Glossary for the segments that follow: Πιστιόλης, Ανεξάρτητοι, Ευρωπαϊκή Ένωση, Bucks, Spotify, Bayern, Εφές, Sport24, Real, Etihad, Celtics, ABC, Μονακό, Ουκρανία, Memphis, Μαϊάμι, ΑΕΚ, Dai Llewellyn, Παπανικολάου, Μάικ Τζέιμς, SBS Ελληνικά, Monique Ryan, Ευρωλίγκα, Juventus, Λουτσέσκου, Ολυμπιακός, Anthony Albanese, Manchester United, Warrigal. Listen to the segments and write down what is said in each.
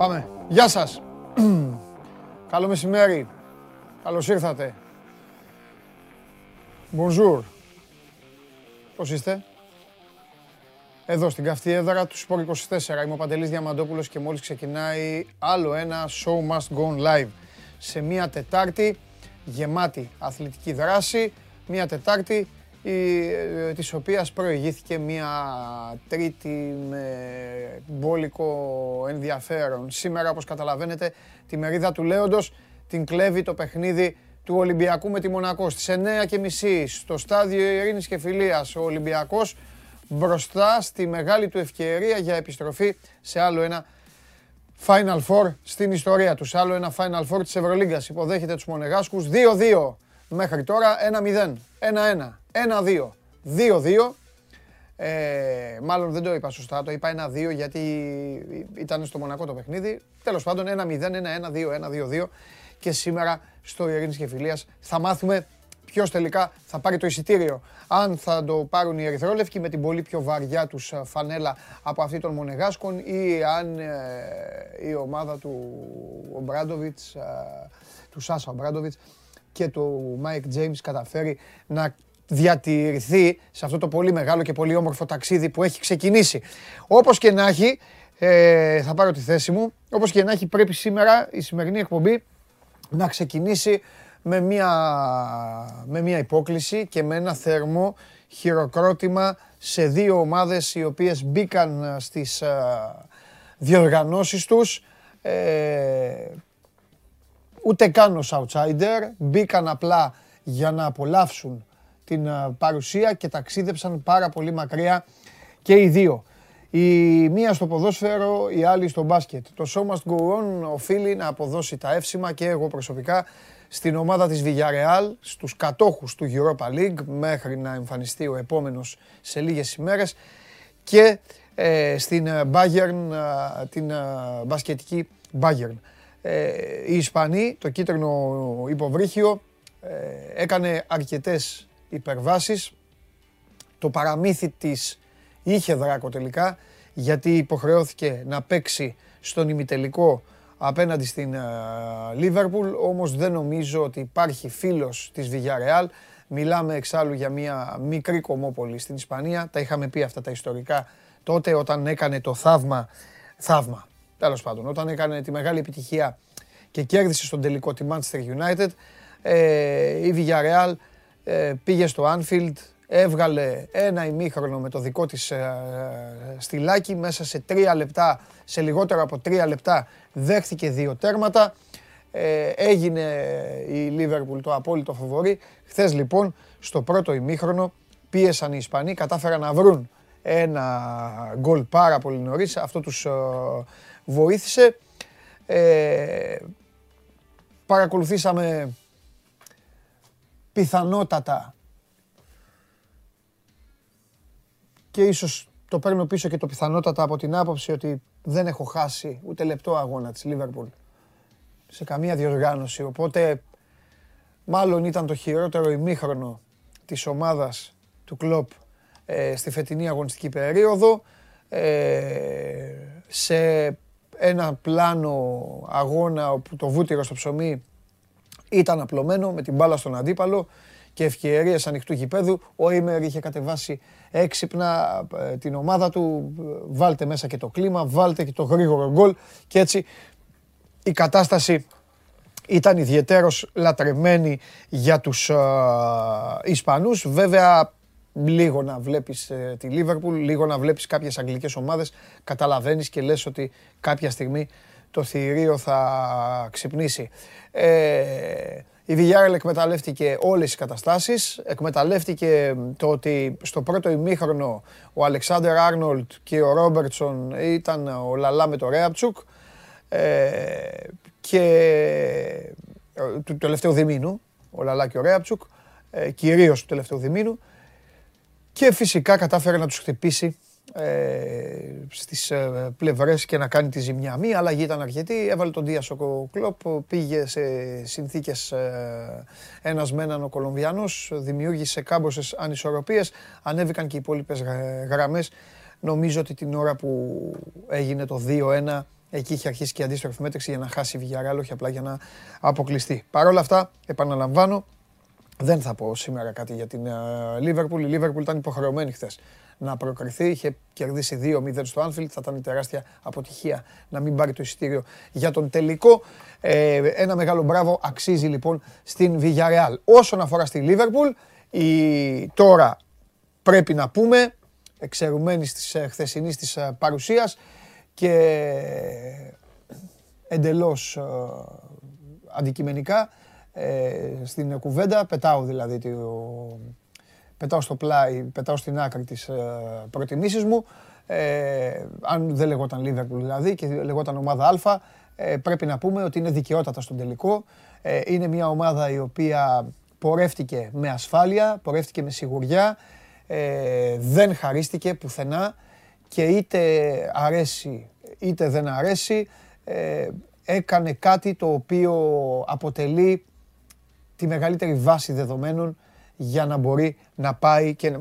Πάμε. Γεια σας. Καλό μεσημέρι. Καλώς ήρθατε. Bonjour. Πώς είστε? Εδώ στην καυτή έδρα του Σπορ 24. Είμαι ο Παντελής Διαμαντόπουλος και μόλις ξεκινάει άλλο ένα Show Must Go Live. Σε μία Τετάρτη γεμάτη αθλητική δράση. Μία Τετάρτη της οποίας προηγήθηκε μία Τρίτη με μπόλικο ενδιαφέρον. Σήμερα, όπως καταλαβαίνετε, τη μερίδα του Λέοντος την κλέβει το παιχνίδι του Ολυμπιακού με τη Μονακό. Στις 9:30 στο στάδιο Ειρήνης και Φιλίας ο Ολυμπιακός μπροστά στη μεγάλη του ευκαιρία για επιστροφή σε άλλο ένα Final Four στην ιστορία τους. Άλλο ένα Final Four της Ευρωλίγκας. Υποδέχεται τους Μονεγάσκους 2-2. Μέχρι τώρα 1-0, 1-1, 1-2, 2-2. Μάλλον δεν το είπα σωστά, το είπα 1-2 γιατί ήταν στο Μονακό το παιχνίδι. Τέλος πάντων 1-0, 1-1, 2-1, 2-2. Και σήμερα στο Ειρήνης και Φιλίας θα μάθουμε ποιος τελικά θα πάρει το εισιτήριο. Αν θα το πάρουν οι ερυθρόλευκοι με την πολύ πιο βαριά τους φανέλα από αυτή των Μονεγάσκων ή αν η ομάδα του Μπράντοβιτς, του Σάσα Μπράντοβιτς και του Μάικ Τζέιμς καταφέρει να διατηρηθεί σε αυτό το πολύ μεγάλο και πολύ όμορφο ταξίδι που έχει ξεκινήσει. Όπως και να έχει, θα πάρω τη θέση μου, όπως και να έχει πρέπει σήμερα η σημερινή εκπομπή να ξεκινήσει με μια υπόκληση και με ένα θερμό χειροκρότημα σε δύο ομάδες οι οποίες μπήκαν στις διοργανώσεις τους. Ούτε καν ως outsider, μπήκαν απλά για να απολαύσουν την παρουσία και ταξίδεψαν πάρα πολύ μακριά και οι δύο. Η μία στο ποδόσφαιρο, η άλλη στο μπάσκετ. Το Show Must Go On οφείλει να αποδώσει τα εύσημα και εγώ προσωπικά στην ομάδα της Villarreal, στους κατόχους του Europa League, μέχρι να εμφανιστεί ο επόμενος σε λίγες ημέρες, και στην Bayern, την μπασκετική Bayern. Οι Ισπανοί, το κίτρινο υποβρύχιο, έκανε αρκετές υπερβάσεις. Το παραμύθι της είχε δράκο τελικά, γιατί υποχρεώθηκε να παίξει στον ημιτελικό απέναντι στην Liverpool, όμως δεν νομίζω ότι υπάρχει φίλος της Villarreal. Μιλάμε εξάλλου για μια μικρή κομμόπολη στην Ισπανία. Τα είχαμε πει αυτά τα ιστορικά τότε όταν έκανε το θαύμα. Τέλος πάντων, όταν έκανε τη μεγάλη επιτυχία και κέρδισε στον τελικό τη Manchester United, η Villarreal πήγε στο Anfield, έβγαλε ένα ημίχρονο με το δικό της στυλάκι, μέσα σε 3 λεπτά, σε λιγότερο από 3 λεπτά δέχθηκε 2 τέρματα, έγινε η Liverpool το απόλυτο φαβορί. Χθες λοιπόν στο πρώτο ημίχρονο πίεσαν οι Ισπανοί, κατάφεραν να βρουν ένα γκολ πάρα πολύ νωρίς, αυτό τους βοήθησε. Παρακολουθήσαμε πιθανότατα, και ίσως το παίρνω πίσω και το πιθανότατα από την άποψη ότι δεν έχω χάσει ούτε λεπτό αγώνα της Liverpool σε καμία διοργάνωση, οπότε μάλλον ήταν το χειρότερο ημίχρονο της ομάδας του Κλοπ στη φετινή αγωνιστική περίοδο, σε ένα πλάνο αγώνα όπου το βούτυρο στο ψωμί ήταν απλωμένο με την μπάλα στον αντίπαλο και ευκαιρίες ανοιχτού γηπέδου. Ο Ήμερ είχε κατεβάσει έξυπνα την ομάδα του, βάλτε μέσα και το κλίμα, βάλτε και το γρήγορο γκολ, και έτσι η κατάσταση ήταν ιδιαίτερος λατρεμένη για τους Ισπανούς. Βέβαια, λίγο να βλέπεις τη Liverpool, λίγο να βλέπεις κάποιες αγγλικές ομάδες, καταλαβαίνεις και λες ότι κάποια στιγμή το θηρίο θα ξυπνήσει. Η Villarreal εκμεταλλεύτηκε όλες τις καταστάσεις, εκμεταλλεύτηκε το ότι στο πρώτο ημίχρονο ο Αλεξάντερ Άρνολτ και ο Ρόμπερτσον ήταν ο Λαλά με το Ρέαπτσουκ, και του τελευταίου διμήνου, ο Λαλά και ο Ρέαπτσουκ, κυρίως του τελευταίου διμήνου. Και φυσικά κατάφερε να τους χτυπήσει στις πλευρές και να κάνει τη ζημιά. Μία αλλαγή ήταν αρκετή, έβαλε τον Δίας ο Κλοπ, πήγε σε συνθήκες ένας με έναν ο Κολομβιανός, δημιούργησε κάμποσες ανισορροπίες, ανέβηκαν και οι υπόλοιπες γραμμές. Νομίζω ότι την ώρα που έγινε το 2-1 Εκεί είχε αρχίσει και η αντίστροφη μέτρηση για να χάσει η Villarreal, όχι απλά για να αποκλειστεί. Παρ' όλα αυτά, επαναλαμβάνω, δεν θα πω σήμερα κάτι για την Liverpool. Η Liverpool ήταν υποχρεωμένη χθες να προκριθεί. Είχε κερδίσει 2-0 στο Anfield. Θα ήταν τεράστια αποτυχία να μην πάρει το εισιτήριο για τον τελικό. Ένα μεγάλο μπράβο αξίζει λοιπόν στην Villarreal. Όσον αφορά στη Liverpool, τώρα πρέπει να πούμε, εξαιρουμένης της χθεσινής της παρουσίας και εντελώς αντικειμενικά, στην κουβέντα, πετάω δηλαδή, πετάω στο πλάι, πετάω στην άκρη τις προτιμήσεις μου. Αν δεν λεγόταν Liverpool δηλαδή και λεγόταν ομάδα Α, πρέπει να πούμε ότι είναι δικαιότατα στον τελικό. Είναι μια ομάδα η οποία πορεύτηκε με ασφάλεια, πορεύτηκε με σιγουριά, δεν χαρίστηκε πουθενά και είτε αρέσει είτε δεν αρέσει, έκανε κάτι το οποίο αποτελεί τη μεγαλύτερη βάση δεδομένων για να μπορεί να πάει και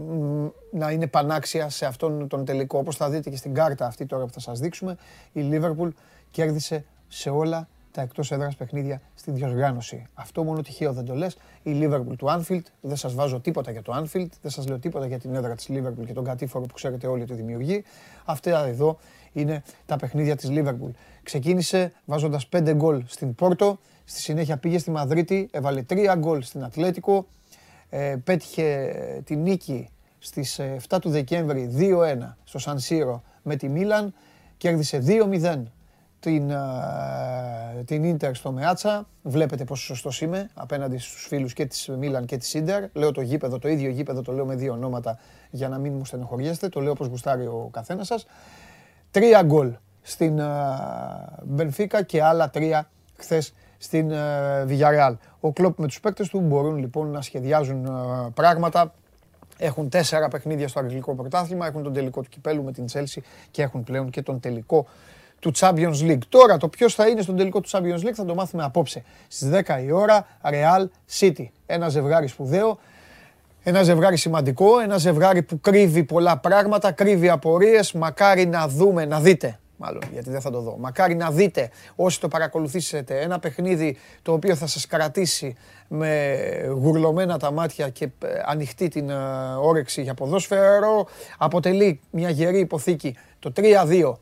να είναι πανάξια σε αυτόν τον τελικό. Όπως θα δείτε και στην κάρτα αυτή τώρα που θα σας δείξουμε, η Liverpool κέρδισε σε όλα τα εκτός έδρας παιχνίδια στη διοργάνωση. Αυτό μόνο τυχαίο δεν το λες. Η Liverpool του Anfield, δεν σας βάζω τίποτα για το Anfield, δεν σας λέω τίποτα για την έδρα της Liverpool και τον κατήφορο που ξέρετε όλοι ότι δημιουργεί. Αυτά εδώ είναι τα παιχνίδια της Liverpool. Ξεκίνησε βάζοντας 5 γκολ στην Πόρτο, στη συνέχεια πήγε στη Μαδρίτη, έβαλε 3 γκολ στην Ατλέτικο, πέτυχε τη νίκη στις 7 του Δεκέμβρη 2-1 στο Σαν Σίρο με τη Μίλαν, κέρδισε 2-0 την Inter στο Μεάτσα. Βλέπετε πόσο σωστός είμαι απέναντι στους φίλους και της Μίλαν και της Inter. Λέω το γήπεδο, το ίδιο γήπεδο το λέω με δύο ονόματα για να μην μου στενοχωριέστε, το λέω όπως γουστάρει ο καθένας σας. 3 γκολ στην Μπενφίκα και άλλα 3 χθες στην Villarreal. Ο Κλοπ με τους παίκτες του μπορούν λοιπόν να σχεδιάζουν πράγματα. Έχουν 4 παιχνίδια στο αγγλικό πρωτάθλημα, έχουν τον τελικό του κυπέλου με την Chelsea και έχουν πλέον και τον τελικό του Champions League. Τώρα το ποιος θα είναι στον τελικό του Champions League θα το μάθουμε απόψε. Στις 10 η ώρα Real City. Ένα ζευγάρι σπουδαίο, ένα ζευγάρι σημαντικό, ένα ζευγάρι που κρύβει πολλά πράγματα, κρύβει απορίες. Μακάρι να δείτε, μάλλον γιατί δεν θα το δω. Μακάρι να δείτε όσοι το παρακολουθήσετε ένα παιχνίδι το οποίο θα σας κρατήσει με γουρλωμένα τα μάτια και ανοιχτή την όρεξη για ποδόσφαιρο. Αποτελεί μια γερή υποθήκη το 3-2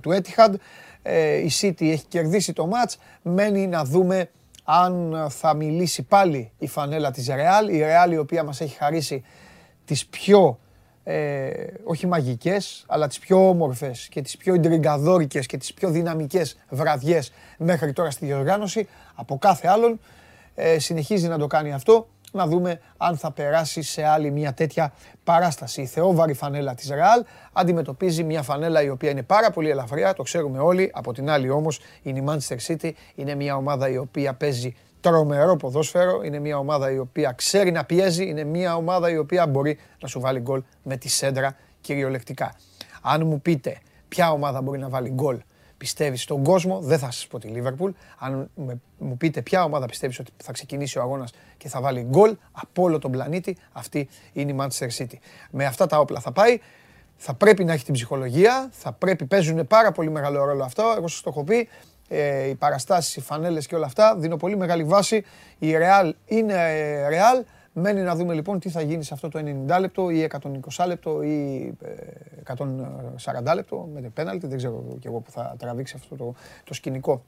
του Etihad. Η City έχει κερδίσει το μάτς. Μένει να δούμε αν θα μιλήσει πάλι η φανέλα της Real. Η Real η οποία μας έχει χαρίσει τις πιο, όχι μαγικές, αλλά τις πιο όμορφες και τις πιο ιντριγκαδόρικες και τις πιο δυναμικές βραδιές μέχρι τώρα στη διοργάνωση. Από κάθε άλλον συνεχίζει να το κάνει αυτό. Να δούμε αν θα περάσει σε άλλη μια τέτοια παράσταση. Η θεόβαρη φανέλα της Real αντιμετωπίζει μια φανέλα η οποία είναι πάρα πολύ ελαφριά, το ξέρουμε όλοι. Από την άλλη όμως είναι η Manchester City, είναι μια ομάδα η οποία παίζει τρομερό ποδόσφαιρο, είναι μια ομάδα η οποία ξέρει να πιέζει, είναι μια ομάδα η οποία μπορεί να σου βάλει γκολ με τη σέντρα κυριολεκτικά. Αν μου πείτε ποια ομάδα μπορεί να βάλει γκολ, πιστεύεις στον κόσμο, δεν θα σας πω τη Liverpool. Αν μου πείτε ποια ομάδα πιστεύεις ότι θα ξεκινήσει ο αγώνας και θα βάλει γκολ από όλο τον πλανήτη, αυτή είναι η Manchester City. Με αυτά τα όπλα θα πάει, θα πρέπει να έχει την ψυχολογία, θα πρέπει, παίζουν πάρα πολύ μεγάλο ρόλο αυτό, εγώ σας το έχω πει, οι παραστάσεις, οι φανέλες και όλα αυτά, δίνω πολύ μεγάλη βάση, η Real είναι Real. Μένει να δούμε λοιπόν τι θα γίνει σε αυτό το 90 λεπτό ή 120 λεπτό ή 140 λεπτό με πέναλτι, δεν ξέρω κι εγώ που θα τραβήξει αυτό το σκηνικό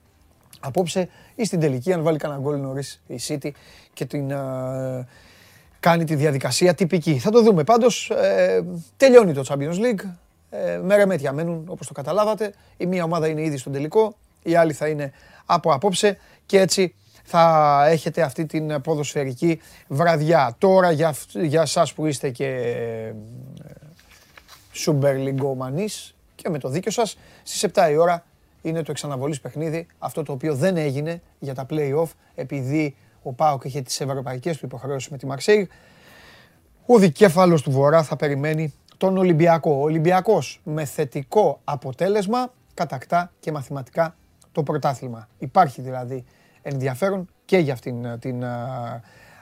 απόψε, ή στην τελική αν βάλει κανένα γκολ νωρίς η City και την κάνει τη διαδικασία τυπική. Θα το δούμε πάντως, τελειώνει το Champions League, με ρεμέτια μένουν όπως το καταλάβατε, η μία ομάδα είναι ήδη στον τελικό, η άλλη θα είναι από απόψε και έτσι θα έχετε αυτή την ποδοσφαιρική βραδιά. Τώρα για σας που είστε και σουμπερλιγκομανείς και με το δίκιο σας, στις 7 η ώρα είναι το εξαναβολής παιχνίδι, αυτό το οποίο δεν έγινε για τα play-off επειδή ο ΠΑΟΚ είχε τις ευρωπαϊκές του υποχρεώσεις με τη Μαρσέιγ. Ο δικέφαλος του Βορρά θα περιμένει τον Ολυμπιακό. Ο Ολυμπιακός με θετικό αποτέλεσμα κατακτά και μαθηματικά το πρωτάθλημα. Υπάρχει δηλαδή ενδιαφέρον και για αυτήν την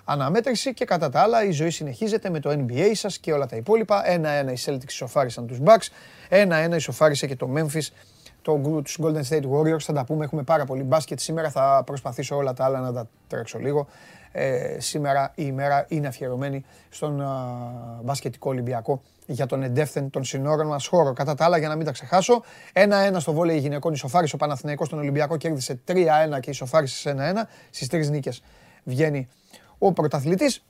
αναμέτρηση και κατά τα άλλα η ζωή συνεχίζεται με το NBA σας και όλα τα υπόλοιπα. 1-1 οι Celtics ισοφάρισαν τους Bucks, 1-1 ισοφάρισε και το Memphis το γκρου του Golden State Warriors. Θα τα πούμε, έχουμε πάρα πολύ μπάσκετ σήμερα. Θα προσπαθήσω όλα τα άλλα να τα τρέξω λίγο. Σήμερα η ημέρα είναι αφιερωμένη στον μπασκετικό Ολυμπιακό για τον εντεύθεν των συνόρων μας χώρο. Κατά τα άλλα, για να μην τα ξεχάσω, 1-1 στο βόλεϊ γυναικών ισοφάρισε ο Παναθηναϊκός τον Ολυμπιακό, κέρδισε 3-1 και ισοφάρισε 1-1. Στις τρεις νίκες βγαίνει ο πρωταθλητής.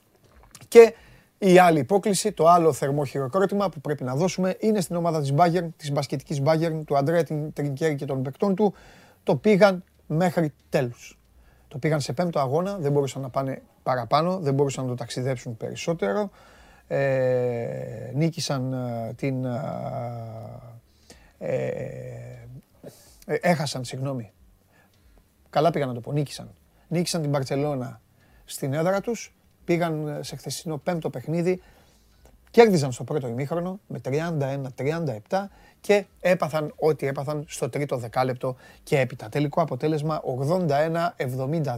Και η άλλη υπόκληση, το άλλο θερμό χειροκρότημα που πρέπει να δώσουμε είναι στην ομάδα της Bayern, της μπασκετικής Bayern, του Αντρέα Τρινκέρι και των παικτών του. Το πήγαν μέχρι τέλους. Το πήγαν σε 5ο αγώνα, δεν μπορούσαν να πάνε παραπάνω, δεν μπορούσαν να το ταξιδέψουν περισσότερο. Νίκησαν την... έχασαν, συγγνώμη. Καλά πήγαν να το πω, νίκησαν. Νίκησαν την Μπαρσελόνα στην έδρα τους. Πήγαν σε χθεσινό πέμπτο παιχνίδι, κέρδιζαν στο πρώτο ημίχρονο με 31-37 και έπαθαν ό,τι έπαθαν στο τρίτο δεκάλεπτο και έπειτα. Τελικό αποτέλεσμα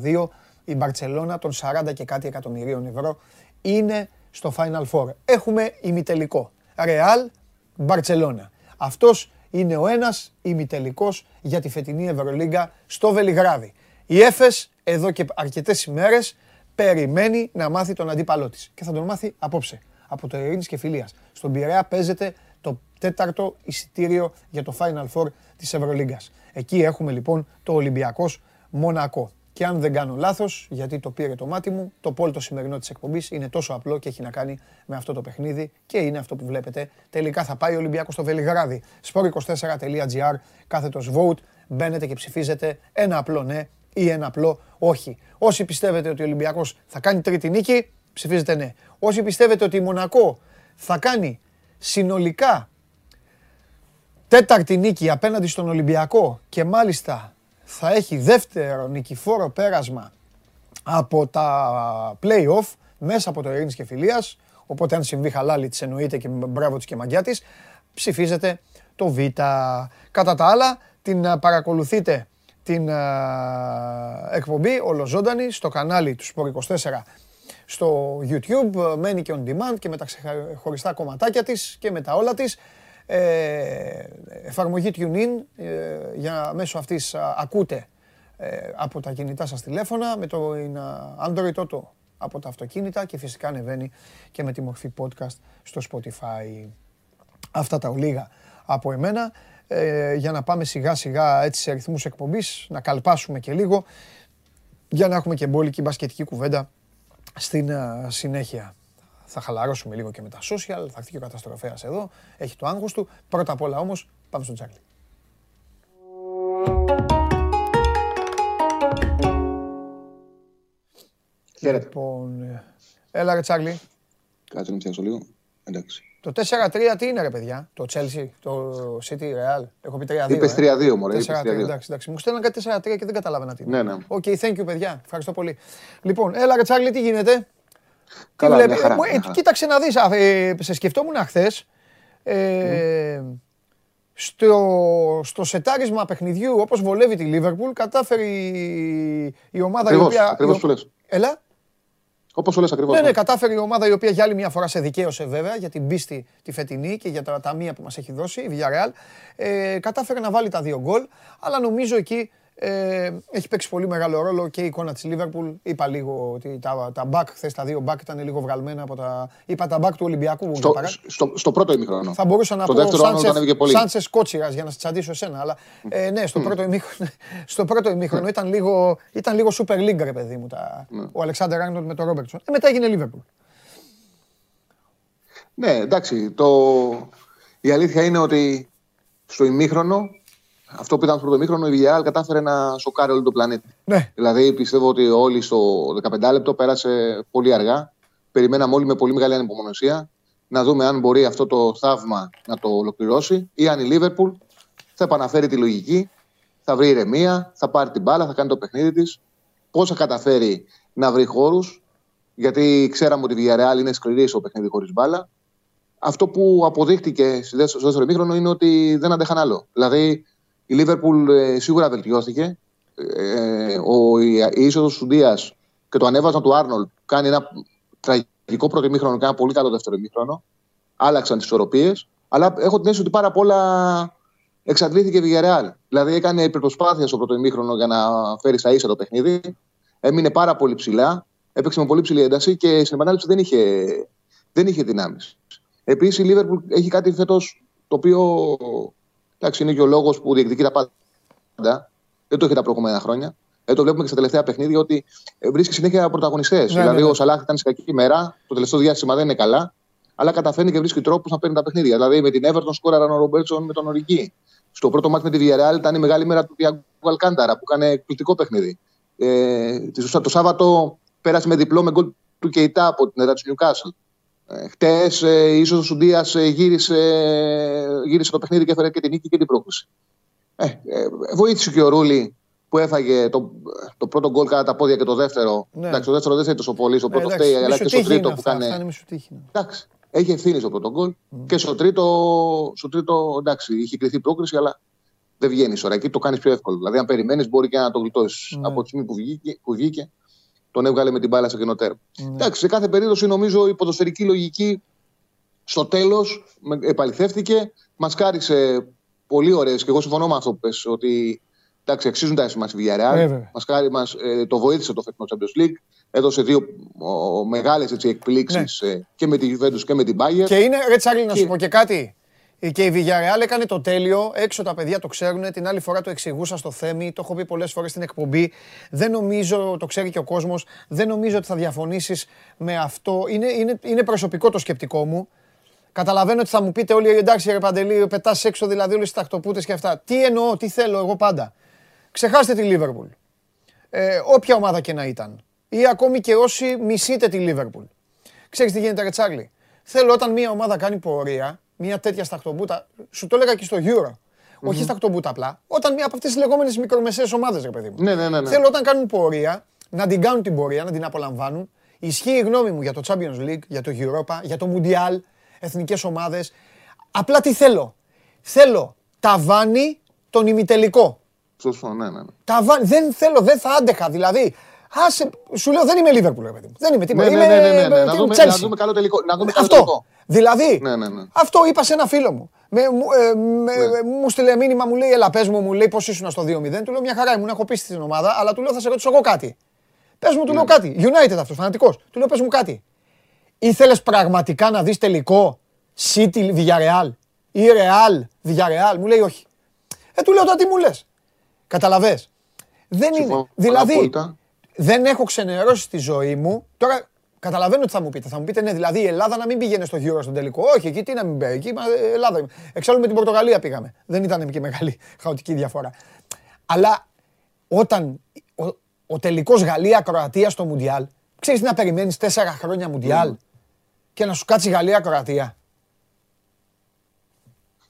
81-72, η Μπαρσελόνα των 40 και κάτι εκατομμυρίων ευρώ είναι στο Final Four. Έχουμε ημιτελικό. Real, Μπαρσελόνα. Αυτός είναι ο ένας ημιτελικός για τη φετινή Ευρωλίγκα στο Βελιγράδι. Η Έφες εδώ και αρκετές ημέρες περιμένει να μάθει τον αντίπαλό της. Και θα τον μάθει απόψε, από το Ειρήνης και Φιλίας. Στον Πειραιά παίζεται το 4ο εισιτήριο για το Final Four της Ευρωλίγκας. Εκεί έχουμε λοιπόν το Ολυμπιακός Μονακό. Και αν δεν κάνω λάθος, γιατί το πήρε το μάτι μου, το πόλ το σημερινό της εκπομπής είναι τόσο απλό και έχει να κάνει με αυτό το παιχνίδι και είναι αυτό που βλέπετε. Τελικά θα πάει ο Ολυμπιακός στο Βελιγράδι. Sport24.gr, κάθετος vote, μπαίνετε και ψηφίζετε ένα απλό ναι ή ένα απλό όχι. Όσοι πιστεύετε ότι ο Ολυμπιακός θα κάνει τρίτη νίκη, ψηφίζετε ναι. Όσοι πιστεύετε ότι η Μονακό θα κάνει συνολικά τέταρτη νίκη απέναντι στον Ολυμπιακό και μάλιστα θα έχει δεύτερο νικηφόρο πέρασμα από τα play-off μέσα από το Ειρήνης και Φιλίας, οπότε αν συμβεί χαλάλι της εννοείται και μπράβο της και μαγιά της, ψηφίζετε το Β. Κατά τα άλλα, την παρακολουθείτε την εκπομπή ολοζώντανη στο κανάλι του Sport24 στο YouTube, μένει και on demand και με τα ξεχωριστά κομματάκια της και με τα όλα της. Εφαρμογή TuneIn, για μέσω αυτής ακούτε από τα κινητά σας τηλέφωνα, με το Android Auto από τα αυτοκίνητα και φυσικά ανεβαίνει και με τη μορφή podcast στο Spotify. Αυτά τα ολίγα από εμένα. Για να πάμε σιγά σιγά έτσι σε αριθμούς εκπομπής, να καλπάσουμε και λίγο για να έχουμε και μπόλικη μπασκετική κουβέντα στην συνέχεια. Θα χαλαρώσουμε λίγο και με τα social, θα έρθει και ο καταστροφέας εδώ, έχει το άγχος του. Πρώτα απ' όλα όμως πάμε στον Τσάρλι. Χαίρετε. Λοιπόν, έλα ρε Τσάρλι. Κάτσε να φτιάξω λίγο, εντάξει. Το 4-3 τι είναι ρε παιδιά, το Chelsea, το City, Real, έχω πει 3-2. Είπες 3-2 μωρέ, είπες 3-2. Εντάξει, μου στέλναν κάτι 4-3 και δεν καταλάβαινα τι είναι. Ναι, ναι. Οκ, thank you παιδιά, ευχαριστώ πολύ. Λοιπόν, έλα ρε Τσάρλι, τι γίνεται. Καλά, μια χαρά. Κοίταξε να δεις, σε σκεφτόμουν χθες, στο σετάρισμα παιχνιδιού όπως βολεύει τη Liverpool, κατάφερε η ομάδα η οποία... Ακριβώς που λες. Έλα. Όπως όλες ακριβώς. Ναι, ναι, κατάφερε η ομάδα η οποία για άλλη μια φορά σε δικαίωσε βέβαια για την πίστη τη φετινή και για τα ταμεία που μας έχει δώσει, η Villarreal. Κατάφερε να βάλει τα δύο γκολ, αλλά νομίζω εκεί έχει παίξει πολύ μεγάλο ρόλο και η εικόνα της Liverpool. Είπα λίγο ότι τα back, χθες τα δύο back ήταν λίγο βγαλμένα από τα... Είπα τα back του Ολυμπιακού. Στο πρώτο ημίχρονο. Θα μπορούσα να πω Σάντσες Κότσιρας για να σε τσαντήσω εσένα, αλλά ναι, στο πρώτο ημίχρονο ήταν λίγο Super League, ρε παιδί μου, ο Αλεξάντερ Άρνολντ με τον Ρόμπερτσον. Μετά έγινε Liverpool. Ναι, εντάξει, η αλήθεια είναι ότι στο ημίχρονο, αυτό που ήταν στο πρώτο μήχρονο, η Villarreal κατάφερε να σοκάρει όλο τον πλανήτη. Ναι. Δηλαδή, πιστεύω ότι όλοι στο 15 λεπτό πέρασε πολύ αργά. Περιμέναμε όλοι με πολύ μεγάλη ανυπομονησία να δούμε αν μπορεί αυτό το θαύμα να το ολοκληρώσει ή αν η Liverpool θα επαναφέρει τη λογική, θα βρει ηρεμία, θα πάρει την μπάλα, θα κάνει το παιχνίδι της. Πώς θα καταφέρει να βρει χώρους, γιατί ξέραμε ότι η Villarreal είναι σκληρή στο παιχνίδι χωρίς μπάλα. Αυτό που αποδείχτηκε στο δεύτερο μήχρονο είναι ότι δεν αντέχαν άλλο. Δηλαδή, η Λίβερπουλ σίγουρα βελτιώθηκε. Η είσοδος του Ντίας και το ανέβασμα του Άρνολτ κάνει ένα τραγικό πρώτο ημίχρονο και ένα πολύ καλό δεύτερο ημίχρονο. Άλλαξαν τις ισορροπίες. Αλλά έχω την αίσθηση ότι πάρα πολλά εξαντλήθηκε η Villarreal. Δηλαδή έκανε υπερπροσπάθεια στο πρώτο ημίχρονο για να φέρει στα ίσα το παιχνίδι. Έμεινε πάρα πολύ ψηλά. Έπαιξε με πολύ ψηλή ένταση και στην επανάληψη δεν είχε δυνάμεις. Επίσης η Liverpool έχει κάτι φέτος το οποίο εντάξει, είναι και ο λόγος που διεκδικεί τα πάντα. Δεν το είχε τα προηγούμενα χρόνια. Το βλέπουμε και στα τελευταία παιχνίδια ότι βρίσκει συνέχεια πρωταγωνιστές. Δηλαδή ο Σαλάχ ήταν σε κακή μέρα, το τελευταίο διάστημα δεν είναι καλά, αλλά καταφέρνει και βρίσκει τρόπους να παίρνει τα παιχνίδια. Δηλαδή με την Everton σκόραραν ο Ρομπέρτσον με τον Ορική. Στο πρώτο μάτι με τη Villarreal ήταν η μεγάλη μέρα του Τιάγκο Αλκάνταρα που έκανε εκπληκτικό παιχνίδι. Το Σάββατο πέρασε με διπλό με γκολ του Κεϊτά από την έδρα της Νιουκάσλ. Χτες ίσως ο Σουντίας γύρισε το παιχνίδι και έφερε και την νίκη και την πρόκληση. Βοήθησε και ο Ρούλη που έφαγε το πρώτο γκολ κατά τα πόδια και το δεύτερο. Ναι. Εντάξει, το δεύτερο δεν θέλει τόσο πολύ. Στο πρώτο φταίει, αλλά και στο τρίτο που κάνει. Εντάξει, έχει ευθύνη στο πρώτο γκολ. Και στο τρίτο εντάξει, είχε κρυθεί πρόκριση, αλλά δεν βγαίνει ώρα. Εκεί το κάνει πιο εύκολο. Δηλαδή, αν περιμένει, μπορεί και να το γλιτώσει. Ναι. Από τη στιγμή που βγήκε, τον έβγαλε με την μπάλα σε γενοτέρ. Ναι. Εντάξει, σε κάθε περίπτωση νομίζω η ποδοσφαιρική λογική στο τέλος επαληθεύτηκε. Μας κάρισε πολύ ωραίες και εγώ συμφωνώ με αυτό που πες, ότι εντάξει, αξίζουν τα έσημα στη Villarreal. Το βοήθησε το φετινό Champions League. Έδωσε δύο μεγάλες εκπλήξεις και με τη Juventus και με την Bayern. Και είναι, ρε Τσάρλι, να σου πω και κάτι. Και η Villarreal έκανε το τέλειο, έξω τα παιδιά το ξέρουν, την άλλη φορά το εξηγούσα στο Θέμη, το έχω πει πολλές φορές στην εκπομπή. Δεν νομίζω, το ξέρει και ο κόσμος, δεν νομίζω ότι θα διαφωνήσεις με αυτό. Είναι προσωπικό το σκεπτικό μου. Καταλαβαίνω ότι θα μου πείτε όλοι, εντάξει ρε Παντελή, πετάς έξω δηλαδή όλες τις τακτοπούτες και αυτά. Τι εννοώ, τι θέλω εγώ πάντα. Ξεχάστε τη Λίβερπουλ. Όποια ομάδα και να ήταν. Ή ακόμη και όσοι μισείτε τη Λίβερπουλ. Ξέρεις τι γίνεται, ρε Τσάρλι. Θέλω όταν μια ομάδα κάνει πορεία, μια τέτοια σταχτομπούτα, σου το έλεγα και στο Euro. Όχι σταχτομπούτα απλά. Όταν μια από αυτές τις λεγόμενες μικρομεσαίες ομάδες, ρε παιδί μου. Ναι. Θέλω όταν κάνουν πορεία, να την κάνουν την πορεία, να την απολαμβάνουν. Ισχύει η γνώμη μου για το Champions League, για το Europa, για το Mundial, εθνικές ομάδες. Απλά τι θέλω. Θέλω ταβάνι τον ημιτελικό. Σωστό, ναι. Δεν θέλω, δεν θα άντεχα. Δηλαδή, σου λέω δεν είμαι Liverpool, ρε παιδί μου. Δεν είμαι τίποτα. Ναι. Να δούμε καλό τελικό. Αυτό. Δηλαδή, αυτό είπα σε ένα φίλο μου. Μου στείλε μήνυμα, μου λέει, έλα πες μου, μου λέει πώς ήσουν στο 2-0. Του λέω μια χαρά, ήμουν, έχω πίστη στην ομάδα, αλλά του λέω θα σε ρωτήσω εγώ κάτι. Πες μου, του λέω κάτι. United αυτός, φανατικός. Του λέω πες μου κάτι. Ήθελες πραγματικά να δεις τελικό City Villarreal ή Real Villarreal? Μου λέει όχι. Του λέω τώρα τι μου λες. Καταλαβες. Δεν είναι. Δηλαδή, δεν έχω ξενερώσει τη ζωή μου. Τώρα καταλαβαίνω τι θα μου πείτε. Θα μου πείτε ναι, δηλαδή η Ελλάδα να μην πήγαινε στο Euro στον τελικό. Όχι, εκεί τι να μην πήγαινε. Εκεί Ελλάδα. Εξάλλου με την Πορτογαλία πήγαμε. Δεν ήταν και μεγάλη χαοτική διαφορά. Αλλά όταν ο τελικός Γαλλία-Κροατία στο Μουντιάλ, ξέρεις να περιμένεις 4 χρόνια Μουντιάλ και να σου κάτσει Γαλλία-Κροατία.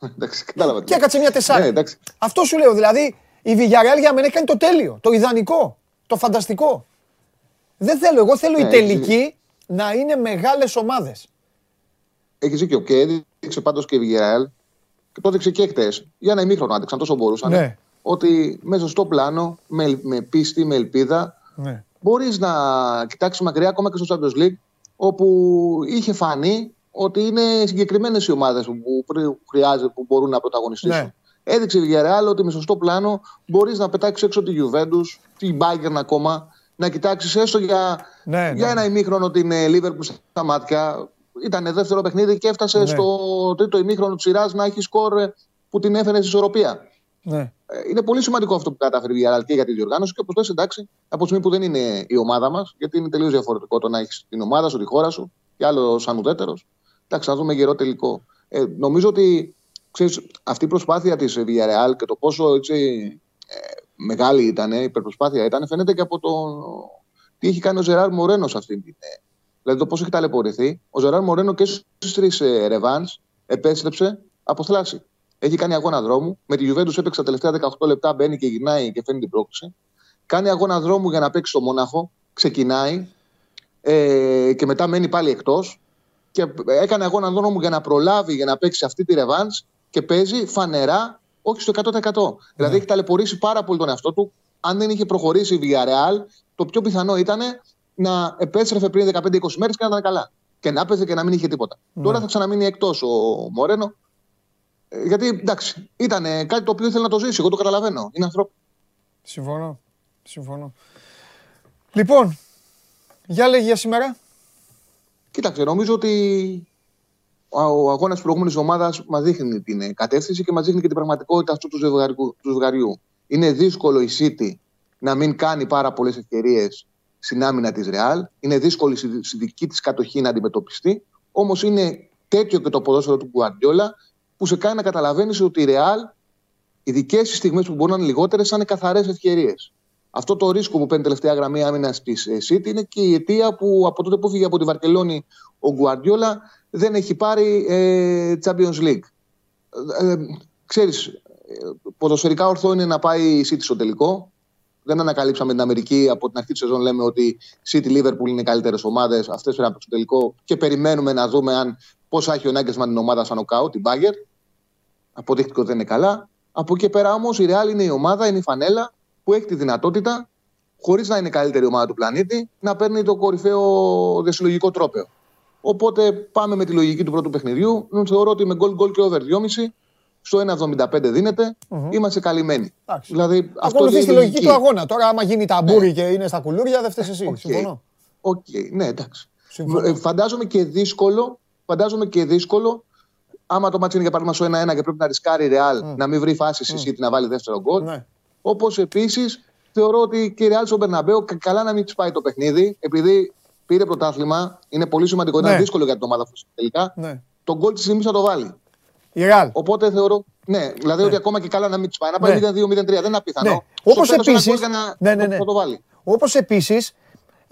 Εντάξει, κατάλαβα. Και έκατσε μια 4. Αυτό σου λέω δηλαδή. Η Villarreal για μένα έχει κάνει το τέλειο, το ιδανικό, το φανταστικό. Δεν θέλω, εγώ θέλω η τελική να είναι μεγάλες ομάδες. Έχεις δίκιο και έδειξε πάντως και η Villarreal και το έδειξε και χτες. Για ένα ημίχρονο άντεξαν τόσο μπορούσαν. Ναι. Ότι μέσα στο πλάνο, με πίστη, με ελπίδα, μπορείς να κοιτάξεις μακριά ακόμα και στο Champions League, όπου είχε φανεί ότι είναι συγκεκριμένες οι ομάδες που χρειάζεται, που μπορούν να πρωταγωνιστήσουν. Ναι. Έδειξε η Villarreal ότι με σωστό πλάνο μπορείς να πετάξεις έξω τη Juventus, την Bayern ακόμα, να κοιτάξεις έστω για ένα ημίχρονο την Liverpool στα μάτια. Ήταν δεύτερο παιχνίδι και έφτασε στο τρίτο ημίχρονο της σειράς να έχει σκορ που την έφερε σε ισορροπία. Ναι. Είναι πολύ σημαντικό αυτό που κατάφερε η Villarreal και για τη διοργάνωση. Και όπως λες, εντάξει, από τη στιγμή που δεν είναι η ομάδα μας, γιατί είναι τελείως διαφορετικό το να έχεις την ομάδα σου, τη χώρα σου και άλλο σαν ουδέτερος. Εντάξει, να δούμε γερό τελικό. Νομίζω ότι. Ξέρεις, αυτή η προσπάθεια της Villarreal και το πόσο μεγάλη ήταν, η υπερπροσπάθεια ήταν, φαίνεται και από το τι έχει κάνει ο Ζεράρ Μορένο σε αυτήν την. Δηλαδή το πόσο έχει ταλαιπωρηθεί. Ο Ζεράρ Μορένο και στις 3 ρεβάνς επέστρεψε από θλάση. Έχει κάνει αγώνα δρόμου. Με τη Γιουβέντους έπαιξε τα τελευταία 18 λεπτά, μπαίνει και γυρνάει και φέρνει την πρόκληση. Κάνει αγώνα δρόμου για να παίξει στο Μόναχο. Ξεκινάει και μετά μένει πάλι εκτός. Και έκανε αγώνα δρόμου για να προλάβει, για να παίξει αυτή τη ρεβάνς. Και παίζει φανερά όχι στο 100%. Ναι. Δηλαδή έχει ταλαιπωρήσει πάρα πολύ τον εαυτό του. Αν δεν είχε προχωρήσει η Villarreal, το πιο πιθανό ήταν να επέστρεφε πριν 15-20 μέρες και να ήταν καλά. Και να έπαιζε και να μην είχε τίποτα. Ναι. Τώρα θα ξαναμείνει εκτός ο Μορένο. Γιατί εντάξει, ήταν κάτι το οποίο ήθελε να το ζήσει. Εγώ το καταλαβαίνω. Είναι ανθρώπινο. Συμφωνώ. Συμφωνώ. Λοιπόν, για λέγει για σήμερα. Κοίταξε, νομίζω ότι ο αγώνα τη προηγούμενη ομάδα μας δείχνει την κατεύθυνση και μας δείχνει και την πραγματικότητα αυτού του ζευγαριού. Είναι δύσκολο η City να μην κάνει πάρα πολλές ευκαιρίες στην άμυνα της Real. Είναι δύσκολη στη δική της κατοχή να αντιμετωπιστεί. Όμως είναι τέτοιο και το ποδόσφαιρο του Γκουαρντιόλα που σε κάνει να καταλαβαίνεις ότι η Real, οι δικές της στιγμές που μπορούν να είναι λιγότερες, θα είναι καθαρές ευκαιρίες. Αυτό το ρίσκο που παίρνει τελευταία γραμμή άμυνας της City είναι και η αιτία που από τότε που φύγει από τη Βαρκελόνη ο Γκουαρντιόλα δεν έχει πάρει Champions League. Ξέρεις, ποδοσφαιρικά ορθό είναι να πάει η City στο τελικό. Δεν ανακαλύψαμε την Αμερική. Από την αρχή τη σεζόν λέμε ότι City, Liverpool είναι οι καλύτερες ομάδες. Αυτές πήραν από το τελικό και περιμένουμε να δούμε αν πώς θα έχει ο Νάγκελσμαν την ομάδα σαν νοκάου, την Bayern. Αποδείχτηκε ότι δεν είναι καλά. Από εκεί πέρα όμως η Real είναι η ομάδα, είναι η φανέλα που έχει τη δυνατότητα, χωρίς να είναι η καλύτερη ομάδα του πλανήτη, να παίρνει το κορυφαίο διασυλλογικό τρόπαιο. Οπότε πάμε με τη λογική του πρώτου παιχνιδιού. Θεωρώ ότι με γκολ και over 2,5. Στο 1,75 δίνεται, είμαστε καλυμμένοι. Δηλαδή, ακολουθείς τη λογική του αγώνα. Τώρα, άμα γίνει ταμπούρι και είναι στα κουλούρια, δεν φταίς εσύ. Okay. Συμφωνώ. Οκ, ναι, εντάξει. Φαντάζομαι και δύσκολο, άμα το μάτς είναι για παράδειγμα στο 1-1 και πρέπει να ρισκάρει η Real να μην βρει φάση εσύ να βάλει δεύτερο γκολ. Ναι. Όπως επίσης, θεωρώ ότι και η Real στον Μπερναμπέο καλά να μην της πάει το παιχνίδι, επειδή πήρε πρωτάθλημα, είναι πολύ σημαντικό, ήταν δύσκολο για την ομάδα αυτή τελικά. Το γκολ τη στιγμή θα το βάλει. Οπότε θεωρώ, ναι, δηλαδή ότι ακόμα και καλά να μην τσπάει, να πάει 0-2-0-3, δεν είναι απίθανο. Όπως επίσης, όπως επίσης,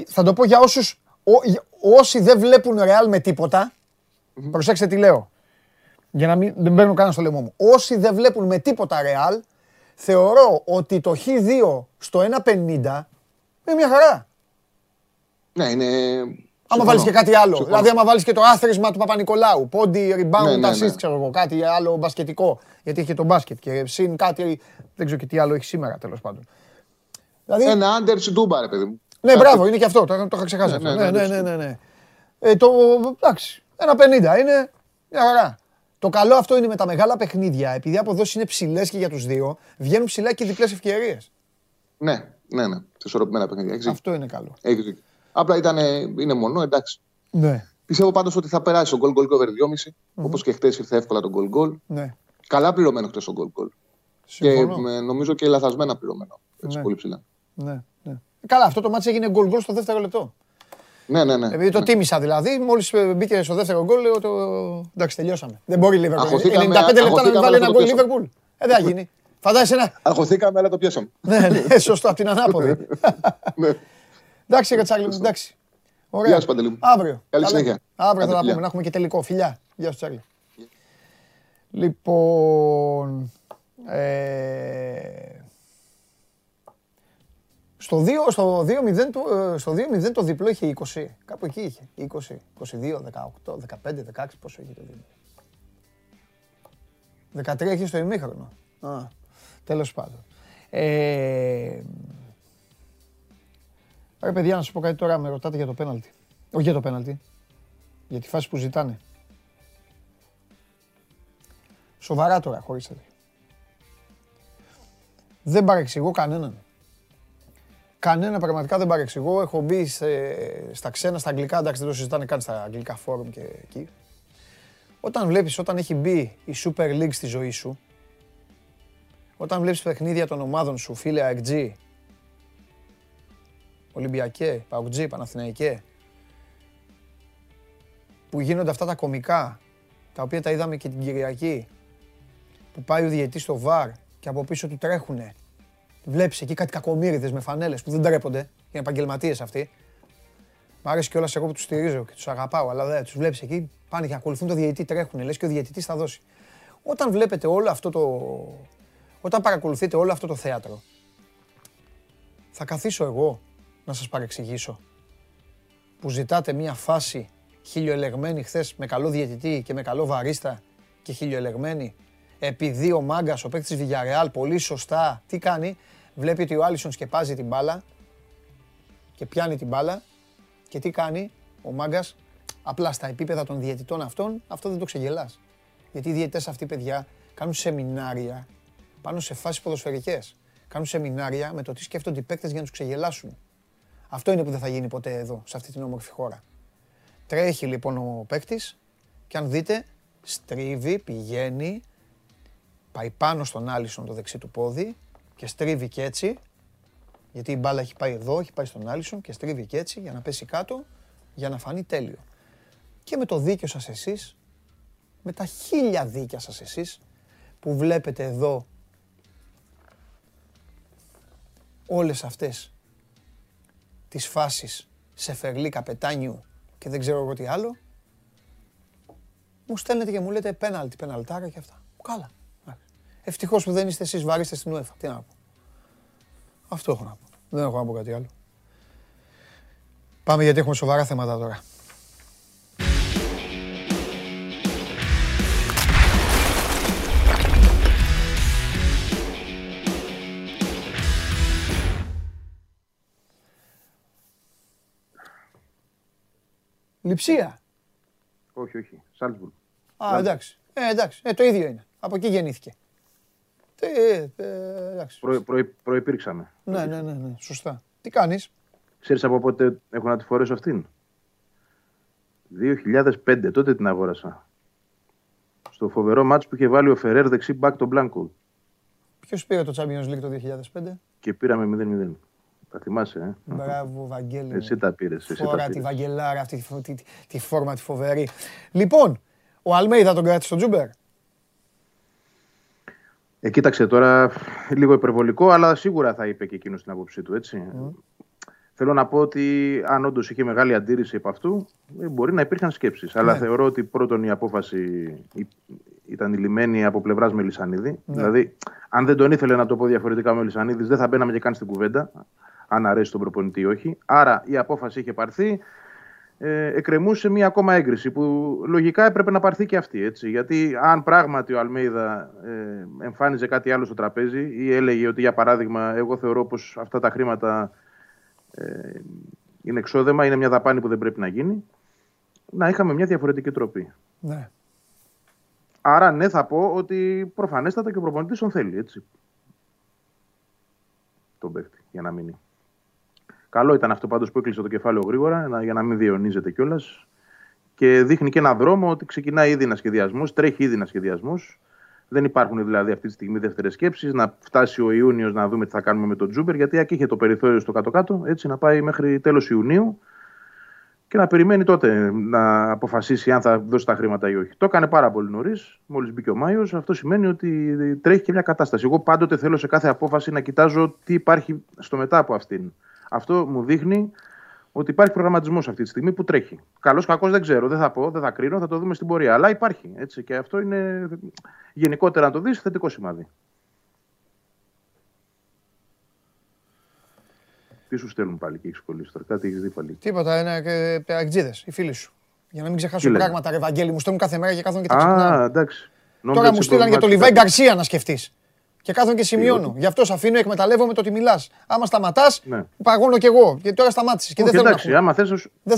θα το πω για όσους, όσοι δεν βλέπουν Real με τίποτα, προσέξτε τι λέω, για να μην δεν παίρνω κανένα στο λαιμό μου. Όσοι δεν βλέπουν με τίποτα Real, θεωρώ ότι το Χ2 στο 1,50 είναι μια χαρά. Ναι, είναι... Άμα βάλεις και κάτι άλλο. Δηλαδή, άμα βάλεις και το άθροισμα του Παπανικολάου, πόντι, rebound, assist, ξέρω εγώ, κάτι άλλο μπασκετικό. Γιατί έχει και το μπάσκετ και συν κάτι. Δεν ξέρω και τι άλλο έχει σήμερα, τέλος πάντων. Ένα under στην Τούμπα, ρε παιδί μου. Ναι, μπράβο, είναι και αυτό. Το είχα ξεχάσει. Ναι. Εντάξει, 1,50 είναι μια χαρά. Το καλό αυτό είναι με τα μεγάλα παιχνίδια, επειδή αποδόσεις είναι ψηλές και για τους δύο, βγαίνουν ψηλά και διπλές ευκαιρίες. Ναι. Ισορροπημένα παιχνίδια. Αυτό είναι καλό. Απλά είναι μονό, εντάξει. Ναι. Πιστεύω πάντως ότι θα περάσει ο goal over 2,5. Όπως και χτες ήρθε εύκολα το goal. Ναι. Καλά πληρωμένο χτες ο goal. Και νομίζω και λαθασμένα πληρωμένο. Έτσι, πολύ ψηλά. Ναι. Καλά, αυτό το μάτσο έγινε goal στο δεύτερο λεπτό. Ναι. Επειδή το τίμησα δηλαδή, μόλις μπήκε στο δεύτερο goal, λέω το. Εντάξει, τελειώσαμε. Δεν μπορεί η Liverpool. 95 λεπτά να μην βάλει ένα goal Liverpool. Δεν θα γίνει. Φαντάζεσαι να. Αγχωθήκαμε, αλλά το πιάσαμε. Ναι, σωστό, από την ανάποδη. Εντάξει, Κατσάκλη, εντάξει. Ωραία. Γεια σου, Παντελή. Αύριο. Καλή συνέχεια. Αύριο θα τα πούμε, να έχουμε και τελικό. Φιλιά. Γεια σου, Τσάκλη. Λοιπόν... Στο 2-0 το διπλό είχε 20. Κάπου εκεί είχε. 20, 22, 18, 15, 16, πόσο είχε το διπλό. 13 είχε στο ημίχρονο. Τέλος πάντων. Ρε παιδιά, να σας πω κάτι τώρα, με ρωτάτε για το πέναλτι. Όχι για το πέναλτι, για τη φάση που ζητάνε. Σοβαρά τώρα, χωρίς τέτοια. Δεν παρεξηγώ κανέναν. Κανένα πραγματικά δεν παρεξηγώ. Έχω μπει στα ξένα, στα αγγλικά, εντάξει δεν το συζητάνε καν στα αγγλικά φόρουμ και εκεί. Όταν βλέπεις, όταν έχει μπει η Super League στη ζωή σου, όταν βλέπεις παιχνίδια των ομάδων σου, φίλε AEG, Ολυμπιακέ, ΠΑΟΚτζή, Παναθηναϊκέ, που γίνονται αυτά τα κωμικά, τα οποία τα είδαμε και την Κυριακή, που πάει ο διαιτής στο βαρ και από πίσω του τρέχουνε. Βλέπεις εκεί κάτι κακομοίριδες με φανέλες που δεν τρέπονται, είναι επαγγελματίες αυτοί. Μ' αρέσει κιόλας εγώ που τους στηρίζω και τους αγαπάω, αλλά δεν τους βλέπεις εκεί, πάνε και ακολουθούν το διαιτή, τρέχουνε, λες και ο διαιτητής θα δώσει. Όταν βλέπετε όλο αυτό το... Όταν παρακολουθείτε όλο αυτό το θέατρο, θα καθίσω εγώ να σας παρεξηγήσω που ζητάτε μια φάση χιλιοελεγμένη χθες με καλό διαιτητή και με καλό βαρίστα και χιλιοελεγμένη επειδή ο μάγκας, ο παίκτης Villarreal, πολύ σωστά τι κάνει, βλέπει ότι ο Άλισον σκεπάζει την μπάλα και πιάνει την μπάλα και τι κάνει ο μάγκας, απλά στα επίπεδα των διαιτητών αυτών, αυτό δεν το ξεγελάς. Γιατί οι διαιτητές αυτοί, παιδιά, κάνουν σεμινάρια πάνω σε φάσεις ποδοσφαιρικές. Κάνουν σεμινάρια με το τι σκέφτονται οι παίκτες για να τους ξεγελάσουν. Αυτό είναι που δεν θα γίνει ποτέ εδώ, σε αυτή την όμορφη χώρα. Τρέχει λοιπόν ο παίκτης και αν δείτε, στρίβει, πηγαίνει, πάει πάνω στον Άλισον το δεξί του πόδι και στρίβει και έτσι, γιατί η μπάλα έχει πάει εδώ, έχει πάει στον Άλισον και στρίβει και έτσι για να πέσει κάτω, για να φανεί τέλειο. Και με το δίκιο σας εσείς, με τα χίλια δίκια σας εσείς, που βλέπετε εδώ όλες αυτές τις φάσεις σε Φερλί Καπετάνιου και δεν ξέρω εγώ τι άλλο, μου στέλνετε και μου λέτε πέναλτι, πέναλτάρα και αυτά. Καλά. Ευτυχώς που δεν είστε εσείς βαρίστες στην UEFA. Τι να πω. Αυτό έχω να πω. Δεν έχω να πω κάτι άλλο. Πάμε γιατί έχουμε σοβαρά θέματα τώρα. Λειψία. Όχι, όχι. Σάλτσμπουργκ. Α, εντάξει. Εντάξει. Το ίδιο είναι. Από εκεί γεννήθηκε. Εντάξει. Προϋπήρξαμε. Ναι. Σωστά. Τι κάνεις? Ξέρεις από πότε έχω να τη φορέσω αυτήν? 2005. Τότε την αγόρασα. Στο φοβερό μάτς που είχε βάλει ο Φερέρ δεξί μπακ τον Μπλάνκο. Ποιος πήρε το Champions League το 2005? Και πήραμε 0-0. Τα θυμάσαι, ε. Μπράβο, Βαγγέλη. Εσύ τα πήρες. Φορά τη Βαγγελάρα, αυτή τη φόρμα τη φοβερή. Λοιπόν, ο Αλμέιδα τον κράτησε στον Τζούμπερ. Κοίταξε τώρα, λίγο υπερβολικό, αλλά σίγουρα θα είπε και εκείνος την άποψή του, έτσι. Θέλω να πω ότι αν όντως είχε μεγάλη αντίρρηση επ' αυτού, μπορεί να υπήρχαν σκέψεις. Αλλά θεωρώ ότι πρώτον η απόφαση ήταν λυμμένη από πλευράς Μελισσανίδη. Δηλαδή, αν δεν τον ήθελε να το πω διαφορετικά ο Μελισσανίδης, δεν θα μπαίναμε και καν στην κουβέντα. Αν αρέσει τον προπονητή ή όχι. Άρα η απόφαση είχε πάρθει. Εκκρεμούσε μία ακόμα έγκριση που λογικά έπρεπε να πάρθει και αυτή. Έτσι. Γιατί αν πράγματι ο Αλμέιδα εμφάνιζε κάτι άλλο στο τραπέζι ή έλεγε ότι για παράδειγμα, εγώ θεωρώ πως αυτά τα χρήματα είναι εξόδεμα, είναι μια δαπάνη που δεν πρέπει να γίνει, να είχαμε μια διαφορετική τροπή. Ναι. Άρα ναι, θα πω ότι προφανέστατα και ο προπονητής τον θέλει. Έτσι. Τον παίχτη, για να μείνει. Καλό ήταν αυτό πάντως που έκλεισε το κεφάλαιο γρήγορα, για να μην διαιωνίζεται κιόλας. Και δείχνει και έναν δρόμο ότι ξεκινάει ήδη ένα σχεδιασμό, τρέχει ήδη ένα σχεδιασμό. Δεν υπάρχουν δηλαδή αυτή τη στιγμή δεύτερες σκέψεις. Να φτάσει ο Ιούνιος να δούμε τι θα κάνουμε με τον Τζούμπερ, γιατί εκεί είχε το περιθώριο στο κάτω-κάτω, έτσι να πάει μέχρι τέλος Ιουνίου και να περιμένει τότε να αποφασίσει αν θα δώσει τα χρήματα ή όχι. Το έκανε πάρα πολύ νωρίς, μόλις μπήκε ο Μάιος. Αυτό σημαίνει ότι τρέχει και μια κατάσταση. Εγώ πάντοτε θέλω σε κάθε απόφαση να κοιτάζω τι υπάρχει στο μετά από αυτήν. Αυτό μου δείχνει ότι υπάρχει προγραμματισμός αυτή τη στιγμή που τρέχει. Καλός, κακός δεν ξέρω, δεν θα πω, δεν θα κρίνω, θα το δούμε στην πορεία. Αλλά υπάρχει. Έτσι, και αυτό είναι γενικότερα να το δεις θετικό σημάδι. Τι σου στέλνουν πάλι και έχεις κολλήσει τώρα, κάτι έχεις δει πάλι? Τίποτα, είναι αγκτζίδες, οι φίλοι σου. Για να μην ξεχάσω πράγματα, ρε Βαγγέλη, μου στέλνουν κάθε μέρα και κάθομαι και τα ξυπνάω. Α, εντάξει. Τώρα μου στείλαν για το Λιβάι Γκαρσία να σκεφτείς. Και κάθομαι και σημειώνω. Γι' αυτό σ' αφήνω, εκμεταλλεύομαι το ότι μιλάς. Άμα σταματάς, παγώνω κι εγώ. Και τώρα σταμάτησες. Και δεν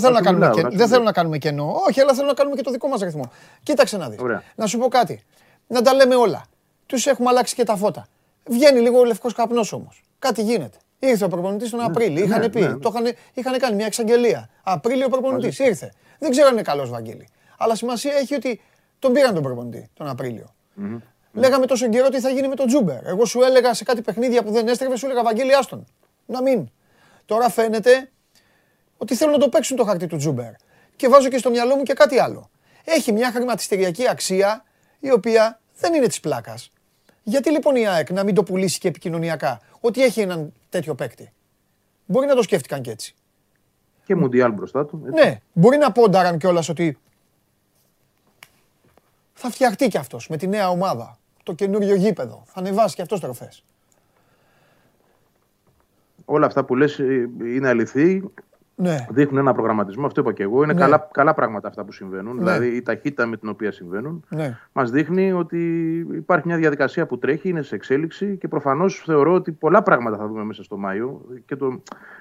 θέλω να κάνουμε κενό. Όχι, αλλά θέλω να κάνουμε και το δικό μας ρυθμό. Κοίταξε να δεις. Να σου πω κάτι. Να τα λέμε όλα. Τους έχουμε αλλάξει και τα φώτα. Βγαίνει λίγο ο λευκός καπνός όμως. Κάτι γίνεται. Ήρθε ο προπονητής τον Απρίλιο. Είχαν πει. Είχαν κάνει μια εξαγγελία. Απρίλιο ο προπονητής ήρθε. Δεν ξέρω αν είναι καλός, Βαγγέλη. Αλλά σημασία έχει ότι τον πήραν τον προπονητή τον Απρίλιο. Λέγαμε τόσο καιρό τι θα γίνει με τον Τζούμπερ. Εγώ σου έλεγα σε κάτι παιχνίδια που δεν έστρεβε, σου έλεγα Βαγγέλη άστον. Να μην. Τώρα φαίνεται ότι θέλουν να το παίξουν το χαρτί του Τζούμπερ. Και βάζω και στο μυαλό μου και κάτι άλλο. Έχει μια χρηματιστηριακή αξία η οποία δεν είναι της πλάκας. Γιατί λοιπόν η ΑΕΚ να μην το πουλήσει και επικοινωνιακά, ότι έχει έναν τέτοιο παίκτη? Μπορεί να το σκέφτηκαν και έτσι. Και Μουντιάλ μπροστά του. Έτσι. Ναι, μπορεί να πόνταραν κιόλας ότι θα φτιαχτεί κι αυτός με τη νέα ομάδα. Το καινούριο γήπεδο. Θα ανεβάσει και αυτός τροφές. Όλα αυτά που λες είναι αληθή. Ναι. Δείχνουν ένα προγραμματισμό. Αυτό είπα και εγώ. Είναι καλά πράγματα αυτά που συμβαίνουν. Ναι. Δηλαδή η ταχύτητα με την οποία συμβαίνουν. Ναι. Μας δείχνει ότι υπάρχει μια διαδικασία που τρέχει, είναι σε εξέλιξη και προφανώς θεωρώ ότι πολλά πράγματα θα δούμε μέσα στο Μάιο. Και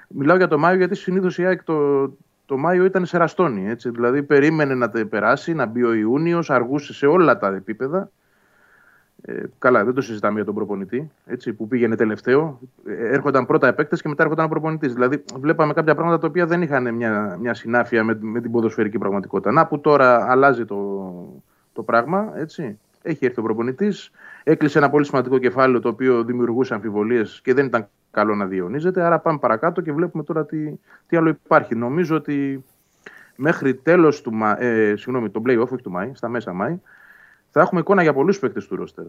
μιλάω για το Μάιο γιατί συνήθως η ΑΕΚ το Μάιο ήταν σε ραστόνι. Έτσι. Δηλαδή περίμενε να περάσει, να μπει ο Ιούνιος, αργούσε σε όλα τα επίπεδα. Καλά, δεν το συζητάμε για τον προπονητή, έτσι, που πήγαινε τελευταίο. Έρχονταν πρώτα επέκτες και μετά έρχονταν ο προπονητής. Δηλαδή, βλέπαμε κάποια πράγματα τα οποία δεν είχαν μια συνάφεια με την ποδοσφαιρική πραγματικότητα. Να που τώρα αλλάζει το πράγμα, έτσι. Έχει έρθει ο προπονητής, έκλεισε ένα πολύ σημαντικό κεφάλαιο το οποίο δημιουργούσε αμφιβολίες και δεν ήταν καλό να διαιωνίζεται. Άρα, πάμε παρακάτω και βλέπουμε τώρα τι άλλο υπάρχει. Νομίζω ότι μέχρι τέλος του play-off, όχι του Μάη, στα μέσα Μάη, θα έχουμε εικόνα για πολλούς παίκτες του ρόστερ.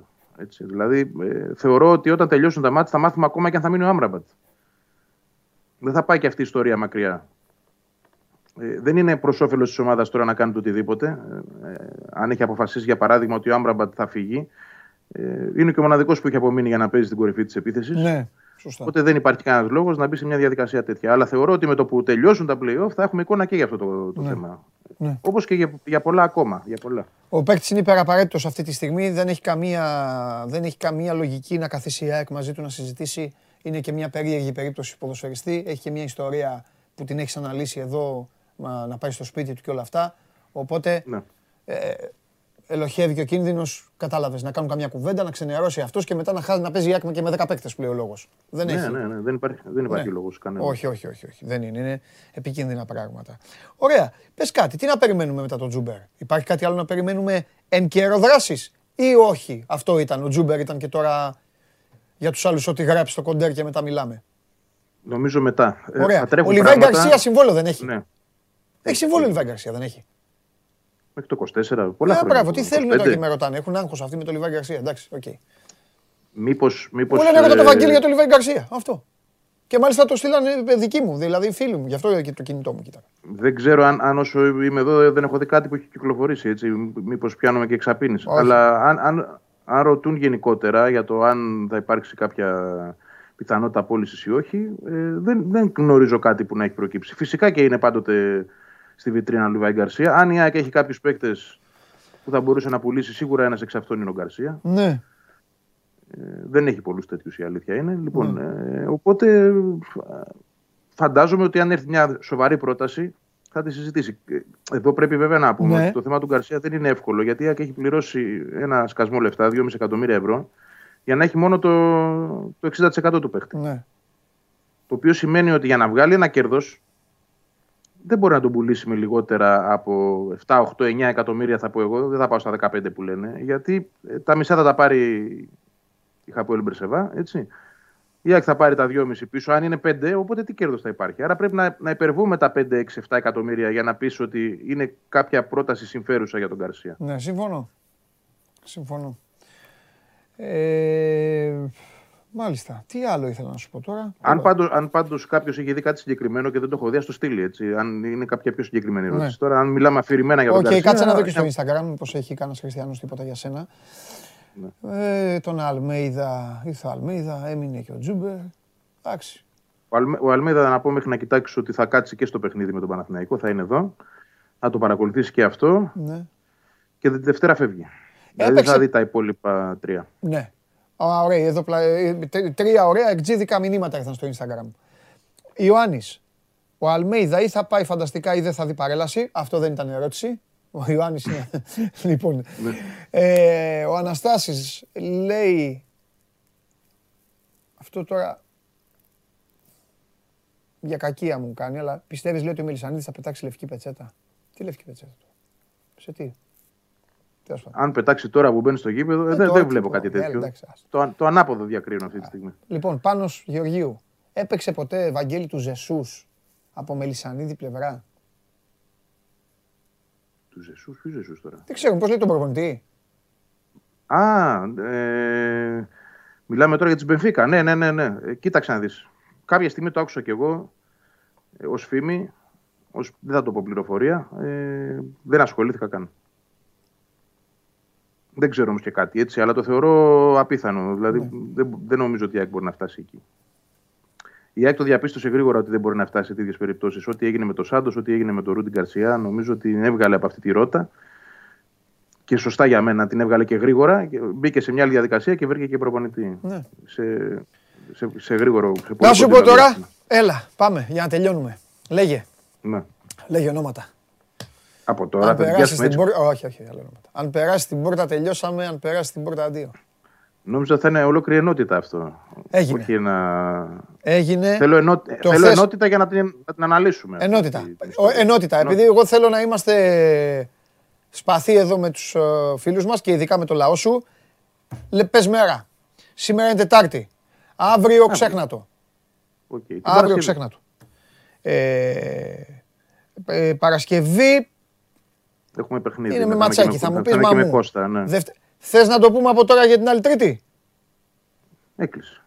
Δηλαδή, θεωρώ ότι όταν τελειώσουν τα μάτς θα μάθουμε ακόμα και αν θα μείνει ο Άμραμπατ. Δεν θα πάει και αυτή η ιστορία μακριά. Δεν είναι προς όφελος της ομάδας τώρα να κάνει το οτιδήποτε. Αν έχει αποφασίσει, για παράδειγμα, ότι ο Άμραμπατ θα φύγει, είναι και ο μοναδικός που έχει απομείνει για να παίζει στην κορυφή της επίθεσης. Ναι, σωστά. Οπότε δεν υπάρχει κανένας λόγος να μπει σε μια διαδικασία τέτοια. Αλλά θεωρώ ότι με το που τελειώσουν τα play-off θα έχουμε εικόνα και για αυτό το θέμα. Ναι. Όπως και για πολλά ακόμα. Για πολλά. Ο παίκτης είναι υπεραπαραίτητος αυτή τη στιγμή. Δεν έχει καμία λογική να καθίσει η ΑΕΚ μαζί του να συζητήσει. Είναι και μια περίεργη περίπτωση ποδοσφαιριστή. Έχει και μια ιστορία που την έχει αναλύσει εδώ, να πάει στο σπίτι του και όλα αυτά. Οπότε ναι. Ελοχεύει και ο κίνδυνος, κατάλαβες, να κάνουν καμιά κουβέντα, να ξενερώσει αυτός και μετά να παίζει η ΑΕΚ και με 10 παίκτες πλέον λόγος. Δεν έχει. Ναι, δεν υπάρχει ναι. Λόγος κανένα. Όχι. Δεν είναι επικίνδυνα πράγματα. Ωραία. Πες κάτι, τι να περιμένουμε μετά τον Τζούμπερ. Υπάρχει κάτι άλλο να περιμένουμε εν καιρό δράσης ή όχι? Αυτό ήταν. Ο Τζούμπερ ήταν και τώρα για τους άλλους ότι γράψει το κοντέρ και μετά μιλάμε. Νομίζω μετά. Ωραία. Ο Λιβάι Γκαρσία συμβόλαιο δεν έχει. Ναι. Έχει συμβόλαιο Λιβάι Γκαρσία, δεν έχει? Μέχρι το 24, πολλά χρόνια. Μπράβο, τι θέλουν τώρα και με ρωτάνε. Έχουν άγχος αυτοί με το Λιβάι Γκαρσία. Εντάξει, οκ. Μήπως. Όλα λέγανε το Βαγγέλη για το Λιβάι Γκαρσία. Αυτό. Και μάλιστα το στείλανε δική μου, δηλαδή φίλοι μου. Γι' αυτό και το κινητό μου κοίταγα. Δεν ξέρω αν όσο είμαι εδώ δεν έχω δει κάτι που έχει κυκλοφορήσει. Έτσι. Μήπως πιάνομαι και εξαπίνηση. Αλλά αν ρωτούν γενικότερα για το αν θα υπάρξει κάποια πιθανότητα πώλησης ή όχι, δεν γνωρίζω κάτι που να έχει προκύψει. Φυσικά και είναι πάντοτε στη βιτρίνα Λιβάι Γκαρσία. Αν η ΑΕΚ έχει κάποιους παίκτες που θα μπορούσε να πουλήσει, σίγουρα ένας εξ αυτών είναι ο Γκαρσία. Ναι. Δεν έχει πολλούς τέτοιους, η αλήθεια είναι. Λοιπόν, ναι. Οπότε φαντάζομαι ότι αν έρθει μια σοβαρή πρόταση θα τη συζητήσει. Εδώ πρέπει βέβαια να πούμε ότι το θέμα του Γκαρσία δεν είναι εύκολο, γιατί η ΑΕΚ έχει πληρώσει ένα σκασμό λεφτά, 2,5 εκατομμύρια ευρώ, για να έχει μόνο το 60% του παίκτη. Ναι. Το οποίο σημαίνει ότι για να βγάλει ένα κέρδος δεν μπορεί να τον πουλήσει με λιγότερα από 7, 8, 9 εκατομμύρια, θα πω εγώ. Δεν θα πάω στα 15 που λένε. Γιατί τα μισά θα τα πάρει η Χαπόελ Μπερσεβά, έτσι. Η ΑΕΚ θα πάρει τα 2,5 πίσω. Αν είναι 5, οπότε τι κέρδος θα υπάρχει? Άρα πρέπει να υπερβούμε τα 5, 6, 7 εκατομμύρια για να πεις ότι είναι κάποια πρόταση συμφέρουσα για τον Γκαρσία. Ναι, συμφωνώ. Μάλιστα. Τι άλλο ήθελα να σου πω τώρα? Αν πάντως κάποιος έχει δει κάτι συγκεκριμένο και δεν το έχω δει, ας το στείλει, έτσι. Αν είναι κάποια πιο συγκεκριμένη ερώτηση. Τώρα, αν μιλάμε αφηρημένα για τον Γκαρσία. Κάτσε να δω και στο Instagram μήπως έχει κανένας Χριστιανός τίποτα για σένα. Ναι. Τον Αλμέιδα, ήρθε ο Αλμέιδα, έμεινε και ο Τζούμπερ. Εντάξει. Ο Αλμέιδα, να πω, μέχρι να κοιτάξει ότι θα κάτσει και στο παιχνίδι με τον Παναθηναϊκό, θα είναι εδώ. Να το παρακολουθήσει και αυτό. Ναι. Και την Δευτέρα φεύγει. Δεν θα δει τα υπόλοιπα 3. Ναι. Ωραία, εδώ τρία ωραία εκτζίδικα μηνύματα ήρθαν στο Instagram. Ιωάννης, ο Αλμέιδα ή θα πάει φανταστικά ή δεν θα δει παρέλαση. Αυτό δεν ήταν ερώτηση. Ο Ιωάννης είναι. Λοιπόν. Ο Αναστάσης λέει... Αυτό τώρα... Για κακία μου κάνει, αλλά πιστεύεις, λέει, ότι ο Μελισσανίδης θα πετάξει λευκή πετσέτα? Τι λευκή πετσέτα? Σε τι? Αν πετάξει τώρα που μπαίνει στο γήπεδο, δεν βλέπω κάτι τέτοιο. Το ανάποδο διακρίνω αυτή τη στιγμή. Λοιπόν, Πάνος Γεωργίου, έπαιξε ποτέ Ευαγγέλη του Ζεσούς από Μελισσανίδη πλευρά? Του Ζεσούς, ποιο Ζεσούς τώρα? Δεν ξέρω, πώς λέει τον προπονητή. Μιλάμε τώρα για τη Μπενφίκα. Ναι. Κοίταξε να δεις. Κάποια στιγμή το άκουσα κι εγώ ως φήμη, δεν θα το πω πληροφορία, δεν ασχολήθηκα καν. Δεν ξέρω όμως και κάτι, έτσι, αλλά το θεωρώ απίθανο. Δηλαδή, δεν νομίζω ότι η ΑΕΚ μπορεί να φτάσει εκεί. Η ΑΕΚ το διαπίστωσε γρήγορα ότι δεν μπορεί να φτάσει σε τέτοιες περιπτώσεις. Ό,τι έγινε με τον Σάντος, ό,τι έγινε με τον Ρούντι Γκαρσία, νομίζω ότι την έβγαλε από αυτή τη ρότα. Και σωστά για μένα, την έβγαλε και γρήγορα. Μπήκε σε μια άλλη διαδικασία και βρήκε και προπονητή. Ναι. Σε γρήγορο. Να σου πω τώρα, έλα, πάμε για να τελειώνουμε. Λέγε. Ναι. Λέγε ονόματα. Από τώρα, αν περάσει την πόρτα τελειώσαμε, αν περάσει την πόρτα αντίο. Νόμιζα θα είναι ολόκληρη ενότητα αυτό. Έγινε. Όχι να... Έγινε. Θέλω ενότητα για να την αναλύσουμε. Ενότητα. Επειδή εγώ θέλω να είμαστε σπαθοί εδώ με τους φίλους μας και ειδικά με το λαό σου. Πες μέρα. Σήμερα είναι Τετάρτη. Αύριο ξέχνα το. Okay. Αύριο ξέχνα το. Παρασκευή. Έχουμε παιχνίδι. Είναι με Ματσάκι. Θα μου πεις μαμού. Θες να το πούμε από τώρα για την άλλη Τρίτη? Έκλεισε.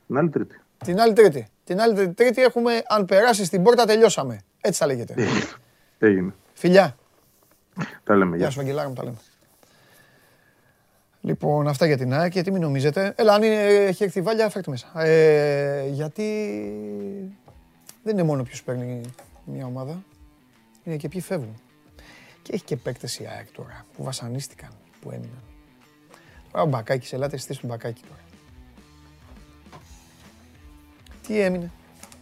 Την άλλη Τρίτη έχουμε, αν περάσει στην πόρτα, τελειώσαμε. Έτσι θα λέγεται. Έγινε. Φιλιά. Τα λέμε. Γεια σου, Αγγελάρα μου, τα λέμε. Λοιπόν, αυτά για την ΑΕΚ, γιατί μην νομίζετε. Έλα, αν έχει έρθει η Βάλια, φέρτε μέσα. Γιατί δεν είναι μόνο ποιος παίρνει μια ομάδα, είναι και ποιοι φεύγουν. Και έχει και παίκτες η ΑΕΚ τώρα, που βασανίστηκαν, που έμειναν. Ο Μπακάκης, ελάτε εσείς στον Μπακάκη τώρα. Τι έμεινε,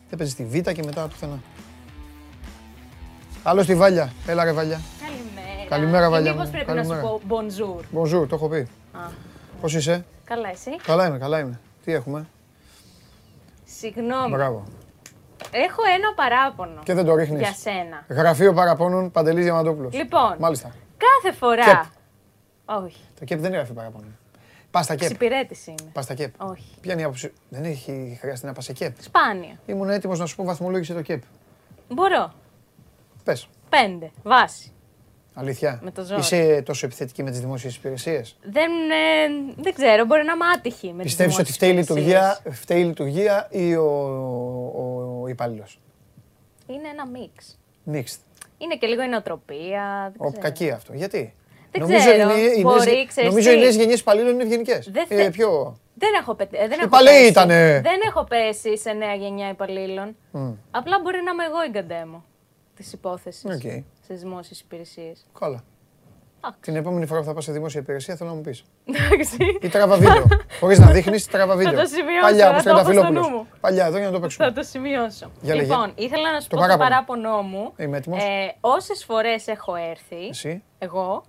δεν παίζει στη Β και μετά πουθενά. Άλλο στη Βάλια, έλα ρε Βάλια. Καλημέρα Βάλια μου. Μήπως πρέπει να σου πω bonjour. Bonjour, το έχω πει. Πώς είσαι? Καλά, εσύ? Καλά είμαι. Τι έχουμε? Συγγνώμη. Μπράβο. Έχω ένα παράπονο. Και δεν το ρίχνεις. Για σένα. Γραφείο παραπώνων, Παντελής Διαμαντόπουλος. Λοιπόν, μάλιστα. Κάθε φορά... Όχι. Το ΚΕΠ δεν γράφει παραπάνω. Πας στα ΚΕΠ. Εξυπηρέτηση είναι. Πας στα ΚΕΠ. Όχι. Ποια είναι η άποψη? Δεν έχει χρειαστεί να πας σε ΚΕΠ. Σπάνια. Ήμουν έτοιμος να σου πω βαθμολόγησε το ΚΕΠ. Μπορώ. Πες. 5. Βάση. Αλήθεια. Με το ζόρι. Είσαι τόσο επιθετική με τις δημόσιες υπηρεσίες? Δεν ξέρω. Μπορεί να είμαι άτυχη με τις δημόσιες υπηρεσίες. Πιστεύεις ότι φταίει η λειτουργία ή ο υπάλληλος? Είναι ένα μίξ. Μίξ. Είναι και λίγο η νοοτροπία. Κακή αυτό. Γιατί? Δεν ξέρω, μπορεί, ξέρεις. Νομίζω οι νέες γενιές υπαλλήλων είναι ευγενικές. Δεν έχω πέσει σε νέα γενιά υπαλλήλων. Απλά μπορεί να είμαι εγώ η γκαντέμο της υπόθεσης στις δημόσιες υπηρεσίες. Καλά. Την επόμενη φορά που θα πας σε δημόσια υπηρεσία θέλω να μου πεις. Ή τραβά βίντεο. Χωρίς να δείχνεις, τραβά βίντεο. Θα το σημειώσω. Παλιά, όπως Τριανταφυλόπουλος. Παλιά, εδώ για να το παίξουμε. Θα το σημειώσω. Λοιπόν, ήθελα να σου πω το παράπονό μου. Είμαι έτοιμος. Όσες φορές έχω έρθει, εγώ,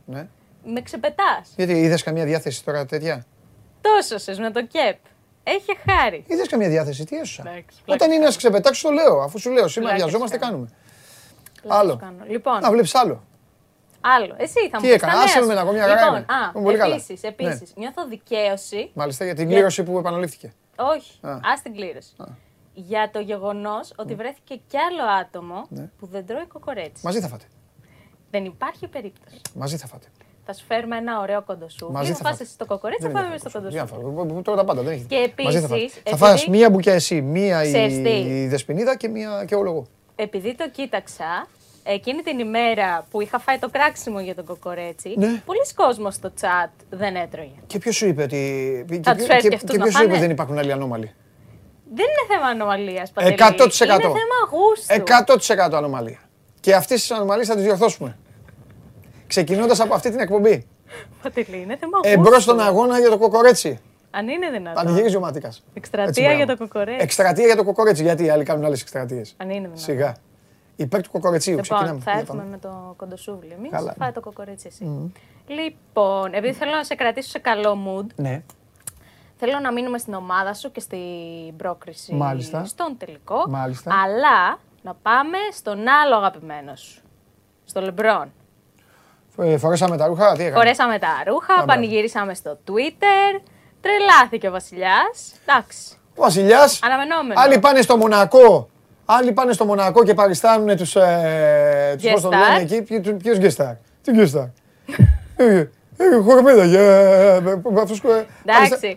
με ξεπετάς. Γιατί είδες καμία διάθεση τώρα τέτοια? Τόσωσες με το ΚΕΠ. Έχει χάρη. Είδες καμία διάθεση, τι έσωσα? Όταν είναι να σε ξεπετάξω, το λέω. Αφού σου λέω, σήμερα βιαζόμαστε, κάνουμε. Άλλο. Να βλέπεις άλλο. Άλλο. Εσύ θα μου πεις τα νέα σου. Λοιπόν, επίσης, νιώθω δικαίωση... Μάλιστα, για την κλήρωση που επαναλήφθηκε. Όχι, ας την κλήρωση. Για το γεγονός ότι βρέθηκε κι άλλο άτομο που δεν τρώει κοκορέτσι. Μαζί θα φάτε. Δεν υπάρχει περίπτωση. Μαζί θα φάτε. Θα σου φέρουμε ένα ωραίο κοντοσούβλι. Μαζί θα φάτε στο κοκορέτσι, θα πάμε στο κοντοσούβλι. Τώρα τα πάντα, δεν έχει. Και επίσης... Θα φας μία μπουκιά εσύ, μία η Δεσποινίδα και όλο εγώ. Επειδή το κοίταξα. Εκείνη την ημέρα που είχα φάει το κράξιμο για τον κοκορέτσι, πολλοί κόσμος στο chat δεν έτρωγε. Και ποιος σου είπε ότι δεν υπάρχουν άλλοι ανώμαλοι? Δεν είναι θέμα ανομαλίας, Παντελή. 100%. Είναι θέμα γούστου. 100% ανομαλία. Και αυτές τις ανομαλίες θα τις διορθώσουμε. Ξεκινώντας από αυτή την εκπομπή. Παντελή, είναι θέμα γούστου. Εμπρός στον αγώνα για το κοκορέτσι. Αν είναι δυνατόν. Πανηγυρίζει ο Ματίκας. Εκστρατεία για το κοκορέτσι. Εκστρατεία για το κοκορέτσι. Γιατί οι άλλοι κάνουν άλλες εκστρατείες? Αν είναι δυνατόν. Σιγά. Υπέρ του κοκορετσίου, ξεκινάμε. Θα έρθουμε με το κοντοσούβλι εμείς. Φάει το κοκορέτσι εσύ. Λοιπόν, επειδή θέλω να σε κρατήσω σε καλό mood, θέλω να μείνουμε στην ομάδα σου και στην πρόκριση, στον τελικό. Αλλά να πάμε στον άλλο αγαπημένο σου, στο Λεμπρόν. Φορέσαμε τα ρούχα, τι έκανα? Φορέσαμε τα ρούχα, πανηγυρίσαμε στο Twitter, τρελάθηκε ο Βασιλιάς. Εντάξει. Ο Βασιλιάς, άλλοι πάνε στο Μονακό. Άλλοι πάνε στο Μονακό και παριστάνουν τους πώς το λένε εκεί, ποιος γκεστάρ. Τι γκεστάρ? Χορμίδα για αυτούς.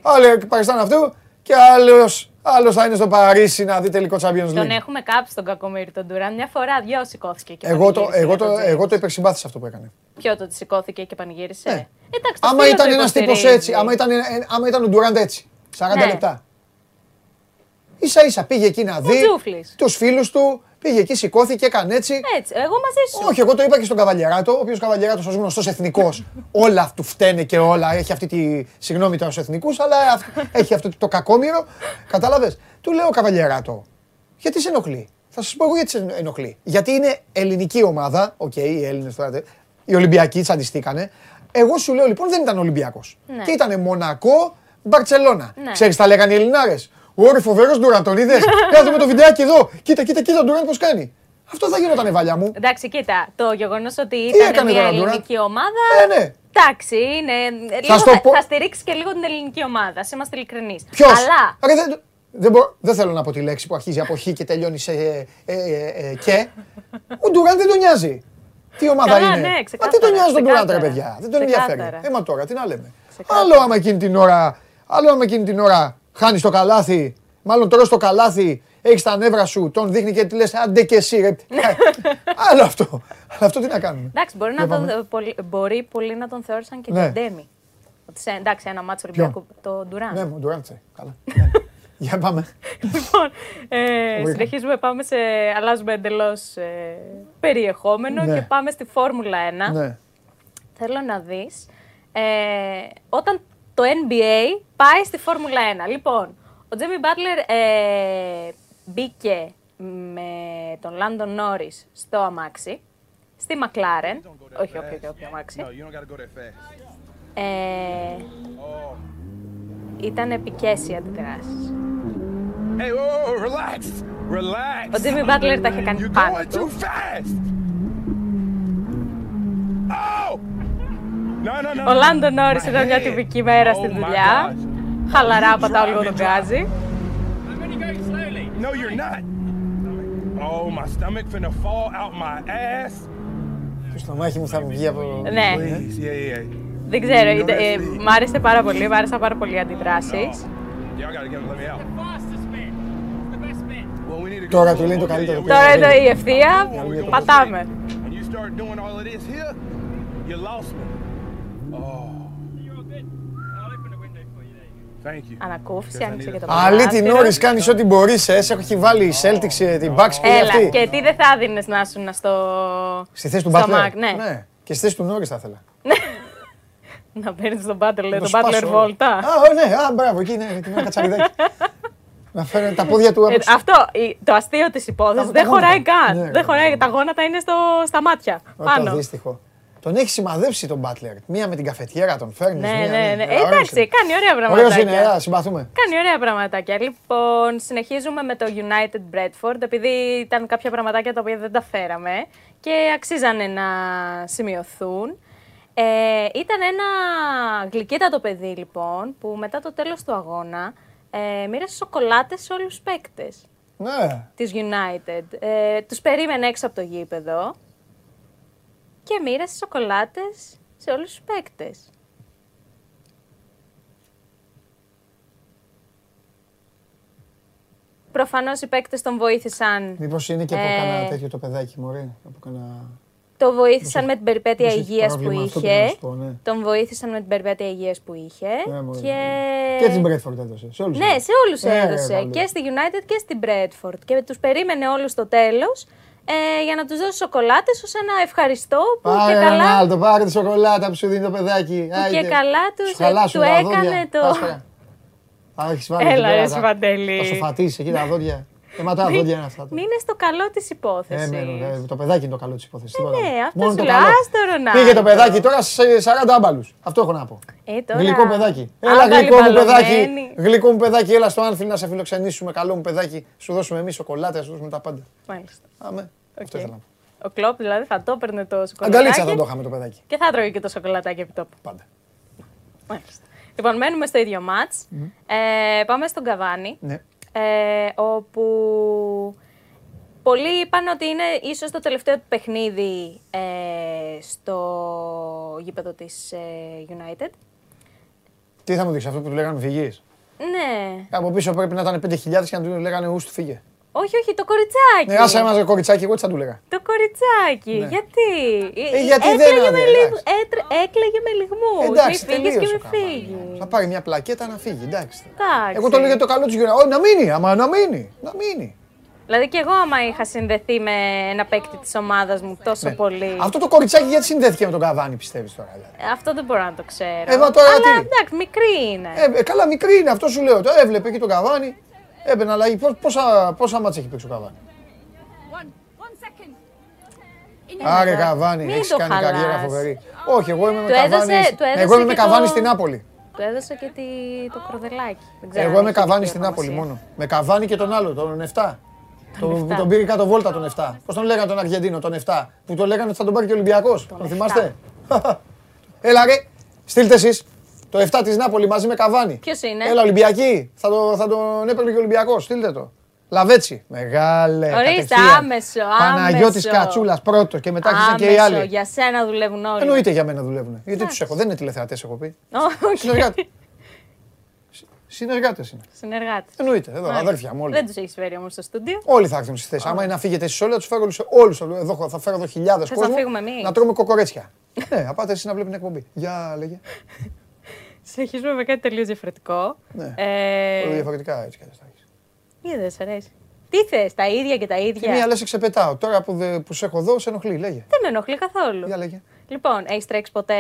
Άλλοι παριστάνουν αυτού και άλλος θα είναι στο Παρίσι να δει τελικό Champions League. Τον έχουμε κάψει τον κακομοίρη τον Ντουράν, μια φορά δυο σηκώθηκε και πανηγύρισε. Εγώ το υπερσυμπάθησα αυτό που έκανε. Ποιο, το ότι σηκώθηκε και πανηγύρισε? Άμα ήταν ένας τύπος έτσι, άμα ήταν ο Ντουράν έτσι, 40 λεπτά. Ίσα-ίσα πήγε εκεί να δει τους φίλους του, πήγε εκεί, σηκώθηκε, έκανε έτσι. Έτσι, εγώ μαζί σου. Όχι, εγώ το είπα και στον Καβαλιεράτο, ο οποίος Καβαλιεράτος ως γνωστός εθνικός, όλα του φταίνε και όλα, έχει αυτή τη, συγγνώμη τώρα στους εθνικούς, αλλά έχει αυτό το κακόμοιρο, κατάλαβες. Του λέω Καβαλιεράτο, γιατί σε ενοχλεί? Θα σας πω εγώ γιατί σε ενοχλεί. Γιατί είναι ελληνική ομάδα, οκ, οι Έλληνες τώρα, οι Ολυμπιακοί τσαντιστήκανε. Εγώ σου λέω λοιπόν δεν ήταν Ολυμπιακός. Και ήταν Μονακό, Μπαρσελόνα. Ναι. Ξέρεις, τα λέγανε οι Ελληνάρες. Ωρε φοβερός Ντουράν, τον είδες. Κάτσε με το βιντεάκι εδώ. Κοίτα, κοίτα, κοίτα, Ντουράν πώς κάνει. Αυτό θα γινόταν, βαλιά μου. Εντάξει, κοίτα. Το γεγονός ότι ήταν μια ελληνική ομάδα. Ναι. Εντάξει, είναι. Λίγο θα στηρίξει και λίγο την ελληνική ομάδα. Είμαστε ειλικρινείς. Ποιος? Αλλά. Δεν θέλω να πω τη λέξη που αρχίζει από χ και τελειώνει σε και. Ο Ντουράν δεν τον νοιάζει. Τι ομάδα είναι. Ναι, μα τι τον νοιάζει τον Ντουράν, ρε παιδιά. Δεν τον ενδιαφέρει. Έμα τώρα, τι να λέμε. Άλλο άμα εκείνη την ώρα, χάνει το καλάθι, μάλλον τρως το καλάθι, έχεις τα νεύρα σου, τον δείχνει και τη λες άντε και εσύ. Ρε. Άλλο αυτό. Αυτό τι να κάνουμε. Εντάξει, μπορεί πολλοί να τον θεώρησαν και τον Ντέμι. Εντάξει, ένα μάτσο Ολυμπιακού. Το Ντουράν. Ναι, ο Ντουράν ξέρει. Καλά. Για πάμε. Λοιπόν, συνεχίζουμε, αλλάζουμε εντελώς περιεχόμενο και πάμε στη Φόρμουλα 1. Θέλω να δεις, όταν το NBA πάει στη Φόρμουλα 1. Λοιπόν, ο Τζέμι Μπάτλερ μπήκε με τον Λάντον Νόρις στο αμάξι, στη Μακλάρεν, όχι όποιο αμάξι. Ήταν επικές οι αντιδράσεις. Ο Τζίμι Μπάτλερ τα είχε κάνει πάνω του. Ο Λάντον Νόρις ήταν μια τυπική μέρα στη δουλειά. Χαλαρά πατάω λίγο τον γκάζι. Το στομάχι μου θα μου βγει από... Ναι. Δεν ξέρω, μ' άρεσε πάρα πολύ, οι αντιδράσεις. Τώρα του λένε το καλύτερο. Τώρα είναι η ευθεία, πατάμε. Ανακούφιση, άνοιξε και το παράθυρο. Αλή την ώρες κάνεις ό,τι μπορείς, έχει βάλει η Celtics, την Bucks και αυτή. Έλα, και τι δεν θα δίνεις να ήσουν στο... Στη θέση του Butler, ναι. Και στη θέση του Norris θα ήθελα. Να παίρνεις τον Butler βόλτα. Ναι, μπράβο, εκεί είναι ένα κατσαριδάκι. Να φέρνει τα πόδια του... Αυτό, το αστείο της υπόθεσης δεν χωράει καν. Τα γόνατα είναι στα μάτια, πάνω. Το δύστιχο. Τον έχει σημαδεύσει τον Butler. Μία με την καφετιέρα τον φέρνεις. Ναι. Εντάξει, κάνει ωραία πραγματάκια. Ωραίος είναι, συμπαθούμε. Κάνει ωραία πραγματάκια. Λοιπόν, συνεχίζουμε με το United Bradford, επειδή ήταν κάποια πραγματάκια τα οποία δεν τα φέραμε και αξίζανε να σημειωθούν. Ήταν ένα γλυκύτατο παιδί, λοιπόν, που μετά το τέλος του αγώνα μοίρασε σοκολάτες σε όλους τους παίκτες της United. Τους περίμενε έξω από το γήπεδο και μοίρασε σοκολάτες σε όλους τους παίκτες. Προφανώς οι παίκτες τον βοήθησαν... Μήπως είναι και από κανένα τέτοιο το παιδάκι, μωρέ, από κανένα... Το βοήθησαν με την περιπέτεια υγείας που είχε. Τον βοήθησαν με την περιπέτεια υγείας που είχε. Και την Bradford έδωσε. Σε όλους. Ναι, σε όλους έδωσε. Και στη United και στην Bradford. Και τους περίμενε όλους στο τέλος για να τους δώσει σοκολάτες ως ένα ευχαριστώ που και καλά. Πάρε τη σοκολάτα που σου δίνει το παιδάκι. Και καλά του έκανε το. Έλα, ρε Βαντέλη. Θα σου φατίσει εκεί τα δόντια. Είναι στο καλό της υπόθεσης. Το παιδάκι είναι το καλό της υπόθεσης. Ναι, αυτό σου λέω. Πήγε το παιδάκι τώρα σε 40 άμπαλους. Αυτό έχω να πω. Γλυκό παιδάκι. Έλα, γλυκό μου παιδάκι. Γλυκό μου παιδάκι, έλα στο Άνθιλ να σε φιλοξενήσουμε. Καλό μου παιδάκι, σου δώσουμε εμείς σοκολάτα, σου δώσουμε τα πάντα. Μάλιστα. Αυτό ήθελα να πω. Ο Κλοπ δηλαδή θα το έπαιρνε το σοκολατάκι. Αγκαλίτσα θα το είχαμε το παιδάκι. Και θα τρώγε και το σοκολατάκι επί τόπου. Πάντα. Μάλιστα. Λοιπόν, μένουμε στο ίδιο μάτς. Πάμε στον Καβάνι. Όπου πολλοί είπαν ότι είναι ίσως το τελευταίο παιχνίδι στο γήπεδο της United. Τι θα μου δείξει αυτό που του λέγανε φυγείς. Ναι. Από πίσω πρέπει να ήταν 5.000 και να του λέγανε ους του φύγε. Όχι, όχι, το κοριτσάκι. Ναι, άσε ένα κοριτσάκι, εγώ τι θα του λέγα. Το κοριτσάκι, ναι. Γιατί έκλαιγε με λιγμούς. Εντάξει, μη φύγεις και με φύγει. Θα πάρει μια πλακέτα να φύγει, εντάξει. Εγώ το λέω για το καλό της United. Να μείνει, άμα να μείνει. Δηλαδή και εγώ άμα είχα συνδεθεί με ένα παίκτη της ομάδας μου τόσο πολύ. Αυτό το κοριτσάκι γιατί συνδέθηκε με τον Καβάνι, πιστεύεις τώρα? Δηλαδή. Αυτό δεν μπορώ να το ξέρω. Τώρα, αλλά εντάξει, μικρή είναι. Καλά, μικρή είναι, αυτό σου λέω. Το έβλεπε και τον Καβάνι. Έπαιρνε αλλαγή. Πόσα μάτς έχει παίξει ο Καβάνι? Άρε Καβάνι, έχεις κάνει καριέρα φοβερή. Όχι, εγώ είμαι με Καβάνι στην Νάπολη. Του έδωσε και το κροδελάκι. Εγώ είμαι Καβάνι στην Νάπολη μόνο. Με Καβάνι και τον άλλο, τον 7. Τον πήρε κάτω βόλτα τον 7. Πώς τον λέγανε τον Αργεντίνο, τον 7. Που το λέγανε ότι θα τον πάρει και ο Ολυμπιακός. Τον θυμάστε. Έλα ρε, στείλτε εσείς. Το 7 της Νάπολη μαζί με Καβάνι. Ποιος είναι? Έλα Ολυμπιακή. Θα τον έπαιρνε και ο Ολυμπιακός. Στείλτε το. Λαβέτσι. Μεγάλε. Ορίστε, άμεσο. Παναγιώτης Κατσούλας πρώτος και μετά άρχισαν και οι άλλοι. Άμεσο, για σένα δουλεύουν όλοι. Εννοείται για μένα δουλεύουν. Γιατί τους έχω. Δεν είναι τηλεθεατές, έχω πει. Συνεργάτες είναι. Συνεργάτες. Εννοείται, εδώ, αδέρφια μου όλοι. Δεν τους έχεις φέρει όμως στο στούντιο. Όλοι θα έρθουν στη θέση. Άμα είναι να φύγετε εσείς όλοι, θα τους φέρω όλους. Εδώ θα φέρω εδώ χιλιάδες κόσμο. Θα φύγουμε εμείς. Να τρώμε κοκορέτσια. Ναι, απάτε εσείς να βλέπετε την εκπομπή. Γεια, λέγε. Συνεχίζουμε με κάτι τελείως διαφορετικό. Πολύ διαφορετικά έτσι κι αλλιώς. Είδε, σ' αρέσει. Τι θες, τα ίδια και τα ίδια. Μία λες, ξεπετάω. Τώρα που σε έχω εδώ, σε ενοχλεί, λέγε. Δεν με ενοχλεί καθόλου. Για λέγε. Λοιπόν, έχεις τρέξει ποτέ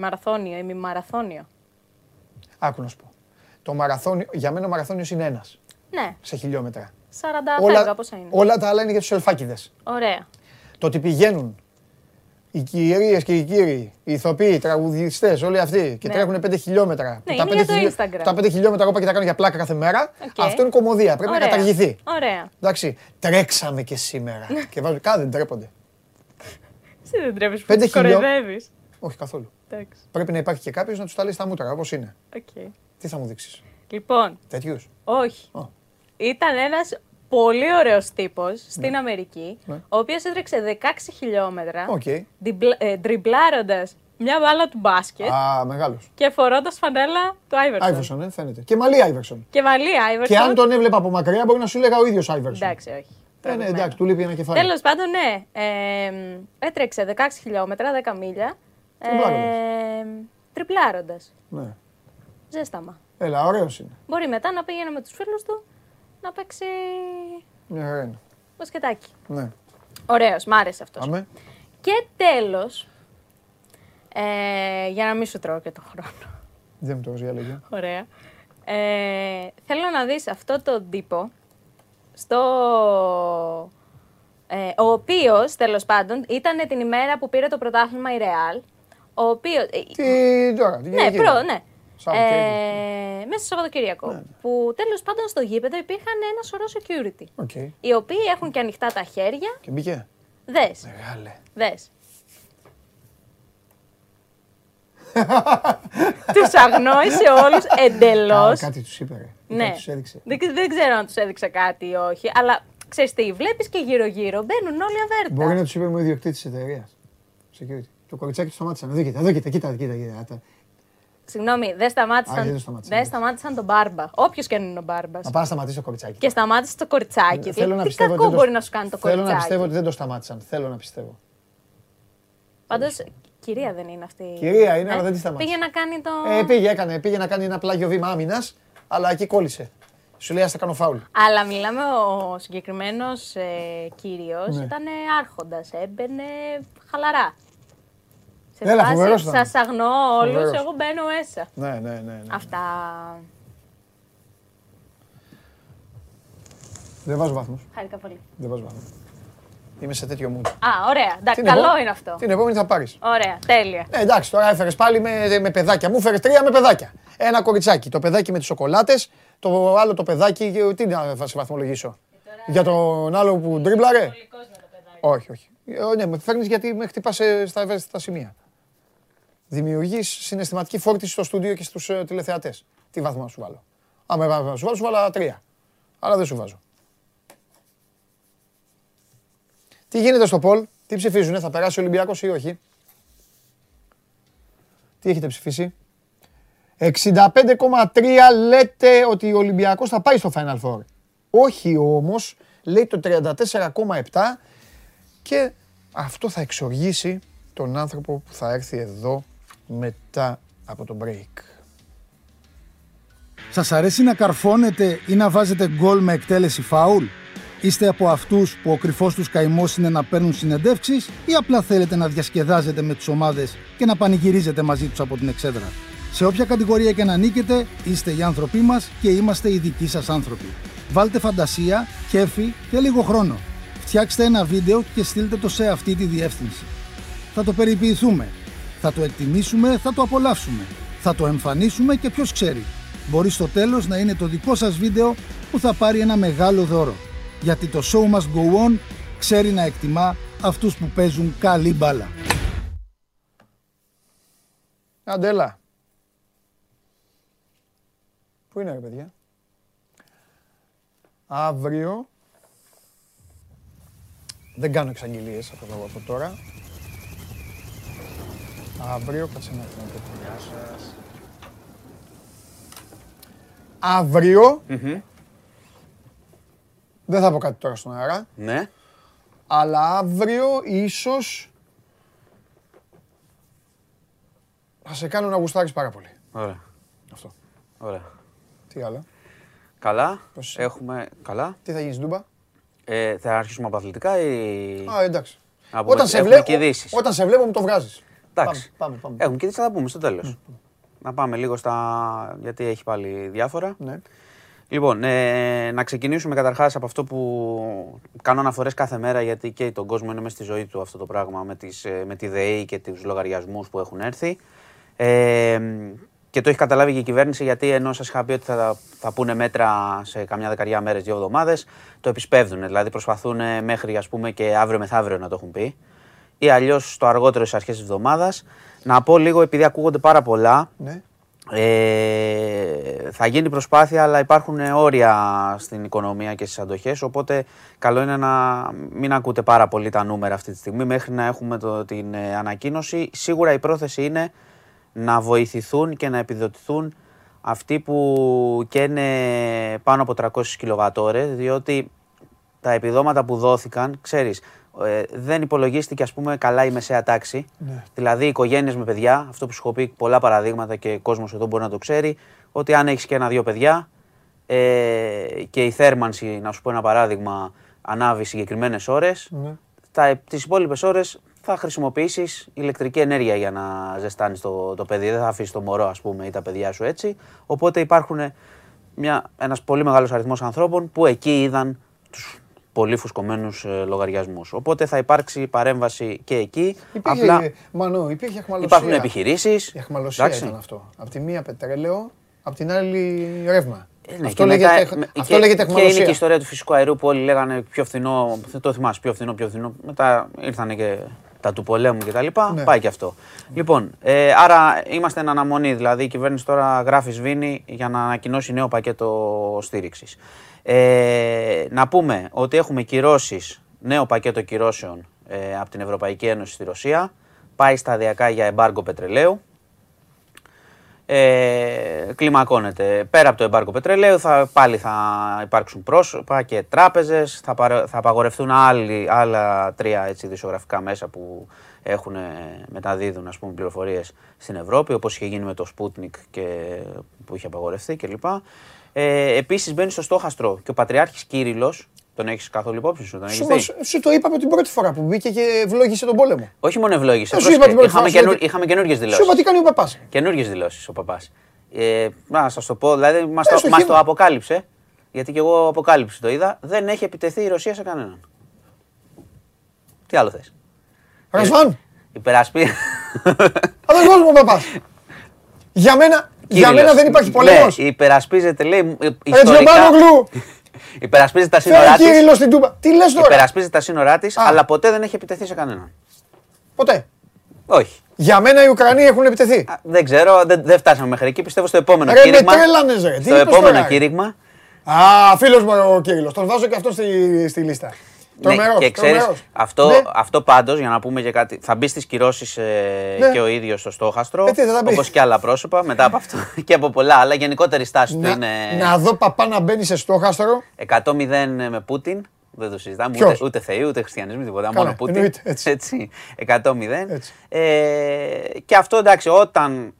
μαραθώνιο ή μη μαραθώνιο? Άκου να σου πω. Το μαραθώνιο, για μένα ο μαραθώνιος είναι ένας. Ναι. Σε χιλιόμετρα. 45, πόσα είναι. Όλα τα άλλα είναι για τους ελφάκηδες. Ωραία. Το ότι πηγαίνουν οι κυρίες και οι κύριοι, οι ηθοποιοί, οι τραγουδιστές, όλοι αυτοί και ναι, τρέχουν 5 χιλιόμετρα. Ναι, τα 5 χιλιόμετρα εγώ και τα κάνω για πλάκα κάθε μέρα. Okay. Αυτό είναι κωμωδία. Πρέπει να καταργηθεί. Ωραία. Εντάξει. Τρέξαμε και σήμερα. Και βάζουν. Κά δεν τρέπονται. Εσύ δεν τρέπεις που τους κοροϊδεύεις. Όχι καθόλου. Εντάξει. Πρέπει να υπάρχει και κάποιος να τους τα λέει στα μούτρα όπως είναι. Okay. Τι θα μου δείξεις. Λοιπόν. Τέτοιους. Όχι. Oh. Ήταν ένας πολύ ωραίος τύπος στην ναι, Αμερική, ναι, ο οποίος έτρεξε 16 χιλιόμετρα, okay, τριμπλάροντας μια μπάλα του μπάσκετ. Α, μεγάλος. Και φορώντας φανέλα του Άιβερσον. Άιβερσον, φαίνεται. Και μαλλί Άιβερσον. Και αν τον έβλεπα από μακριά, μπορεί να σου λέγα ο ίδιος Άιβερσον. Εντάξει, όχι. Ναι, εντάξει, του λείπει ένα κεφάλι. Τέλος πάντων, ναι. Έτρεξε 16 χιλιόμετρα, 10 μίλια. Τριπλάροντας. Ναι. Ζέσταμα. Έλα, ωραίος είναι. Μπορεί μετά να πήγαινε με τους φίλους του. Να παίξει μπασκετάκι. Ναι. Ωραίος, μ' άρεσε αυτός. Αμέ. Και τέλος, για να μην σου τρώω και τον χρόνο. Δεν μου το έβγαλε για. Ωραία. Θέλω να δεις αυτό τον τύπο, ο οποίος, τέλος πάντων, ήταν την ημέρα που πήρε το πρωτάθλημα η Real. Ο οποίος... Ναι. Μέσα στο Σαββατοκύριακο. Ναι. Που τέλος πάντων στο γήπεδο υπήρχαν ένα σωρό security. Okay. Οι οποίοι έχουν και ανοιχτά τα χέρια. Και μπήκε. Δες. Μεγάλε. Δες. Τους αγνόησε όλους εντελώς. Κάτι τους είπε, ρε. Ναι. Τους έδειξε. Δεν ξέρω αν τους έδειξε κάτι ή όχι, αλλά ξέρεις τι, βλέπεις και γύρω-γύρω μπαίνουν όλοι αβέρτα. Μπορεί να τους είπε ο ιδιοκτήτης της εταιρείας. Security. Το κοριτσάκι τους σταμάτησαν. Εδώ κοίτα. Συγγνώμη, δεν σταμάτησαν τον μπάρμπα. Όποιος και αν είναι ο μπάρμπας. Να πάει να σταματήσει το κοριτσάκι. Και σταμάτησε το κοριτσάκι. Τι κακό μπορεί να σου κάνει το κοριτσάκι. Θέλω να πιστεύω ότι δεν το σταμάτησαν. Θέλω να πιστεύω. Πάντως, κυρία δεν είναι αυτή. Κυρία είναι, αλλά δεν τη σταμάτησε. Πήγε να κάνει Πήγε να κάνει ένα πλάγιο βήμα άμυνας, αλλά εκεί κόλλησε. Σου λέει, ας τα κάνω φάουλ. Αλλά μιλάμε, ο συγκεκριμένος κύριος ήταν άρχοντας. Έμπαινε χαλαρά. Σας αγνώ όλους, εγώ μπαίνω μέσα. Ναι. Αυτά... Δεν βάζω βαθμούς. Χάρηκα πολύ. Δεν βάζω βαθμούς. Είμαι σε τέτοιο mood. Α, ωραία. Εντάξει, καλό είναι αυτό. Την επόμενη θα πάρεις. Ωραία, τέλεια. Εντάξει, τώρα έφερες πάλι με παιδάκια. Μου έφερες 3 με παιδάκια. Ένα κοριτσάκι. Το παιδάκι με τις σοκολάτες. Το άλλο το παιδάκι, τι θα σε βαθμολογήσω. Για τον άλλο που ντρίμπλαρε. Όχι. Ναι, με φέρνεις γιατί με χτυπάς στα ευαίσθητα σημεία. Δημιουργείς συναισθηματική φόρτιση στο στούντιο και στους τηλεθεατές. Τι βαθμό να σου βάλω. Άμα σου βάλω 3. Αλλά δεν σου βάζω. Τι γίνεται στο πολ, τι ψηφίζουνε, θα περάσει ο Ολυμπιακός ή όχι. Τι έχετε ψηφίσει. 65,3 λέτε ότι ο Ολυμπιακός θα πάει στο Final Four. Όχι όμως, λέει το 34,7. Και αυτό θα εξοργήσει τον άνθρωπο που θα έρθει εδώ μετά από το break. Σας αρέσει να καρφώνετε ή να βάζετε γκολ με εκτέλεση φάουλ? Είστε από αυτούς που ο κρυφός τους καημός είναι να παίρνουν συνεντεύξεις ή απλά θέλετε να διασκεδάζετε με τις ομάδες και να πανηγυρίζετε μαζί τους από την εξέδρα? Σε όποια κατηγορία και να νίκετε, είστε οι άνθρωποι μας και είμαστε οι δικοί σας άνθρωποι. Βάλτε φαντασία, χέφι και λίγο χρόνο. Φτιάξτε ένα βίντεο και στείλτε το σε αυτή τη διεύθυνση. Θα το περιποιηθούμε, θα το εκτιμήσουμε, θα το απολαύσουμε. Θα το εμφανίσουμε και ποιος ξέρει, μπορεί στο τέλος να είναι το δικό σας βίντεο που θα πάρει ένα μεγάλο δώρο. Γιατί το show must go on ξέρει να εκτιμά αυτούς που παίζουν καλή μπάλα. Αντέλα. Πού είναι ρε παιδιά? Αύριο δεν κάνω εξαγγελίες από τώρα. Αύριο, κάτσε να δούμε το παιδιά σας. Αύριο δεν θα πω κάτι τώρα στον αέρα. Ναι. Αλλά αύριο ίσως θα σε κάνω να γουστάρεις πάρα πολύ. Ωραία. Αυτό. Ωραία. Τι άλλο? Καλά. Πώς... Έχουμε... Καλά. Τι θα γίνει στην Τούμπα? Θα αρχίσουμε από αθλητικά ή... Α, εντάξει. Από... Όταν σε βλέπω μου το βγάζεις. Εντάξει. Πάμε. Έχουμε και τι θα τα πούμε στο τέλος. Να πάμε λίγο στα... γιατί έχει πάλι διάφορα. Ναι. Λοιπόν, να ξεκινήσουμε καταρχάς από αυτό που κάνω αναφορές κάθε μέρα, γιατί και τον κόσμο είναι μες στη ζωή του αυτό το πράγμα με τη ΔΕΗ και τους λογαριασμούς που έχουν έρθει. Και το έχει καταλάβει και η κυβέρνηση, γιατί ενώ σας είχα πει ότι θα πούνε μέτρα σε καμιά 10 μέρες, 2 εβδομάδες, το επισπεύδουν. Δηλαδή προσπαθούν μέχρι ας πούμε και αύριο μεθαύριο να το έχουν πει. Ή αλλιώς το αργότερο στις αρχές της εβδομάδας. Να πω λίγο, επειδή ακούγονται πάρα πολλά, ναι. Θα γίνει προσπάθεια, αλλά υπάρχουν όρια στην οικονομία και στις αντοχές, οπότε καλό είναι να μην ακούτε πάρα πολύ τα νούμερα αυτή τη στιγμή, μέχρι να έχουμε την ανακοίνωση. Σίγουρα η πρόθεση είναι να βοηθηθούν και να επιδοτηθούν αυτοί που καίνε πάνω από 300 κιλοβατόρες, διότι τα επιδόματα που δόθηκαν, ξέρεις, δεν υπολογίστηκε ας πούμε καλά η μεσαία τάξη. Ναι. Δηλαδή οι οικογένειες με παιδιά, αυτό που σου έχω πει πολλά παραδείγματα και ο κόσμος εδώ μπορεί να το ξέρει, ότι αν έχεις και 1-2 παιδιά και η θέρμανση, να σου πω ένα παράδειγμα, ανάβει συγκεκριμένες ώρες, ναι. Τις υπόλοιπες ώρες θα χρησιμοποιήσεις ηλεκτρική ενέργεια για να ζεστάνεις το παιδί. Δεν θα αφήσεις το μωρό ας πούμε ή τα παιδιά σου έτσι. Οπότε υπάρχουν ένας πολύ μεγάλος αριθμός ανθρώπων που εκεί είδαν τους πολύ φουσκωμένους λογαριασμούς. Οπότε θα υπάρξει παρέμβαση και εκεί. Υπήρχε, απλά... Μανώ, υπήρχε αχμαλωσία. Υπάρχουν επιχειρήσεις. Η αχμαλωσία ήταν αυτό. Απ' τη μία πετρέλαιο, απ' την άλλη ρεύμα. Ναι, αυτό λέγεται αχμαλωσία. Και είναι και η ιστορία του φυσικού αερίου που όλοι λέγανε πιο φθηνό, το θυμάσαι, πιο φθηνό. Μετά ήρθανε και τα του πολέμου και τα λοιπά. Ναι. Πάει και αυτό. Λοιπόν, άρα είμαστε εν αναμονή. Δηλαδή η κυβέρνηση τώρα γράφει σβήνει για να ανακοινώσει νέο πακέτο στήριξης. Να πούμε ότι έχουμε κυρώσεις, νέο πακέτο κυρώσεων από την Ευρωπαϊκή Ένωση στη Ρωσία. Πάει σταδιακά για εμπάργκο πετρελαίου. Κλιμακώνεται. Πέρα από το εμπάργκο πετρελαίου πάλι θα υπάρξουν πρόσωπα και τράπεζες. Θα απαγορευτούν άλλα 3 έτσι, δισογραφικά μέσα που έχουν μεταδίδουν ας πούμε, πληροφορίες στην Ευρώπη, όπως είχε γίνει με το Sputnik και, που είχε απαγορευτεί κλπ. Επίσης μπαίνει στο στόχαστρο και ο Πατριάρχης Κύριλλος, τον έχεις καθόλου υπόψη σου? Σου το είπαμε την πρώτη φορά που μπήκε και ευλόγησε τον πόλεμο. Όχι μόνο ευλόγησε, είχαμε καινούργιες δηλώσεις. Σου είπα τι κάνει ο παπάς. Καινούργιες δηλώσεις ο παπάς. Να σας το πω, δηλαδή μας το αποκάλυψε, γιατί και εγώ αποκάλυψη το είδα, δεν έχει επιτεθεί η Ρωσία σε κανέναν. Τι άλλο θες? Ρασβάν. Υπεράσπιση. Αδελφός μου ο παπάς. Για μένα δεν υπάρχει πολέμος. Υπερασπίζεται, λέει, ιστορικά. Υπερασπίζεται τα σύνορά της. Κύριλλος στην Τούμπα. Τι λες τώρα? Υπερασπίζεται τα σύνορά της, αλλά ποτέ δεν έχει επιτεθεί σε κανέναν. Ποτέ. Όχι. Για μένα οι Ουκρανοί έχουν επιτεθεί. Δεν ξέρω, δεν φτάσαμε μέχρι εκεί. Πιστεύω στο επόμενο κήρυγμα. Στο επόμενο κήρυγμα. Α, φίλος μου ο Κύριλλος. Τον βάζω και αυτό στη λίστα. Τρομερός, και ξέρεις, αυτό πάντως, για να πούμε και κάτι, θα μπει στις κυρώσεις και ο ίδιος στο στόχαστρο, όπως και άλλα πρόσωπα, μετά από αυτό και από πολλά άλλα, γενικότερη στάση του είναι... Να δω παπά να μπαίνει σε στόχαστρο. 100-0 με Πούτιν, δεν το συζητάμε, ούτε θεοί, ούτε χριστιανισμοί, τίποτα, μόνο Πούτιν, έτσι, 100-0. Και αυτό εντάξει, όταν...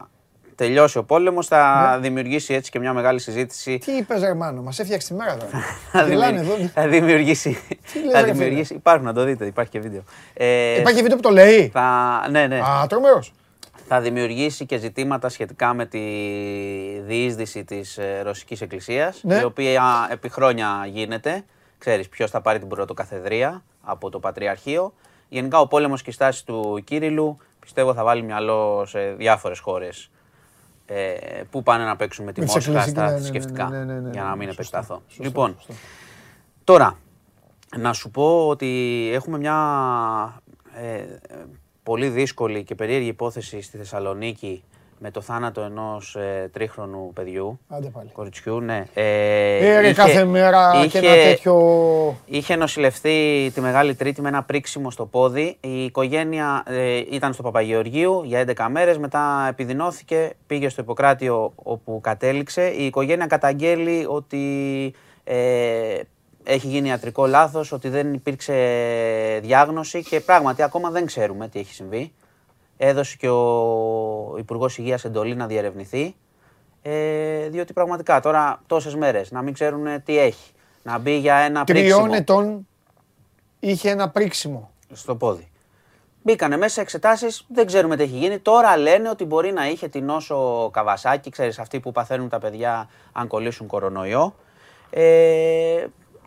τελειώσει ο πόλεμος, θα δημιουργήσει έτσι και μια μεγάλη συζήτηση. Τι είπες ρε Μάνο, μας έφτιαξε τη μέρα τώρα. Θα δημιουργήσει. Υπάρχουν, να το δείτε, υπάρχει και βίντεο. Υπάρχει βίντεο που το λέει. Ναι. Α, τρομερός. Θα δημιουργήσει και ζητήματα σχετικά με τη διείσδυση της Ρωσικής Εκκλησίας, η οποία επί χρόνια γίνεται. Ξέρεις ποιος θα πάρει την πρωτοκαθεδρία από το Πατριαρχείο. Γενικά ο πόλεμος και η στάση του Κύριλλου πιστεύω θα βάλει μυαλό σε διάφορες χώρες που πάνε να παίξουν με τη Μόσχα στα θρησκευτικά, για να μην επεκταθώ. Λοιπόν, τώρα, να σου πω ότι έχουμε μια πολύ δύσκολη και περίεργη υπόθεση στη Θεσσαλονίκη με το θάνατο ενός τρίχρονου παιδιού, κοριτσιού, ναι. Κάθε μέρα είχε, και ένα τέτοιο... Είχε νοσηλευτεί τη Μεγάλη Τρίτη με ένα πρίξιμο στο πόδι. Η οικογένεια ήταν στο Παπαγεωργίου για 11 μέρες, μετά επιδεινώθηκε, πήγε στο Ιπποκράτειο όπου κατέληξε. Η οικογένεια καταγγέλει ότι... Έχει γίνει ιατρικό λάθος, ότι δεν υπήρξε διάγνωση και πράγματι ακόμα δεν ξέρουμε τι έχει συμβεί. Έδωσε και ο Υπουργός Υγείας εντολή να διερευνηθεί, διότι πραγματικά τώρα τόσες μέρες να μην ξέρουν τι έχει, να μπει για ένα πρίξιμο. 3 ετών είχε ένα πρίξιμο. Στο πόδι. Μπήκανε μέσα εξετάσεις, δεν ξέρουμε τι έχει γίνει. Τώρα λένε ότι μπορεί να είχε την νόσο Καβασάκη, ξέρεις, αυτοί που παθαίνουν τα παιδιά αν κολλήσουν κορονοϊό.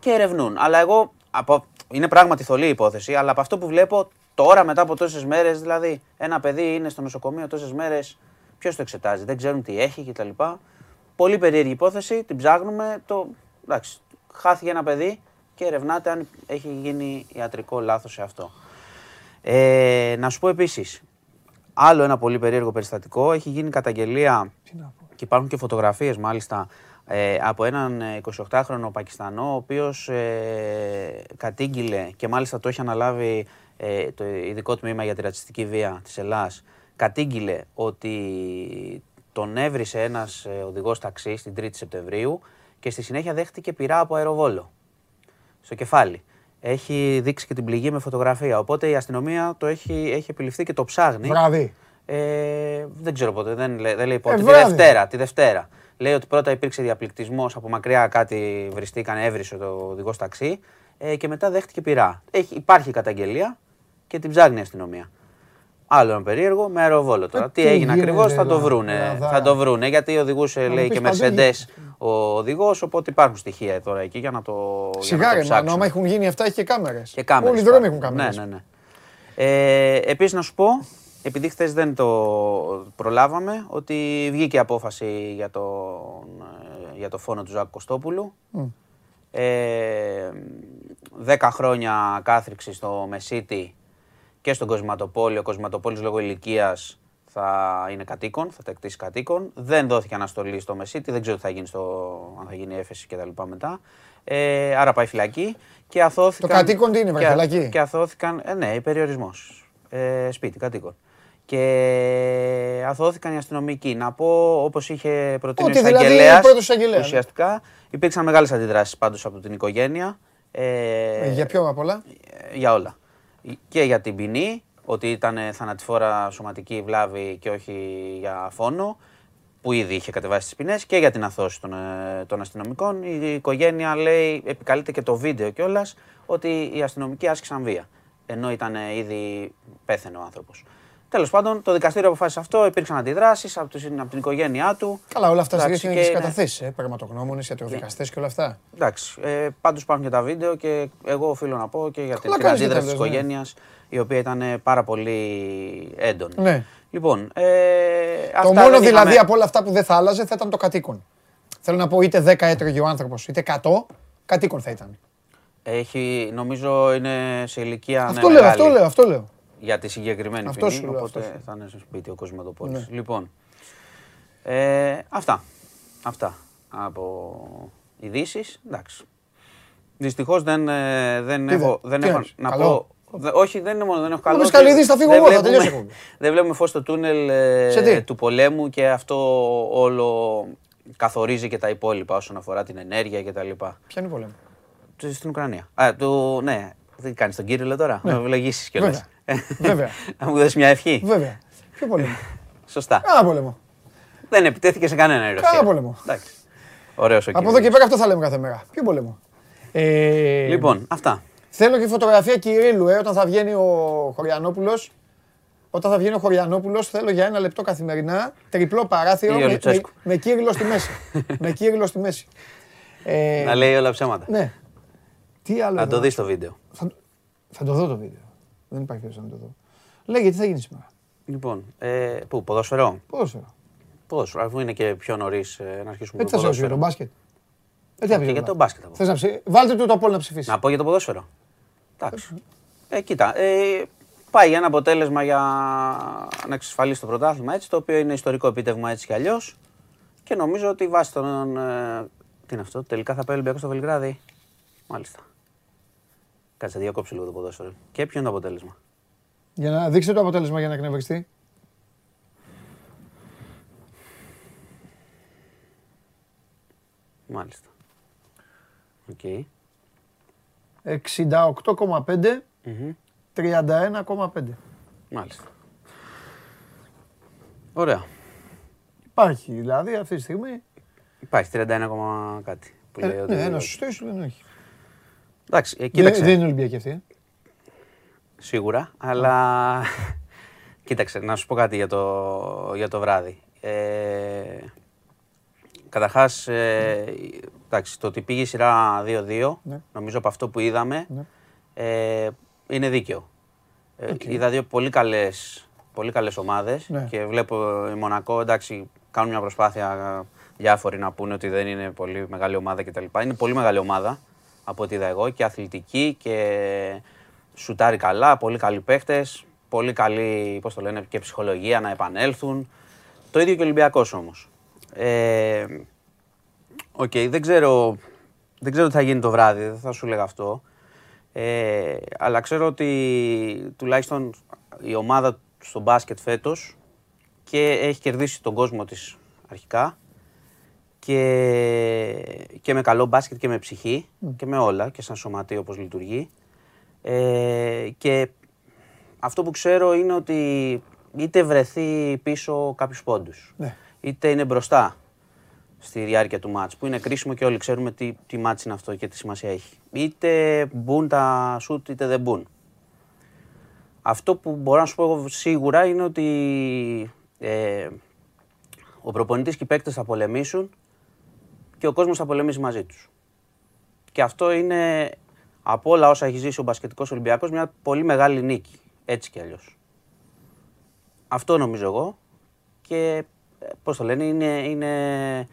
Και ερευνούν. Αλλά εγώ, είναι πράγματι θολή η υπόθεση, αλλά από αυτό που βλέπω τώρα μετά από τόσες μέρες, δηλαδή ένα παιδί είναι στο νοσοκομείο τόσες μέρες, ποιος το εξετάζει, δεν ξέρουν τι έχει κτλ. Πολύ περίεργη υπόθεση, την ψάχνουμε, εντάξει, χάθηκε ένα παιδί και ερευνάται αν έχει γίνει ιατρικό λάθος σε αυτό. Να σου πω επίσης, άλλο ένα πολύ περίεργο περιστατικό, έχει γίνει καταγγελία και υπάρχουν και φωτογραφίες μάλιστα, από έναν 28χρονο Πακιστανό, ο οποίος κατήγγειλε και μάλιστα το έχει αναλάβει το ειδικό τμήμα για τη ρατσιστική βία της Ελλάς, κατήγγειλε ότι τον έβρισε ένας οδηγός ταξί την 3η Σεπτεμβρίου και στη συνέχεια δέχτηκε πειρά από αεροβόλο στο κεφάλι. Έχει δείξει και την πληγή με φωτογραφία, οπότε η αστυνομία το έχει επιληφθεί και το ψάχνει. Βράδυ. Δεν ξέρω πότε, δεν λέει πότε. Τη Δευτέρα. Λέει ότι πρώτα υπήρξε διαπληκτισμός από μακριά, κάτι βριστήκανε, έβρισε το οδηγός ταξί και μετά δέχτηκε πειρά. Υπάρχει καταγγελία και την ψάχνει η αστυνομία. Άλλο ένα περίεργο με αεροβόλο τώρα. Τι έγινε ακριβώς θα το βρούνε. Θα το βρούνε γιατί οδηγούσε λέει και Mercedes ο οδηγός, οπότε υπάρχουν στοιχεία τώρα εκεί για να το ψάξουν. Σιγά, άμα έχουν γίνει αυτά έχει και κάμερες. Όλοι οι δρόμοι έχουν κάμερες. Ναι. Επίσης να σου πω. Επειδή χθες δεν το προλάβαμε, ότι βγήκε η απόφαση για το φόνο του Ζάκου Κωστόπουλου. 10 χρόνια κάθριξη στο Μεσίτη και στον Κοσματοπόλη. Ο Κοσματοπόλης λόγω ηλικίας θα είναι κατοίκον, θα τα εκτίσει κατοίκον. Δεν δόθηκε αναστολή στο Μεσίτη, δεν ξέρω τι θα γίνει αν θα γίνει έφεση κτλ. Μετά. Άρα πάει φυλακή. Και αθώθηκαν, το κατοίκον τι είναι, πάει φυλακή. Και αθώθηκαν, ναι, περιορισμός. Σπίτι, κατοίκον. Και αθώθηκαν οι αστυνομικοί. Να πω, όπως είχε προτείνει ο εισαγγελέας, ουσιαστικά υπήρξαν μεγάλες αντιδράσεις πάντως από την οικογένεια. Για ποιο απ' όλα? Για όλα. Και για την ποινή, ότι ήταν θανατηφόρα σωματική βλάβη και όχι για φόνο, που ήδη είχε κατεβάσει τις ποινές, και για την αθώση των αστυνομικών. Η οικογένεια λέει, επικαλείται και το βίντεο κιόλας, ότι οι αστυνομικοί άσκησαν βία. Ενώ ήταν ήδη πέθανε ο άνθρωπος. Τέλος πάντων, το δικαστήριο αποφάσισε αυτό, υπήρξαν αντιδράσεις από την οικογένειά του. Καλά, όλα αυτά στηρίζουν και τις καταθέσεις, πραγματογνώμονες, ιατροδικαστές και όλα αυτά. Εντάξει, πάντως υπάρχουν και τα βίντεο και εγώ οφείλω να πω και για την αντίδραση της οικογένειας, η οποία ήταν πάρα πολύ έντονη. Ναι. Λοιπόν, το μόνο δηλαδή από όλα αυτά που δεν θα άλλαζε θα ήταν το κατοίκον. Θέλω να πω, είτε 10 έτρωγε ο άνθρωπος, είτε 100, κατοίκον θα ήταν. Έχει, νομίζω είναι σε ηλικία μεγάλη. Αυτό λέω. Για τη συγκεκριμένη ποινή, οπότε θα είναι στο σπίτι ο Κοσμοτοπόλης. Λοιπόν, αυτά από ειδήσεις, εντάξει. Δυστυχώς δεν έχω να πω... Όχι, δεν είναι μόνο, δεν έχω καλό. Όμως καλή είδηση, θα φύγω εγώ, θα τελειώσω. Δεν βλέπουμε φως στο τούνελ του πολέμου και αυτό όλο καθορίζει και τα υπόλοιπα όσον αφορά την ενέργεια κτλ. Ποια είναι η πολέμη? Στην Ουκρανία. Ναι, δεν κάνεις τον Κύριλο τώρα, να με ευλογήσεις κιόλας. Βέβαια. Να μου δώσεις μια ευχή. Βέβαια. Ποιο πόλεμο? Σωστά. Κάνα πόλεμο. Δεν επιτέθηκε σε κανένα η Ρωσία. Κάνα πόλεμο. Εντάξει. Ωραίος ο Κύριλος. Από εδώ και πέρα αυτό θα λέμε κάθε μέρα. Ποιο πόλεμο? Λοιπόν, αυτά. Θέλω και φωτογραφία Κυρίλου, όταν θα βγαίνει ο Χωριανόπουλος. Όταν θα βγαίνει ο Χωριανόπουλος, θέλω για 1 λεπτό καθημερινά τριπλό παράθυρο με Κύριλο στη μέση. Να λέει όλα ψέματα. Ναι. Θα το δεις το βίντεο. Θα το δω το βίντεο. Δεν υπάρχει περίπτωση να το δω. Λέγε, τι θα γίνει σήμερα? Λοιπόν, ποδόσφαιρο. Πώς, αφού είναι και πιο νωρίς να αρχίσουμε το ποδόσφαιρο. Έτσι θα μπάσκετ. Και για το μπάσκετ. Βάλτε του το πόλο να ψηφίσει. Να πω για το ποδόσφαιρο. Εντάξει. Κοίτα, πάει ένα αποτέλεσμα για να εξασφαλίσει το πρωτάθλημα, έτσι, το οποίο είναι ιστορικό επίτευγμα έτσι κι αλλιώς. Και νομίζω ότι βάσει των. Τι είναι αυτό, τελικά θα πάει ο Ολυμπιακός στο Βελιγράδι. Μάλιστα. Κάτσε να διακόψει λίγο το ποδόσφαιρο. Και ποιο είναι το αποτέλεσμα. Για να δείξετε το αποτέλεσμα για να εκνευριστεί. Μάλιστα. Οκ. 68,5. 31,5. Μάλιστα. Ωραία. Υπάρχει δηλαδή αυτή τη στιγμή. Υπάρχει 31, κάτι. Που λέει ότι ναι, ένα σωστό σου δεν έχει. Εντάξει, κοίταξε. Δεν είναι Ολυμπιακή αυτή. Σίγουρα, αλλά κοίταξε, να σου πω κάτι για το βράδυ. Καταρχάς, εντάξει, το ότι πήγε η σειρά 2-2, νομίζω από αυτό που είδαμε, είναι δίκαιο. Είδα δύο πολύ καλές ομάδες και βλέπω η Μονακό, εντάξει, κάνουν μια προσπάθεια διάφοροι να πούνε ότι δεν είναι πολύ μεγάλη ομάδα κτλ. Είναι πολύ μεγάλη ομάδα, από ό,τι είδα εγώ, και αθλητική και σουτάρει καλά, πολύ καλοί παίχτες, πολύ καλή, πώς το λένε, και ψυχολογία να επανέλθουν. Το ίδιο και ο Ολυμπιακός όμως. Οκ, δεν ξέρω τι θα γίνει το βράδυ, δεν θα σου λέγα αυτό. Αλλά ξέρω ότι τουλάχιστον η ομάδα στο μπάσκετ φέτος και έχει κερδίσει τον κόσμο της αρχικά και με καλό μπάσκετ και με ψυχή και με όλα και σαν σωματείο όπως λειτουργεί. Και αυτό που ξέρω είναι ότι είτε βρεθεί πίσω κάποιους πόντους, είτε είναι μπροστά στη διάρκεια του μάτς, που είναι κρίσιμο και όλοι ξέρουμε τι μάτς είναι αυτό και τι σημασία έχει. Είτε μπουν τα σουτ, είτε δεν μπουν. Αυτό που μπορώ να σου πω εγώ σίγουρα είναι ότι ο προπονητής και οι παίκτες θα πολεμήσουν και ο κόσμος θα πολεμήσει μαζί τους. Και αυτό είναι από όλα όσα έχει ζήσει ο μπασκετικός Ολυμπιακός μια πολύ μεγάλη νίκη, έτσι κι αλλιώς. Αυτό νομίζω εγώ και πώς το λένε, είναι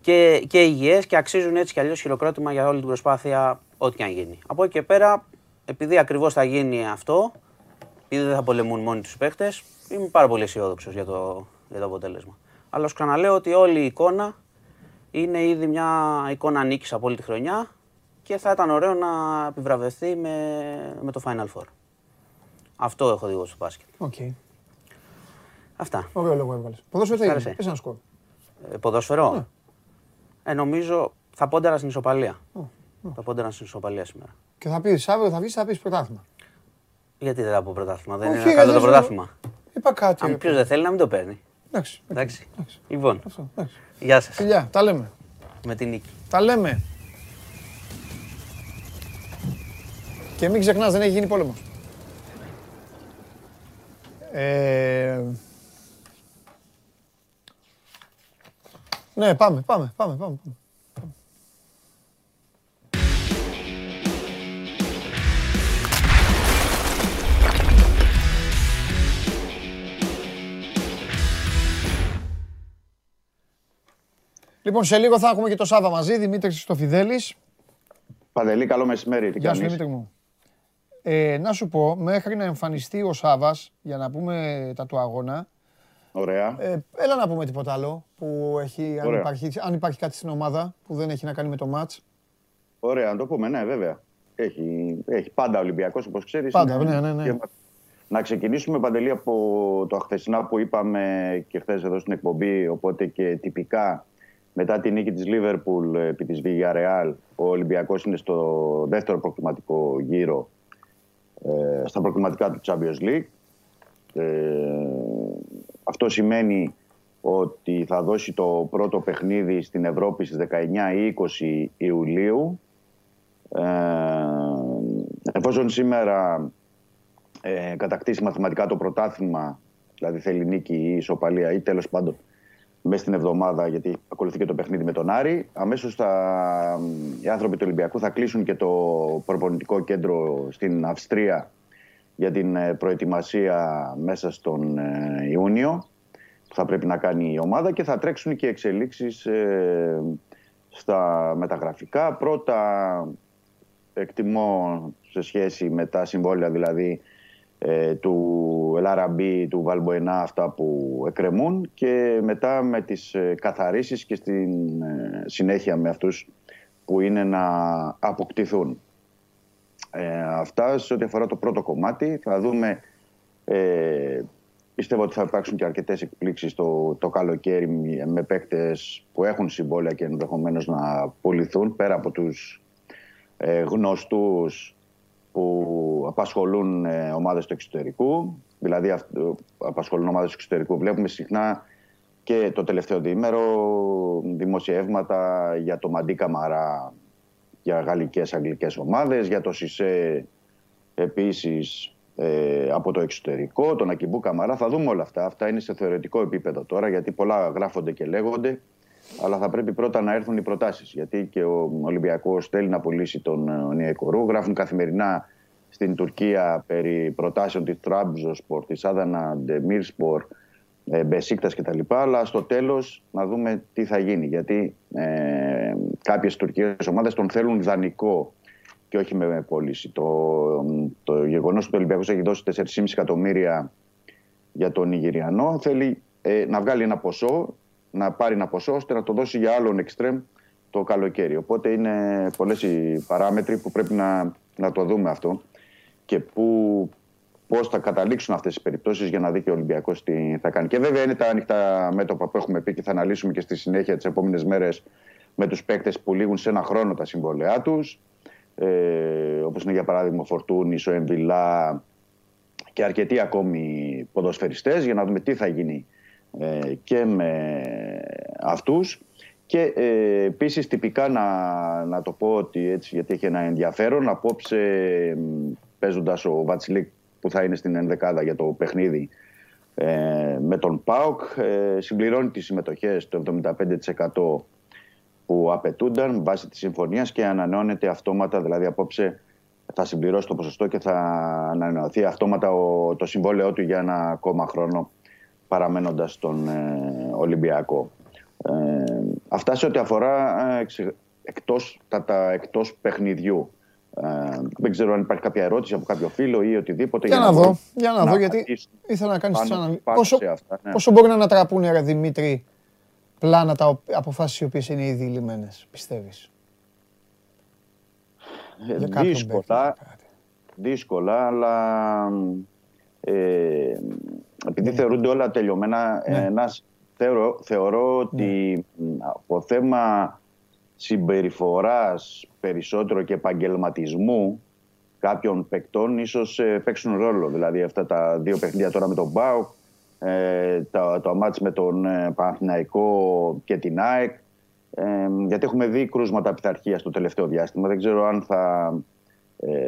και υγιές και αξίζουν έτσι κι αλλιώς χειροκρότημα για όλη την προσπάθεια, ό,τι και αν γίνει. Από εκεί και πέρα, επειδή ακριβώς θα γίνει αυτό, επειδή δεν θα πολεμούν μόνοι τους παίκτες, είμαι πάρα πολύ αισιόδοξος για το αποτέλεσμα. Αλλά σου ξαναλέω ότι όλη η εικόνα είναι ήδη μια εικόνα νίκης από όλη τη χρονιά και θα ήταν ωραίο να επιβραβευτεί με το Final Four. Αυτό έχω δει εγώ στο μπάσκετ. Okay. Αυτά. Ωραίο λόγο έβγαλες. Ποδόσφαιρο θα γίνει, πες ένα σκορ. Ποδόσφαιρο. Ναι. Νομίζω θα πόνταρα στην ισοπαλία. Θα πόνταρα στην ισοπαλία σήμερα. Και θα πεις αύριο, θα πεις πρωτάθλημα. Γιατί δεν θα πω πρωτάθλημα, δεν είναι καλό το πρωτάθλημα. Είπα κάτι. Αν ποιος δεν θέλει να μην το παίρνει. Εντάξει. Λοιπόν, γεια σας. Φιλιά, τα λέμε. Με την νίκη. Τα λέμε. Και μην ξεχνάς, δεν έχει γίνει πόλεμος. Ναι, πάμε. Λοιπόν, σε λίγο θα έχουμε και το Σάββα μαζί, Δημήτρης Στοφιδέλης. Παντελή, καλό μεσημέρι. Γεια σου, Δημήτρη μου. Να σου πω, μέχρι να εμφανιστεί ο Σάββας, για να πούμε τα του αγώνα. Ωραία. Έλα να πούμε τίποτα άλλο, που έχει, αν υπάρχει κάτι στην ομάδα που δεν έχει να κάνει με το μάτς. Ωραία, να το πούμε, ναι, βέβαια. Έχει πάντα Ολυμπιακός, όπως ξέρεις. Πάντα, ναι. Και να ξεκινήσουμε, Παντελή, από το χθεσινά που είπαμε και χθες εδώ στην εκπομπή, οπότε και τυπικά. Μετά τη νίκη της Liverpool επί της Villarreal, ο Ολυμπιακός είναι στο δεύτερο προκριματικό γύρο στα προκριματικά του Champions League. Αυτό σημαίνει ότι θα δώσει το πρώτο παιχνίδι στην Ευρώπη στις 19 ή 20 Ιουλίου. Εφόσον σήμερα κατακτήσει μαθηματικά το πρωτάθλημα, δηλαδή θέλει νίκη ή ισοπαλία ή τέλος πάντων, μέσα στην εβδομάδα, γιατί ακολουθεί και το παιχνίδι με τον Άρη. Αμέσως οι άνθρωποι του Ολυμπιακού θα κλείσουν και το προπονητικό κέντρο στην Αυστρία για την προετοιμασία μέσα στον Ιούνιο. που θα πρέπει να κάνει η ομάδα και θα τρέξουν και εξελίξεις στα μεταγραφικά. Πρώτα εκτιμώ σε σχέση με τα συμβόλαια δηλαδή του Ελαραμπή, του Βαλμποενά, αυτά που εκκρεμούν, και μετά με τις καθαρίσεις και στην συνέχεια με αυτούς που είναι να αποκτηθούν. Αυτά σε ό,τι αφορά το πρώτο κομμάτι. Θα δούμε, πιστεύω ότι θα υπάρξουν και αρκετές εκπλήξεις το καλοκαίρι με παίκτες που έχουν συμβόλαια και ενδεχομένως να πουληθούν, πέρα από τους γνωστούς που απασχολούν ομάδες του εξωτερικού. Δηλαδή απασχολούν ομάδες του εξωτερικού. Βλέπουμε συχνά και το τελευταίο διήμερο δημοσιεύματα για το Μαντί Καμαρά, για γαλλικές, αγγλικές ομάδες, για το Σισέ επίσης από το εξωτερικό, τον Ακιμπού Καμαρά. Θα δούμε όλα αυτά. Αυτά είναι σε θεωρητικό επίπεδο τώρα, γιατί πολλά γράφονται και λέγονται, αλλά θα πρέπει πρώτα να έρθουν οι προτάσεις. Γιατί και ο Ολυμπιακός θέλει να πουλήσει τον Νιαϊκορού. Γράφουν καθημερινά στην Τουρκία περί προτάσεων της Τραμπζοσπορ, της Άδανα Ντεμίρσπορ, Μπεσίκτας κτλ. Αλλά στο τέλος να δούμε τι θα γίνει. Γιατί κάποιες τουρκικές ομάδες τον θέλουν δανεικό και όχι με πώληση. Το γεγονός ότι ο Ολυμπιακός έχει δώσει 4,5 εκατομμύρια για τον Νιγηριανό, θέλει να βγάλει ένα ποσό, να πάρει ένα ποσό ώστε να το δώσει για άλλον εξτρέμ το καλοκαίρι. Οπότε είναι πολλές οι παράμετροι που πρέπει να το δούμε αυτό και πώς θα καταλήξουν αυτές οι περιπτώσεις για να δει και ο Ολυμπιακός τι θα κάνει. Και βέβαια είναι τα ανοιχτά μέτωπα που έχουμε πει και θα αναλύσουμε και στη συνέχεια τις επόμενες μέρες, με τους παίκτες που λήγουν σε ένα χρόνο τα συμβόλαιά τους, όπως είναι για παράδειγμα Φορτούνης, ο Εμβιλά και αρκετοί ακόμη ποδοσφαιριστές, για να δούμε τι θα γίνει και με αυτούς. Και επίσης τυπικά να το πω ότι έτσι, γιατί έχει ένα ενδιαφέρον, απόψε παίζοντας ο Βατσλίκ που θα είναι στην ενδεκάδα για το παιχνίδι με τον ΠΑΟΚ, συμπληρώνει τις συμμετοχές το 75% που απαιτούνταν βάσει της συμφωνίας και ανανεώνεται αυτόματα, δηλαδή απόψε θα συμπληρώσει το ποσοστό και θα ανανεωθεί αυτόματα το συμβόλαιό του για ένα ακόμα χρόνο, παραμένοντας στον Ολυμπιακό. Αυτά σε ό,τι αφορά εκτός παιχνιδιού. Δεν ξέρω αν υπάρχει κάποια ερώτηση από κάποιο φίλο ή οτιδήποτε. Για να δω, γιατί ήθελα να κάνεις τις αναλύσεις. Πόσο μπορεί να ανατραπούν, Δημήτρη, πλάνα, τα αποφάσεις οι οποίες είναι ήδη λυμμένες, πιστεύεις? Δύσκολα, αλλά επειδή θεωρούνται όλα τελειωμένα, θεωρώ ότι από θέμα συμπεριφοράς περισσότερο και επαγγελματισμού κάποιων παικτών ίσως παίξουν ρόλο. Δηλαδή αυτά τα δύο παιχνίδια τώρα με τον ΠΑΟΚ, το μάτς με τον Παναθηναϊκό και την ΑΕΚ, γιατί έχουμε δει κρούσματα πειθαρχίας στο τελευταίο διάστημα. Δεν ξέρω αν θα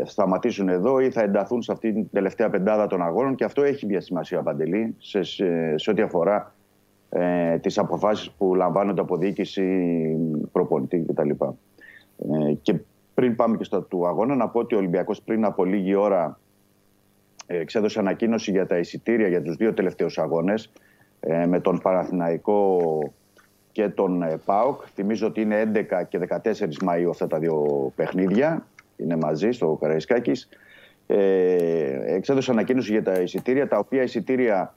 σταματήσουν εδώ ή θα ενταθούν σε αυτή την τελευταία πεντάδα των αγώνων, και αυτό έχει μια σημασία, Παντελή, σε ό,τι αφορά τις αποφάσεις που λαμβάνονται από διοίκηση, προπονητή κτλ. Και πριν πάμε και στα του αγώνα, να πω ότι ο Ολυμπιακός πριν από λίγη ώρα εξέδωσε ανακοίνωση για τα εισιτήρια για τους δύο τελευταίους αγώνες, με τον Παναθηναϊκό και τον ΠΑΟΚ. Θυμίζω ότι είναι 11 και 14 Μαΐου αυτά τα δύο παιχνίδια, είναι μαζί στο Καραϊσκάκης. Εξέδωσε ανακοίνωση για τα εισιτήρια, τα οποία εισιτήρια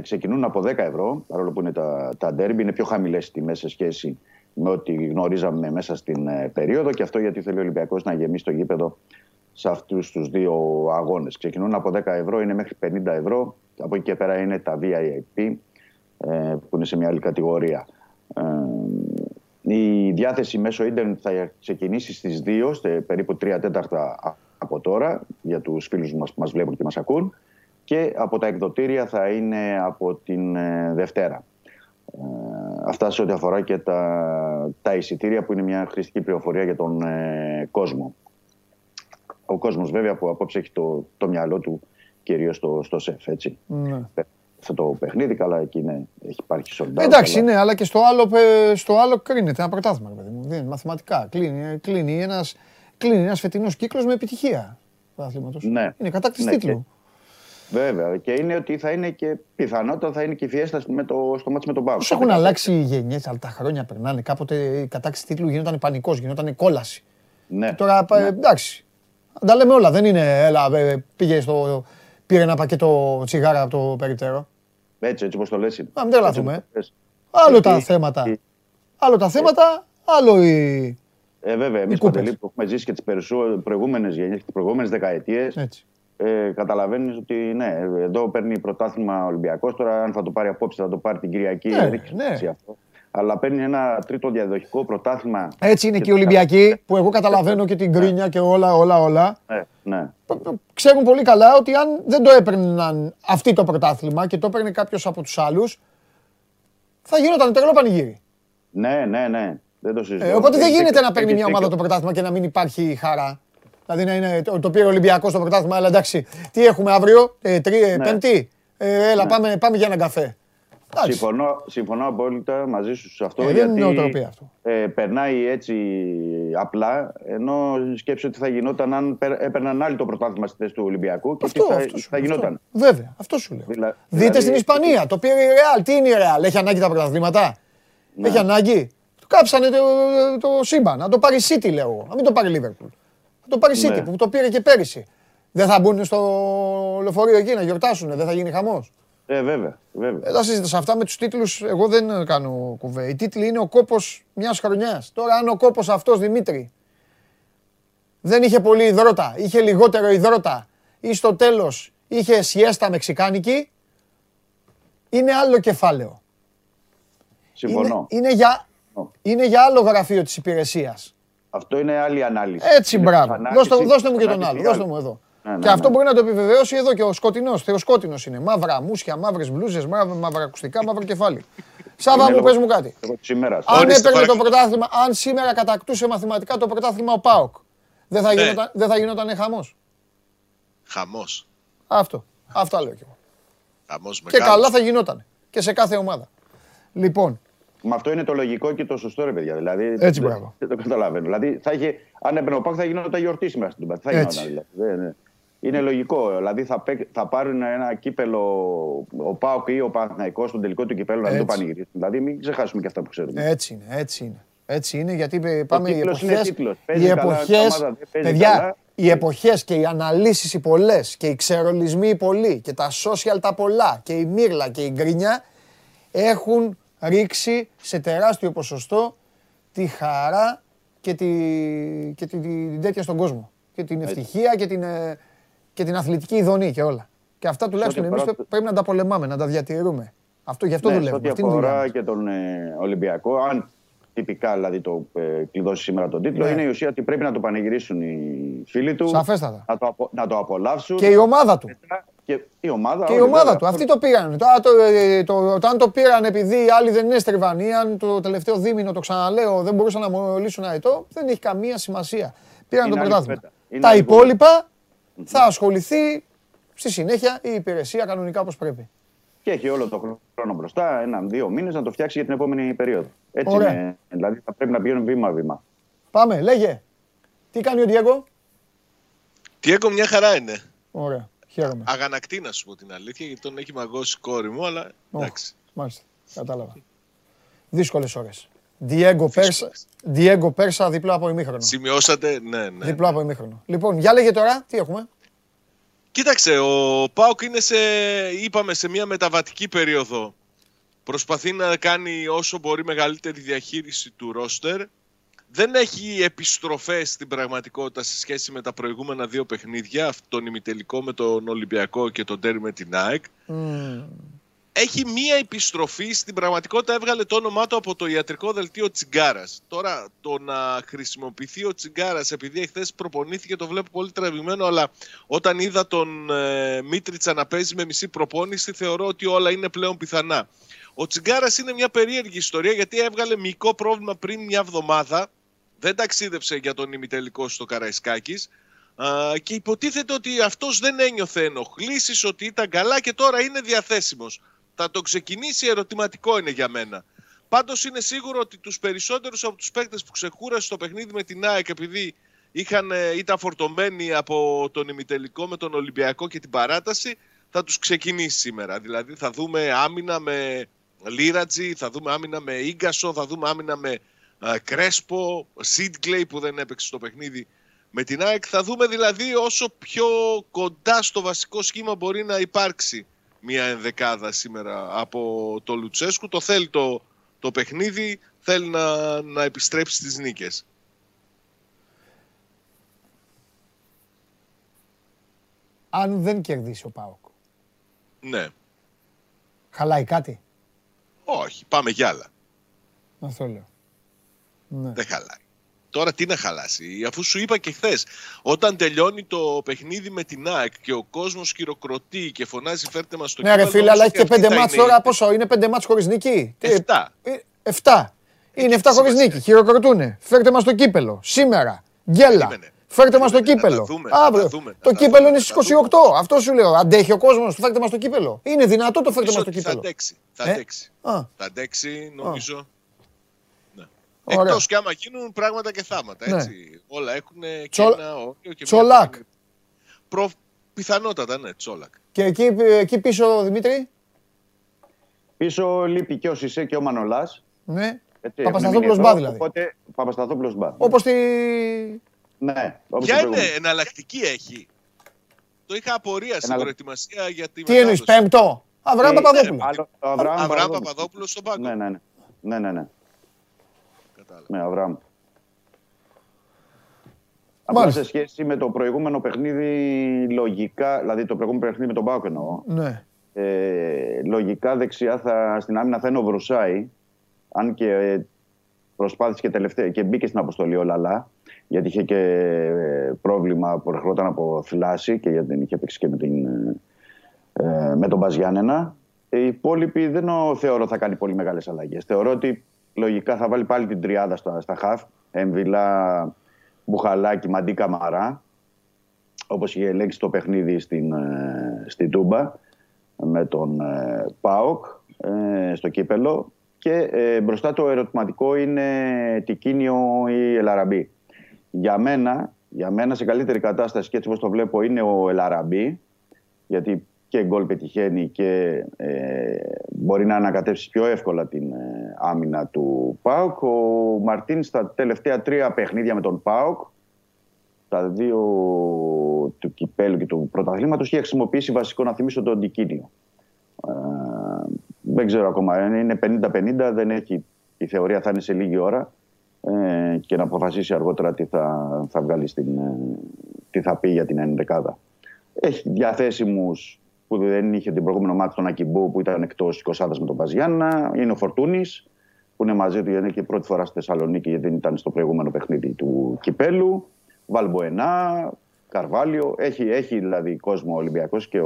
ξεκινούν από 10 ευρώ, παρόλο που είναι τα ντέρμπι, είναι πιο χαμηλές τιμές σε σχέση με ό,τι γνωρίζαμε μέσα στην περίοδο, και αυτό γιατί θέλει ο Ολυμπιακός να γεμίσει το γήπεδο σε αυτούς τους δύο αγώνες. Ξεκινούν από 10 ευρώ, είναι μέχρι 50 ευρώ, από εκεί και πέρα είναι τα VIP που είναι σε μια άλλη κατηγορία. Η διάθεση μέσω ίντερνετ θα ξεκινήσει στις 2, περίπου 3 τέταρτα από τώρα, για τους φίλους μας που μας βλέπουν και μας ακούν, και από τα εκδοτήρια θα είναι από την Δευτέρα. Αυτά σε ό,τι αφορά και τα εισιτήρια, που είναι μια χρηστική πληροφορία για τον κόσμο. Ο κόσμος βέβαια που απόψε έχει το μυαλό του κυρίως στο σεφ, έτσι. Αυτό το παιχνίδι, καλά, εκεί υπάρχει σοντάζ. Εντάξει, αλλά... ναι, αλλά και στο άλλο κρίνεται ένα πρωτάθλημα, παιδί μου. Μαθηματικά κλείνει ένας φετινός κύκλος με επιτυχία του πρωταθλήματος. Ναι. Είναι κατάκτης τίτλου. Βέβαια. Και είναι ότι θα είναι και πιθανότατα θα είναι και η Φιέστα στο μάτς με τον ΠΑΟΚ. Τους έχουν αλλάξει οι γενιές, αλλά τα χρόνια περνάνε. Κάποτε η κατάκτηση τίτλου γινόταν πανικός, γινόταν κόλαση. Ναι. Και τώρα εντάξει. Τα λέμε όλα. Δεν είναι. Έλα, πήρε ένα πακέτο τσιγάρα από το περιττέρω. Έτσι όπως το λες. Να μην τα λάθουμε. Άλλο τα θέματα. Άλλο τα θέματα, άλλο η. Βέβαια, εμείς Παντελή που έχουμε ζήσει και τις προηγούμενες γενιές και τις προηγούμενες δεκαετίες. Καταλαβαίνεις ότι ναι, εδώ παίρνει πρωτάθλημα ο Ολυμπιακός. Τώρα, αν θα το πάρει απόψε, θα το πάρει την Κυριακή. Ναι, δεν έχει σημασία αυτό. Αλλά παίρνει ένα τρίτο διαδοχικό πρωτάθλημα. Έτσι είναι και οι Ολυμπιακοί, που εγώ καταλαβαίνω και την γκρίνια και όλα. Ναι. Ξέρουν πολύ καλά ότι αν δεν το έπαιρναν αυτοί το πρωτάθλημα και το έπαιρνε κάποιος από τους άλλους, θα γινόταν τρελό πανηγύρι. Ναι. Δεν το συζητώ. Οπότε δεν γίνεται να παίρνει μια ομάδα το πρωτάθλημα και να μην υπάρχει χαρά. Δηλαδή να είναι το πήρε ο Ολυμπιακός το πρωτάθλημα, αλλά εντάξει, τι έχουμε αύριο, Πέμπτη, έλα πάμε για έναν καφέ. Συμφωνώ απόλυτα μαζί σου σε αυτό, γιατί περνάει έτσι απλά, ενώ σκέψω ότι θα γινόταν αν έπαιρναν άλλοι το πρωτάθλημα στη θέση του Ολυμπιακού και τι θα γινόταν. Βέβαια, αυτό σου λέω. Δείτε στην Ισπανία, το πήρε η Real. Τι είναι η Real, έχει ανάγκη τα πρωταθλήματα? Έχει ανάγκη. Κάψανε το σύμπαν, να το πάρει City λέω εγώ, να μην το πάρει Liverpool. Να το πάρει City που το πήρε και πέρυσι. Δεν θα μπουν στο λεωφορείο εκεί να γιορτάσουνε, δεν θα γίνει χαμός. Βέβαια. Εδώ συζητάω αυτά με τους τίτλους, εγώ δεν κάνω κουβέ. Οι τίτλοι είναι ο κόπος μιας χρονιάς. Τώρα αν ο κόπος αυτός, Δημήτρη, δεν είχε πολύ υδρότα, είχε λιγότερο υδρότα ή στο τέλος είχε σιέστα μεξικάνικη, είναι άλλο κεφάλαιο. Συμφωνώ. Είναι για άλλο γραφείο της υπηρεσίας. Αυτό είναι άλλη ανάλυση. Έτσι, μπράβο. Δώστε μου και τον άλλο. Δώστε μου εδώ. Και αυτό μπορεί να το επιβεβαιώσει εδώ και ο Σκοτεινός. Θεοσκότεινος είναι. Μαύρα μουσια, μαύρες μπλούζες, μαύρα ακουστικά, μαύρο κεφάλι. Σάβα μου, πες μου κάτι. Αν έπαιρνε το πρωτάθλημα, αν σήμερα κατακτούσε μαθηματικά το πρωτάθλημα ο ΠΑΟΚ, δεν θα γινότανε χαμός? Χαμός. Αυτό λέω κι εγώ. Και καλά θα γινότανε. Και σε κάθε ομάδα. Λοιπόν. Μα αυτό είναι το λογικό και το σωστό, ρε παιδιά. Δηλαδή, έτσι, μπράβο. Δεν το καταλαβαίνω. Δηλαδή, αν έπαιρνε ο ΠΑΟΚ, θα γινόταν τα γιορτή σήμερα στην Τούμπα. Είναι λογικό. Δηλαδή, θα πάρουν ένα κύπελο ο ΠΑΟΚ ή ο Παναθηναϊκός στον τελικό του κυπέλου να μην το πανηγυρίσουν. Δηλαδή, μην ξεχάσουμε και αυτά που ξέρουμε. Έτσι είναι. Γιατί πάμε οι εποχές. Παιδιά, οι εποχές και οι αναλύσεις οι πολλές και οι ξερολισμοί οι πολλοί και τα social τα πολλά και η μύρλα και η γκρίνια έχουν ρίξει σε τεράστιο ποσοστό τη χαρά και την τέτοια στον κόσμο. Και την ευτυχία και την αθλητική ειδονή και όλα. Και αυτά τουλάχιστον εμείς πρέπει να τα πολεμάμε, να τα διατηρούμε. Γι' αυτό δουλεύουμε. Αυτή είναι η δουλειά. Αφορά και τον Ολυμπιακό, αν τυπικά δηλαδή το κλειδώσει σήμερα τον τίτλο, είναι η ουσία ότι πρέπει να το πανηγυρίσουν οι φίλοι του. Σαφέστατα. Να το απολαύσουν. Και η ομάδα του. Και η ομάδα του. Αυτοί το πήραν. Όταν το πήραν επειδή οι άλλοι δεν έστριβαν ή αν το τελευταίο δίμηνο, το ξαναλέω, δεν μπορούσαν να μολύσουν αετό, δεν έχει καμία σημασία. Πήραν το πρωτάθλημα. Τα υπόλοιπα θα ασχοληθεί στη συνέχεια η υπηρεσία κανονικά όπως πρέπει. Και έχει όλο το χρόνο μπροστά, 1-2 μήνες, να το φτιάξει για την επόμενη περίοδο. Έτσι είναι. Δηλαδή θα πρέπει να πηγαίνουν βήμα-βήμα. Πάμε, λέγε. Τι κάνει ο Ντιέγκο? Ντιέγκο μια χαρά είναι. Ωραία. Αγανακτή να σου πω την αλήθεια, γιατί τον έχει μαγώσει κόρη μου, αλλά εντάξει. Μάλιστα, κατάλαβα. Δύσκολες ώρες. Διέγκο Πέρσα, διπλό από ημίχρονο. Σημειώσατε, ναι. Διπλό από ημίχρονο. Λοιπόν, για λέγε τώρα, τι έχουμε. Κοίταξε, ο ΠΑΟΚ είναι σε μια μεταβατική περίοδο. Προσπαθεί να κάνει όσο μπορεί μεγαλύτερη διαχείριση του ρόστερ. Δεν έχει επιστροφές στην πραγματικότητα σε σχέση με τα προηγούμενα δύο παιχνίδια, τον ημιτελικό με τον Ολυμπιακό και τον τέρι με την ΑΕΚ. Έχει μία επιστροφή, στην πραγματικότητα έβγαλε το όνομά του από το ιατρικό δελτίο Τσιγκάρας. Τώρα το να χρησιμοποιηθεί ο Τσιγκάρας, επειδή εχθές προπονήθηκε, το βλέπω πολύ τραβηγμένο, αλλά όταν είδα τον Μίτριτσα να παίζει με μισή προπόνηση, θεωρώ ότι όλα είναι πλέον πιθανά. Ο Τσιγκάρας είναι μια περίεργη ιστορία, γιατί έβγαλε μυϊκό πρόβλημα πριν μια εβδομάδα. Δεν ταξίδεψε για τον ημιτελικό στο Καραϊσκάκης και υποτίθεται ότι αυτός δεν ένιωθε ενοχλήσεις, ότι ήταν καλά και τώρα είναι διαθέσιμος. Θα το ξεκινήσει, ερωτηματικό είναι για μένα. Πάντως είναι σίγουρο ότι τους περισσότερους από τους παίκτες που ξεκούρασε το παιχνίδι με την ΑΕΚ, επειδή ήταν φορτωμένοι από τον ημιτελικό με τον Ολυμπιακό και την παράταση, θα τους ξεκινήσει σήμερα. Δηλαδή θα δούμε άμυνα με Λίρατζι, θα δούμε άμυνα με Ίγκασο, θα δούμε άμυνα με Κρέσπο, Σίτγκλεϊ που δεν έπαιξε στο παιχνίδι με την ΑΕΚ. Θα δούμε δηλαδή όσο πιο κοντά στο βασικό σχήμα μπορεί να υπάρξει μια ενδεκάδα σήμερα από το Λουτσέσκου. Το θέλει το παιχνίδι, θέλει να επιστρέψει στις νίκες. Αν δεν κερδίσει ο ΠΑΟΚ. Ναι. Χαλάει κάτι. Όχι, πάμε για άλλα. Αυτό λέω. Ναι. Δεν χαλάει. Τώρα τι να χαλάσει, αφού σου είπα και χθες, όταν τελειώνει το παιχνίδι με την ΑΕΚ και ο κόσμος χειροκροτεί και φωνάζει φέρτε μας το κύπελλο. Ναι ρε φίλε, αλλά έχει και 5 μάτς τώρα, πόσο είναι 5 μάτς χωρίς νίκη. 7. Είναι 7 χωρίς νίκη, χειροκροτούνε. Φέρτε μας το κύπελλο, σήμερα, γκέλα. Φέρτε μας το κύπελλο. Αύριο. Το κύπελλο είναι στις 28. Αυτό σου λέω. Αντέχει ο κόσμος, φέρτε μας το κύπελλο. Είναι δυνατό το φέρτε μας το κύπελλο. Θα αντέξει, νομίζω. Εκτός και άμα γίνουν πράγματα και θάματα. Έτσι. Όλα έχουν και ένα όριο. Τσολάκ. Πιθανότατα, ναι, Τσολάκ. Και εκεί πίσω, Δημήτρη. Πίσω λείπει και ο Σισέ και ο Μανολάς. Ναι. Παπασταθόπουλος Μπα δηλαδή. Παπασταθόπουλος Μπα. Όπως τη. Ναι, ποια είναι εναλλακτική έχει. Το είχα απορία στην προετοιμασία για τη. Τι εννοείς, πέμπτο. Αβραάμ Παπαδόπουλος. Αβραάμ Παπαδόπουλος στον πάγκο. Ναι. Ναι, Αβραάμ. Απλά σε σχέση με το προηγούμενο παιχνίδι, λογικά, δηλαδή το προηγούμενο παιχνίδι με τον ΠΑΟΚ εννοώ. Ναι. Λογικά δεξιά στην άμυνα θα είναι ο Βρουσάη, αν και προσπάθησε και τελευταία και μπήκε στην αποστολή ο Λαλά, γιατί είχε και πρόβλημα που ερχόταν από θλάση και γιατί δεν είχε παίξει και με τον Μπαζιάννενα. Οι υπόλοιποι δεν θεωρώ θα κάνει πολύ μεγάλες αλλαγές. Θεωρώ ότι λογικά θα βάλει πάλι την τριάδα στα χαφ. Εμβιλά, Μπουχαλάκη, Μαντί, Καμαρά. Όπως είχε ελέγξει το παιχνίδι στην Τούμπα με τον ΠΑΟΚ στο κύπελλο. Και μπροστά το ερωτηματικό είναι Τικίνιο ή Ελαραμπή. Για μένα σε καλύτερη κατάσταση και έτσι όπως το βλέπω είναι ο Ελαραμπή. Γιατί και γκολ πετυχαίνει και μπορεί να ανακατεύσει πιο εύκολα την άμυνα του ΠΑΟΚ. Ο Μαρτίνς στα τελευταία 3 παιχνίδια με τον ΠΑΟΚ, τα 2 του κυπέλλου και του πρωταθλήματος, είχε χρησιμοποιήσει βασικό, να θυμίσω, τον Τικίνιο. Δεν ξέρω ακόμα, είναι 50-50, δεν έχει, η θεωρία θα είναι σε λίγη ώρα και να αποφασίσει αργότερα τι θα βγάλει τι θα πει για την ενδεκάδα. Έχει διαθέσιμους που δεν είχε την προηγούμενο μάτι, τον Ακιμπού που ήταν εκτός 20 με τον Παζιάννα. Είναι ο Φορτούνης που είναι μαζί του, γιατί είναι και πρώτη φορά στη Θεσσαλονίκη, γιατί δεν ήταν στο προηγούμενο παιχνίδι του κυπέλου. Βαλμποενά, Καρβάλιο. Έχει δηλαδή κόσμο ο Ολυμπιακός και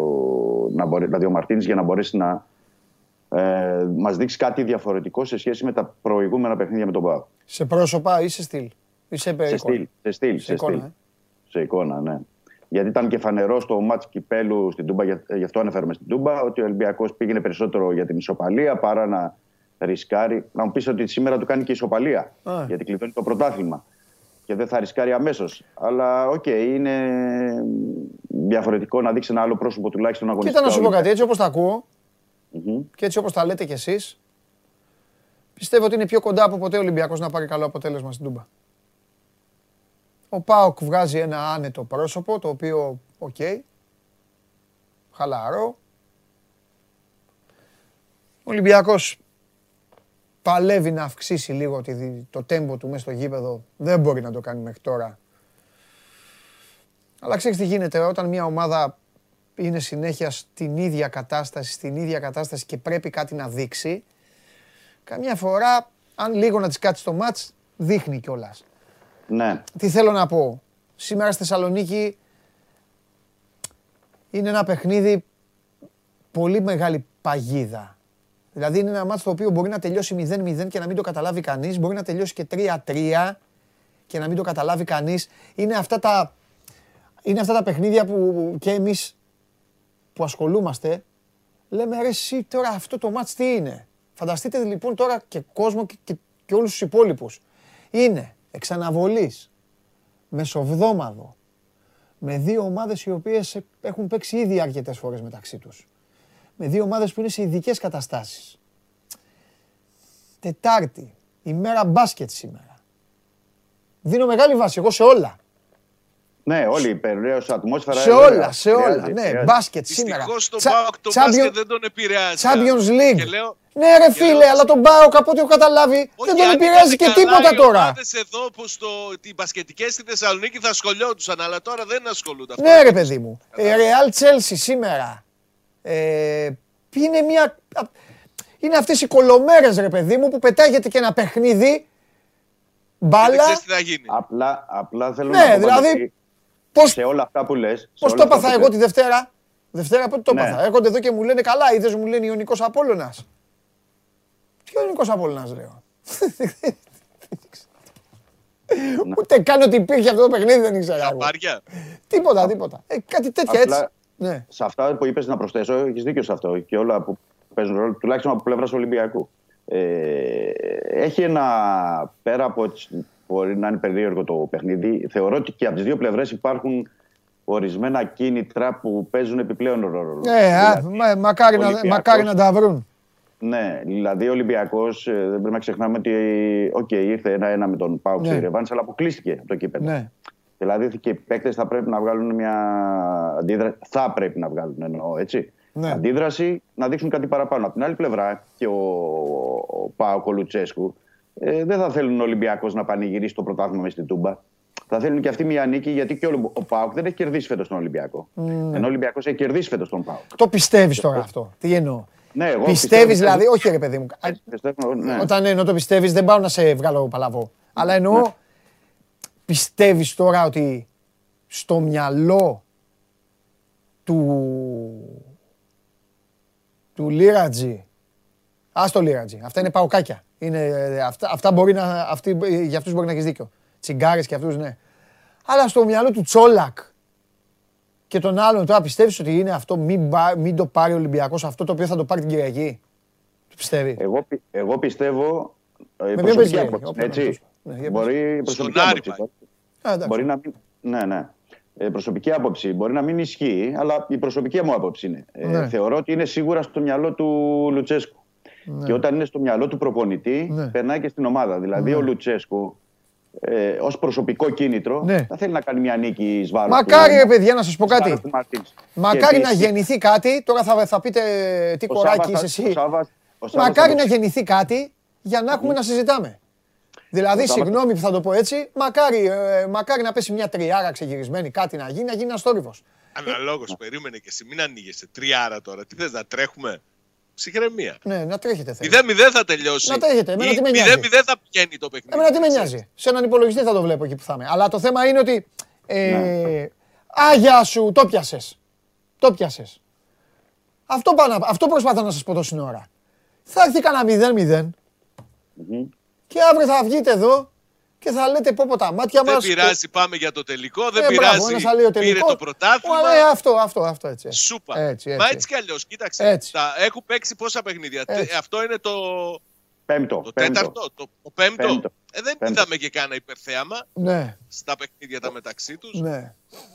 δηλαδή ο Μαρτίνης για να μπορέσει να μας δείξει κάτι διαφορετικό σε σχέση με τα προηγούμενα παιχνίδια με τον ΠΑΟΚ. Σε πρόσωπα ή σε στυλ. Σε εικόνα, ναι. Γιατί ήταν και φανερό στο μάτς κυπέλλου στην Τούμπα, γι' αυτό αναφέρομαι στην Τούμπα, ότι ο Ολυμπιακός πήγαινε περισσότερο για την ισοπαλία παρά να ρισκάρει. Να μου πεις ότι σήμερα του κάνει και ισοπαλία, γιατί κλειδώνει το πρωτάθλημα και δεν θα ρισκάρει αμέσως. Αλλά είναι διαφορετικό να δείξει ένα άλλο πρόσωπο τουλάχιστον αγωνιστικά. Κοίτα να σου πω κάτι, έτσι όπως τα ακούω και έτσι όπως τα λέτε κι εσείς, πιστεύω ότι είναι πιο κοντά από ποτέ ο Ολυμπιακός να πάρει καλό αποτέλεσμα στην Τούμπα. Ο ΠΑΟΚ βγάζει ένα άνετο πρόσωπο, το οποίο, χαλαρό. Ο Ολυμπιακός παλεύει να αυξήσει λίγο το τέμπο του μέσα στο γήπεδο. Δεν μπορεί να το κάνει μέχρι τώρα. Αλλά ξέρεις τι γίνεται, όταν μια ομάδα είναι συνέχεια στην ίδια κατάσταση και πρέπει κάτι να δείξει, καμιά φορά, αν λίγο να της κάτσει το μάτς, δείχνει κιόλας. Ναι. Τι θέλω να πω. Σήμερα στη Θεσσαλονίκη είναι ένα παιχνίδι πολύ μεγάλη παγίδα. Δηλαδή είναι ένα μάτς το οποίο μπορεί να τελειώσει 0-0 και να μην το καταλάβει κανείς. Μπορεί να τελειώσει και 3-3 και να μην το καταλάβει κανείς. Είναι αυτά τα παιχνίδια που και εμείς που ασχολούμαστε λέμε ρε εσύ τώρα αυτό το μάτς τι είναι. Φανταστείτε λοιπόν τώρα και κόσμο και όλους τους υπόλοιπους. Είναι εξαναβολής, μεσοβδόμαδο, με δύο ομάδες οι οποίες έχουν παίξει ήδη αρκετές φορές μεταξύ τους. Με δύο ομάδες που είναι σε ειδικές καταστάσεις. Τετάρτη, ημέρα μπάσκετ σήμερα. Δίνω μεγάλη βάση εγώ σε όλα. Ναι, όλη η περιβρέωση ατμόσφαιρα. Σε όλα, σε όλα. Ναι, μπάσκετ σήμερα. Δυστυχώς τον ΠΑΟΚ το μπάσκετ δεν τον επηρεάζει. Champions League. Ναι ρε φίλε, αλλά τον ΠΑΟΚ από ό,τι έχω καταλάβει δεν τον επηρεάζει και τίποτα τώρα. Οι ομάδες εδώ που οι μπασκετικές στη Θεσσαλονίκη θα ασχολιόντουσαν, αλλά τώρα δεν ασχολούνται. Ναι ρε παιδί μου. Real Chelsea σήμερα. Είναι μια... Είναι αυτές οι κολομέρες ρε παιδί μου που πετάγεται και ένα παιχνίδι. Μπάλα. Απλά θέλω να πω κάτι. Πώς... Σε όλα αυτά που λες. Πώς το έπαθα εγώ τη Δευτέρα. Δευτέρα πότε το έπαθα. Έρχονται εδώ και μου λένε καλά, είδες μου λένε Ιωνικός Απόλλωνας. Ποιο Ιωνικός Απόλλωνας λέω. Ούτε καν ότι υπήρχε αυτό το παιχνίδι δεν ήξερα. Χαμπάρια. Τίποτα. Κάτι τέτοια έτσι. Σε αυτά που είπες να προσθέσω, έχεις δίκιο σε αυτό. Και όλα που παίζουν ρόλο, τουλάχιστον από πλευράς Ολυμπιακού. Έχει ένα πέρα από έτσι. Μπορεί να είναι περίεργο το παιχνίδι. Θεωρώ ότι και από τις δύο πλευρές υπάρχουν ορισμένα κίνητρα που παίζουν επιπλέον ρόλο. Μακάρι να τα βρουν. Ναι, δηλαδή ο Ολυμπιακός, δεν πρέπει να ξεχνάμε ότι ήρθε 1-1 με τον ΠΑΟΚ στη ρεβάνς, αλλά αποκλείστηκε από το κήπεδο. Ναι. Δηλαδή και οι παίκτες θα πρέπει να βγάλουν μια αντίδραση. Θα πρέπει να βγάλουν έτσι. Ναι. Αντίδραση να δείξουν κάτι παραπάνω. Από την άλλη πλευρά και ο ΠΑΟΚ, ο Λουτσέσκου. Δεν θα θέλουν ο Ολυμπιακός να πανηγυρίσει το πρωτάθλημα μες στην Τούμπα. Θα θέλουν και αυτή μια νίκη, γιατί και ο ΠΑΟΚ δεν έχει κερδίσει φέτος τον Ολυμπιακό. Ενώ ο Ολυμπιακός έχει κερδίσει φέτος τον ΠΑΟΚ. Το πιστεύεις τώρα αυτό? Τι εννοώ? Ναι, πιστεύεις δηλαδή, όχι ρε παιδί μου. Όταν εννοώ το πιστεύεις, δεν πάω να σε βγάλω παλαβό. Αλλά εννοώ, πιστεύεις τώρα ότι στο μυαλό του Λίρατζη. Ας το Λίρατζη, αυτά είναι παοκάκια. Αυτά μπορεί να, για αυτούς μπορεί να έχεις δίκιο. Τσιγκάρες και αυτούς, ναι. Αλλά στο μυαλό του Τσόλακ και των άλλων τώρα πιστεύεις ότι είναι αυτό, μην το πάρει ο Ολυμπιακός, αυτό το οποίο θα το πάρει την Κυριακή? Το πιστεύει? Εγώ πιστεύω προσωπική άποψη, έτσι. Μπορεί προσωπική άποψη. Ναι. Προσωπική άποψη. Μπορεί να μην ισχύει, αλλά η προσωπική μου άποψη είναι. Θεωρώ ότι είναι σίγουρα στο μυαλό του Λουτσέσκου. Ναι. Και όταν είναι στο μυαλό του προπονητή, περνάει και στην ομάδα. Δηλαδή ο Λουτσέσκου, ως προσωπικό κίνητρο, θα θέλει να κάνει μια νίκη εις βάρος. Μακάρι, παιδιά, να σας πω κάτι. Μακάρι να γεννηθεί κάτι. Τώρα θα πείτε τι κοράκι είσαι εσύ. Μακάρι να γεννηθεί κάτι για να έχουμε να συζητάμε. Δηλαδή, συγγνώμη που θα το πω έτσι, μακάρι να πέσει μια τριάρα ξεγυρισμένη, κάτι να γίνει ένας θόρυβος. Αναλόγως, περίμενε και εσύ, μην ανοίγεσαι. Τριάρα τώρα, τι θες να τρέχουμε? Συγχρεμία. Ναι, να τρέχετε. 0-0 θα τελειώσει. Να τρέχετε. 0-0 θα πηγαίνει το παιχνίδι. Εμένα τι με νοιάζει. Σε έναν υπολογιστή θα το βλέπω εκεί που θα είμαι. Αλλά το θέμα είναι ότι. Άγια σου, το πιάσες. Αυτό προσπαθώ να σας πω τόση ώρα. Θα έρθει κανένα 0-0. Και αύριο θα βγείτε εδώ και θα λέτε πω τα μάτια μας. Δεν πειράζει, πάμε για το τελικό. Δεν πειράζει, πήρε το πρωτάθλημα. Αυτό έτσι. Σούπα. Μα έτσι κι αλλιώς, κοίταξε. Έχουν παίξει πόσα παιχνίδια. Αυτό είναι το τέταρτο. Το πέμπτο. Δεν είδαμε και κάνα υπερθέαμα στα παιχνίδια τα μεταξύ τους.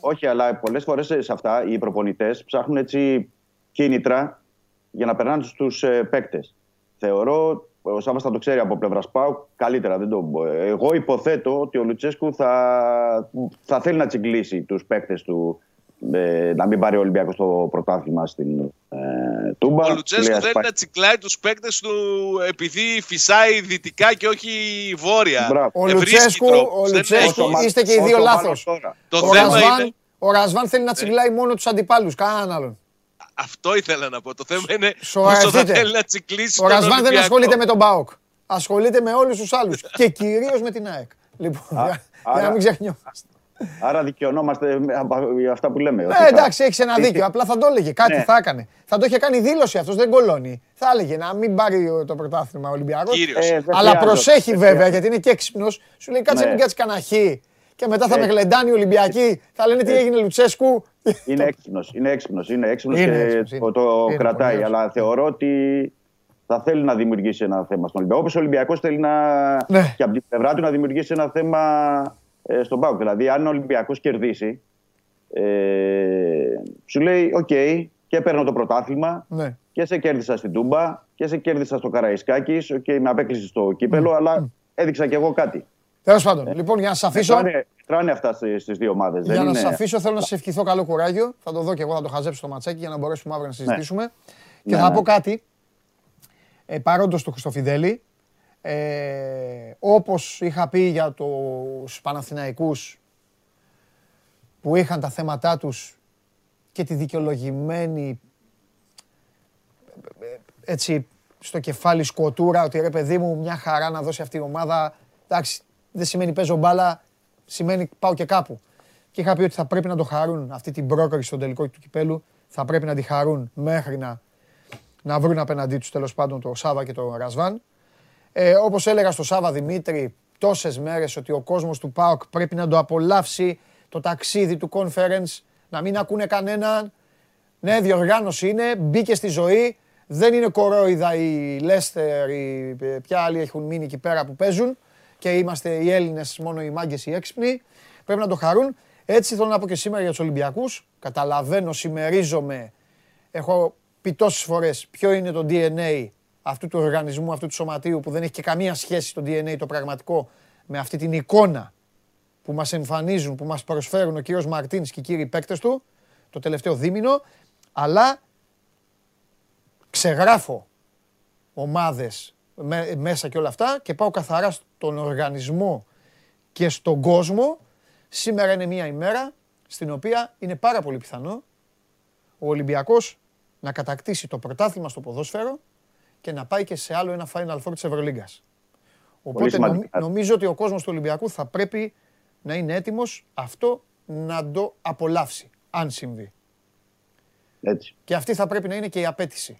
Όχι, αλλά πολλές φορές σε αυτά οι προπονητές ψάχνουν έτσι κίνητρα για να περνάνε στους παίκτες. Θεωρώ... Ο Σάββας θα το ξέρει από πλευράς ΠΑΟΚ καλύτερα. Εγώ υποθέτω ότι ο Λουτσέσκου θα θέλει να τσιγκλίσει τους παίκτες του, να μην πάρει ο Ολυμπιακός το πρωτάθλημα στην Τούμπα. Ο Λουτσέσκου θέλει να τσιγκλάει τους παίκτες του επειδή φυσάει δυτικά και όχι βόρεια. Ο Λουτσέσκου, είστε και οι δύο λάθος. Ο Ρασβάν θέλει να τσιγκλάει μόνο τους αντιπάλους, κανέναν άλλον. Αυτό ήθελα να πω. Το θέμα είναι πόσο θα θέλει να τσικλίσει τον Ολυμπιακό. Ο Ρασβάν δεν ασχολείται με τον ΠΑΟΚ. Ασχολείται με όλους τους άλλους. Και κυρίως με την ΑΕΚ. Λοιπόν, για να μην ξεχνιόμαστε. Άρα δικαιωνόμαστε για αυτά που λέμε. Εντάξει, έχεις ένα δίκιο. Απλά θα το έλεγε. Κάτι θα έκανε. Θα το είχε κάνει δήλωση αυτός, δεν κολώνει. Θα έλεγε να μην πάρει το πρωτάθλημα ο Ολυμπιακός. Αλλά προσέχει βέβαια, γιατί είναι και έξυπνος. Σου λέει κάτσε μην κάτσει κανένα χ. Και μετά θα με γλεντάνει οι Ολυμπιακοί, θα λένε τι έγινε Λουτσέσκου. Είναι έξυπνος και το κρατάει. Αλλά θεωρώ ότι θα θέλει να δημιουργήσει ένα θέμα στον Ολυμπιακό. Όπως ο Ολυμπιακός θέλει και από την πλευρά του να δημιουργήσει ένα θέμα στον ΠΑΟΚ. Δηλαδή, αν ο Ολυμπιακός κερδίσει, σου λέει οκ, και παίρνω το πρωτάθλημα, ναι, και σε κέρδισα στην Τούμπα και σε κέρδισα στο Καραϊσκάκης, okay, με απέκλειση στο κύπελο, αλλά έδειξα κι εγώ κάτι. Τέλος πάντων, λοιπόν, για να σας αφήσω. Τράνε αυτά στις δύο ομάδες. Για να σας αφήσω, θέλω να σας ευχηθώ καλό κουράγιο. Θα το δω και εγώ, θα το χαζέψω στο ματσάκι για να μπορέσουμε αύριο να συζητήσουμε. Ναι. Και θα πω κάτι. Παρόντος του Χριστοφιδέλη, όπως είχα πει για τους Παναθηναϊκούς που είχαν τα θέματά τους και τη δικαιολογημένη, έτσι, στο κεφάλι σκοτούρα, ότι ρε παιδί μου, μια χαρά να δώσει αυτή η ομάδα, εντάξει, δεν σημαίνει παίζω μπάλα, σημαίνει πάω και κάπου. Και είχα πει ότι θα πρέπει να το χαρούν αυτή την πρόκριση στον τελικό του κυπέλου, θα πρέπει να τη χαρούν μέχρι να βρουν απέναντί τους τέλος πάντων το Σάβα και το Ρασβάν. Όπως έλεγα στο Σάβα Δημήτρη τόσες μέρες, ότι ο κόσμος του ΠΑΟΚ πρέπει να το απολαύσει το ταξίδι του conference, να μην ακούνε κανέναν. Ναι, διοργάνωση είναι, μπήκε στη ζωή. Δεν είναι κορόιδα οι Λέστερ, ποια άλλοι έχουν μείνει εκεί πέρα που παίζουν και είμαστε οι Έλληνες μόνο οι μάγκες οι έξυπνοι. Πρέπει να το χαρούν. Έτσι θέλω να πω και σήμερα για τους Ολυμπιακούς. Καταλαβαίνω, συμμερίζομαι, έχω πει τόσες φορές ποιο είναι το DNA αυτού του οργανισμού, αυτού του σωματείου που δεν έχει και καμία σχέση το DNA το πραγματικό με αυτή την εικόνα που μας εμφανίζουν, που μας προσφέρουν ο κύριος Μαρτίνς και οι κύριοι παίκτες του το τελευταίο δίμηνο, αλλά ξεγράφω ομάδες μέσα και όλα αυτά και πάω καθαρά στον οργανισμό και στον κόσμο. Σήμερα είναι μια ημέρα στην οποία είναι πάρα πολύ πιθανό ο Ολυμπιακός να κατακτήσει το πρωτάθλημα στο ποδόσφαιρο και να πάει και σε άλλο ένα Final Four της Ευρωλίγκας. Οπότε νομίζω ότι ο κόσμος του Ολυμπιακού θα πρέπει να είναι έτοιμος αυτό να το απολαύσει, αν συμβεί. Έτσι. Και αυτή θα πρέπει να είναι και η απέτηση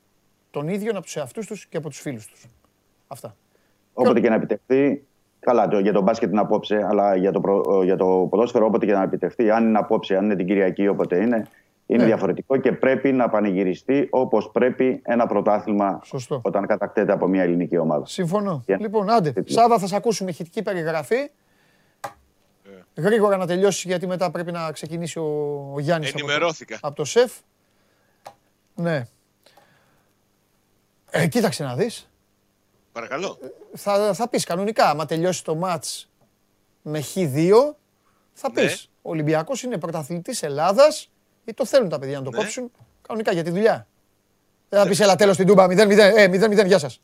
των ίδιων από τους εαυτούς τους και από τους φίλους τους. Αυτά. Όποτε και να επιτευχθεί, καλά για το μπάσκετ είναι απόψε, αλλά για το ποδόσφαιρο όποτε και να επιτευχθεί, αν είναι απόψε, αν είναι την Κυριακή, όποτε είναι, είναι διαφορετικό και πρέπει να πανηγυριστεί όπως πρέπει ένα πρωτάθλημα. Σωστό. Όταν κατακτέται από μια ελληνική ομάδα. Συμφωνώ. Λοιπόν, άντε, Σάββα θα σας ακούσουμε ηχητική περιγραφή. Γρήγορα να τελειώσει, γιατί μετά πρέπει να ξεκινήσει ο Γιάννης. Ενημερώθηκα. Από το ΣΕΦ. Ναι. Κοίταξε να δεις. Παρακαλώ. Θα πεις κανονικά, άμα τελειώσει το μάτς με Χ2, θα πεις ο Ολυμπιακός είναι πρωταθλητής Ελλάδας ή το θέλουν τα παιδιά να το κόψουν κανονικά για τη δουλειά. Δεν θα πεις έλα τέλος στην Τούμπα 0-0, γεια σας.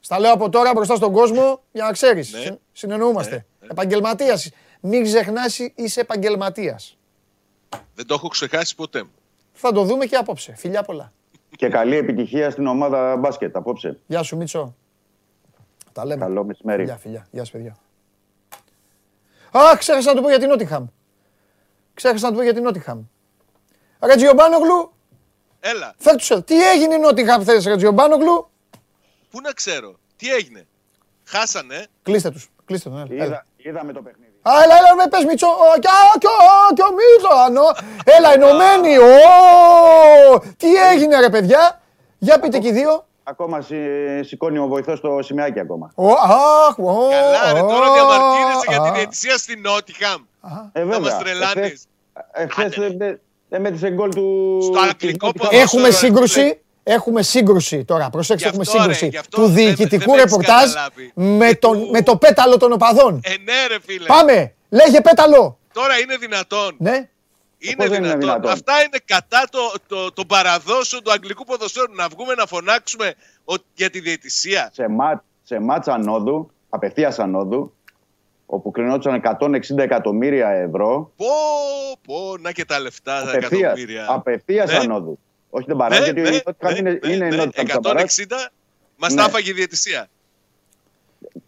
Στα λέω από τώρα μπροστά στον κόσμο για να ξέρεις. Συνεννοούμαστε. Επαγγελματίας. Μην ξεχνάς, είσαι επαγγελματίας. Δεν το έχω ξεχάσει ποτέ μου. Θα το δούμε και απόψε. Φιλιά πολλά. Και καλή επιτυχία στην ομάδα μπάσκετ απόψε. Γεια σου Μίτσο. Τα λέμε. Καλό μεσημέρι. Φιλιά, φιλιά. Γεια σου παιδιά. Α, ξέχασα να το πω για την Νότιχαμ. Ρετζιομπάνογλου. Έλα. Φέρτουσε. Τι έγινε η Νότιχαμ χθες, Ρετζιομπάνογλου? Πού να ξέρω. Τι έγινε. Χάσανε. Κλείστε τους. Κλείστε τον. Είδαμε το παιχνίδι. Έλα, με πες Μίτσο, και ο Μίτσο, έλα ενωμένοι, τι έγινε ρε παιδιά, για πείτε και οι δύο. Ακόμα σηκώνει ο βοηθός το σημειάκι ακόμα. Καλά ρε, τώρα διαμαρτύρεσαι για την ετησία στην Νότιχαμ, θα μας τρελάνεις. Εχθές δεν μέτρησε γκολ του... Στο αγγλικό ποδόσφαιρο. Έχουμε σύγκρουση τώρα, προσέξτε, έχουμε σύγκρουση του διοικητικού ρεπορτάζ με το πέταλο των οπαδών. Ναι ρε φίλε. Πάμε, λέγε πέταλο. Τώρα είναι δυνατόν. Ναι. Είναι δυνατόν. Αυτά είναι κατά το παραδόσιο του αγγλικού ποδοσφαίρου. Να βγούμε να φωνάξουμε για τη διαιτησία. Σε μάτς ανόδου, απευθείας ανόδου, όπου κρινόντουσαν 160 εκατομμύρια ευρώ. Να και τα λεφτά, τα εκατομμύρια. Απευθείας ανόδου. Όχι δεν παράζει, γιατί είναι ενότητα. 160, μας τα έφαγε η διαιτησία.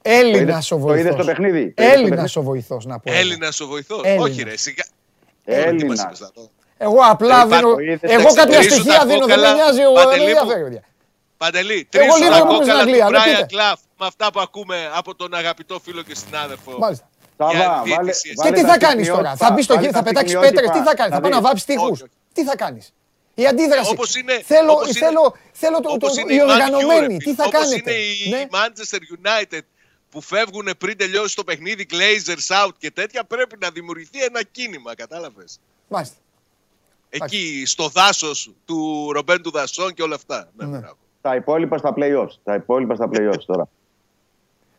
Έλληνας ο βοηθός. Το είδες το παιχνίδι. Έλληνας ο βοηθός, να πω. Έλληνας ο βοηθός. Όχι ρε, σιγά. Έλληνας. Εγώ απλά δίνω, εγώ κάποια στοιχεία δίνω, δεν με νοιάζει ο Έλληνας. Παντελή, τρεις ώρα κόκαλα του Brian Clough με αυτά που ακούμε από τον αγαπητό φίλο και συνάδελφο. Μάλιστα. Και τι θα κάνεις τώρα, θα πετάξεις πέτρες, τι θα κάνεις, θα πάει να βάψεις τείχους, τι θα κάνεις. Η αντίδραση. Όπως είναι, οι οργανωμένοι. Τι θα κάνετε. Όπως είναι η Manchester United που φεύγουν πριν τελειώσει το παιχνίδι, glazers out και τέτοια, πρέπει να δημιουργηθεί ένα κίνημα, κατάλαβες. Μάλιστα. Εκεί, στο δάσος του Ρομπέν του Δασόν και όλα αυτά. Ναι. Ναι. Τα υπόλοιπα στα play-offs. Τα υπόλοιπα στα play-offs τώρα.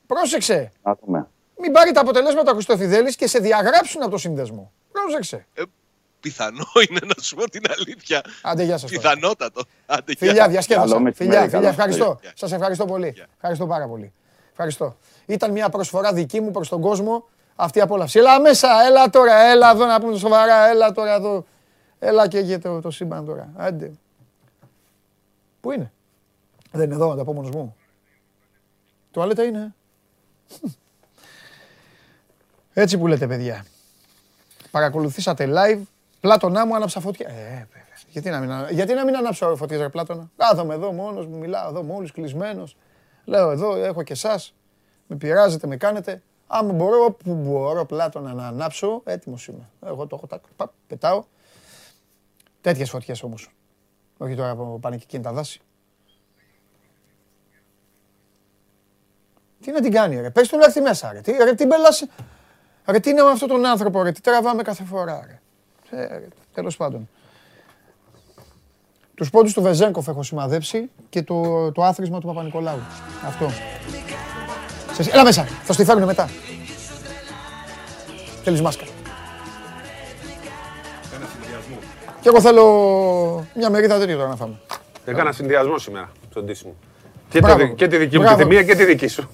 Πρόσεξε. Άτομα. Μην πάρει τα αποτελέσματα ο Χριστοφιδέλης και σε διαγράψουν από το σύνδεσμο. Πρόσεξε. Πιθανό είναι, να σου πω την αλήθεια. Άντε, γεια σας. Πιθανότατο. Άντε, φιλιά, διασκέδασα. Φιλιά, ευχαριστώ. Σας ευχαριστώ πολύ. Ευχαριστώ πάρα πολύ. Ευχαριστώ. Ήταν μια προσφορά δική μου προς τον κόσμο αυτή η απόλαυση. Έλα μέσα, έλα τώρα, έλα εδώ να πούμε σοβαρά, έλα τώρα εδώ. Έλα και για το σύμπαν τώρα. Άντε. Πού είναι? Δεν είναι εδώ, να τα πω μόνος μου. Τουαλέτα είναι. Έτσι που λέτε, παιδιά. Παρακολουθήσατε live. Πλάτωνά μου, άναψα φωτιά. Γιατί να μην ανάψω φωτιές, ρε Πλάτωνα. Κάθομαι εδώ μόνος μου, μιλάω εδώ με όλους, κλεισμένος. Λέω εδώ, έχω και εσάς. Με πειράζετε, με κάνετε. Άμα μπορώ, όπου μπορώ, Πλάτωνα, να ανάψω, έτοιμος είμαι. Εγώ το έχω τάκ, παπ, πετάω. Τέτοιες φωτιές όμως. Όχι τώρα που πάνε και εκείνη τα δάση. Τι να την κάνει, ρε. Πες του να έρθει μέσα, ρε. Τι μπελάσει. Ρε, τι είναι με αυτόν τον άνθρωπο, ρε. Τι τραβάμε κάθε φορά, ρε. Τέλος πάντων. Τους πόντους του Βεζένκοφ έχω σημαδέψει και το άθροισμα του Παπανικολάου. Αυτό. Έλα μέσα, θα στη φέρουν μετά. Θέλεις μάσκα. Και εγώ θέλω μια μερίδα τέτοια τώρα να φάμε. Έκανα συνδυασμό σήμερα στον ντύσιμο. Και τη δική μου επιθυμία και τη δική σου.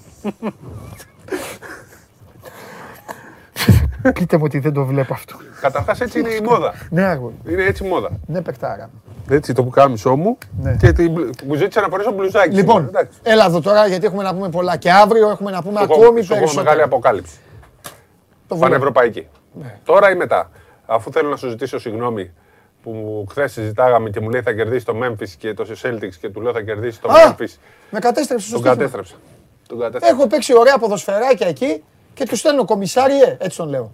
Κοίτα μου ότι δεν το βλέπω αυτό. Καταρχάς έτσι είναι η μόδα. Ναι, αγόρι. Είναι έτσι η μόδα. Ναι, παιχτάρα. Έτσι το πουκάμισό μου και μου ζήτησε να φορέσω μπλουζάκι. Λοιπόν, έλα εδώ τώρα γιατί έχουμε να πούμε πολλά. Και αύριο έχουμε να πούμε ακόμη περισσότερα. Έχω μεγάλη αποκάλυψη. Πανευρωπαϊκή. Τώρα ή μετά. Αφού θέλω να σου ζητήσω συγγνώμη που χθες συζητάγαμε και μου λέει θα κερδίσει το Memphis και το Celtics και του λέω θα κερδίσει το Memphis. Με κατέστρεψε. Τον κατέστρεψα. Έχω παίξει ωραία ποδοσφαιράκια εκεί και του στέλνω κομισάριε, έτσι τον λέω.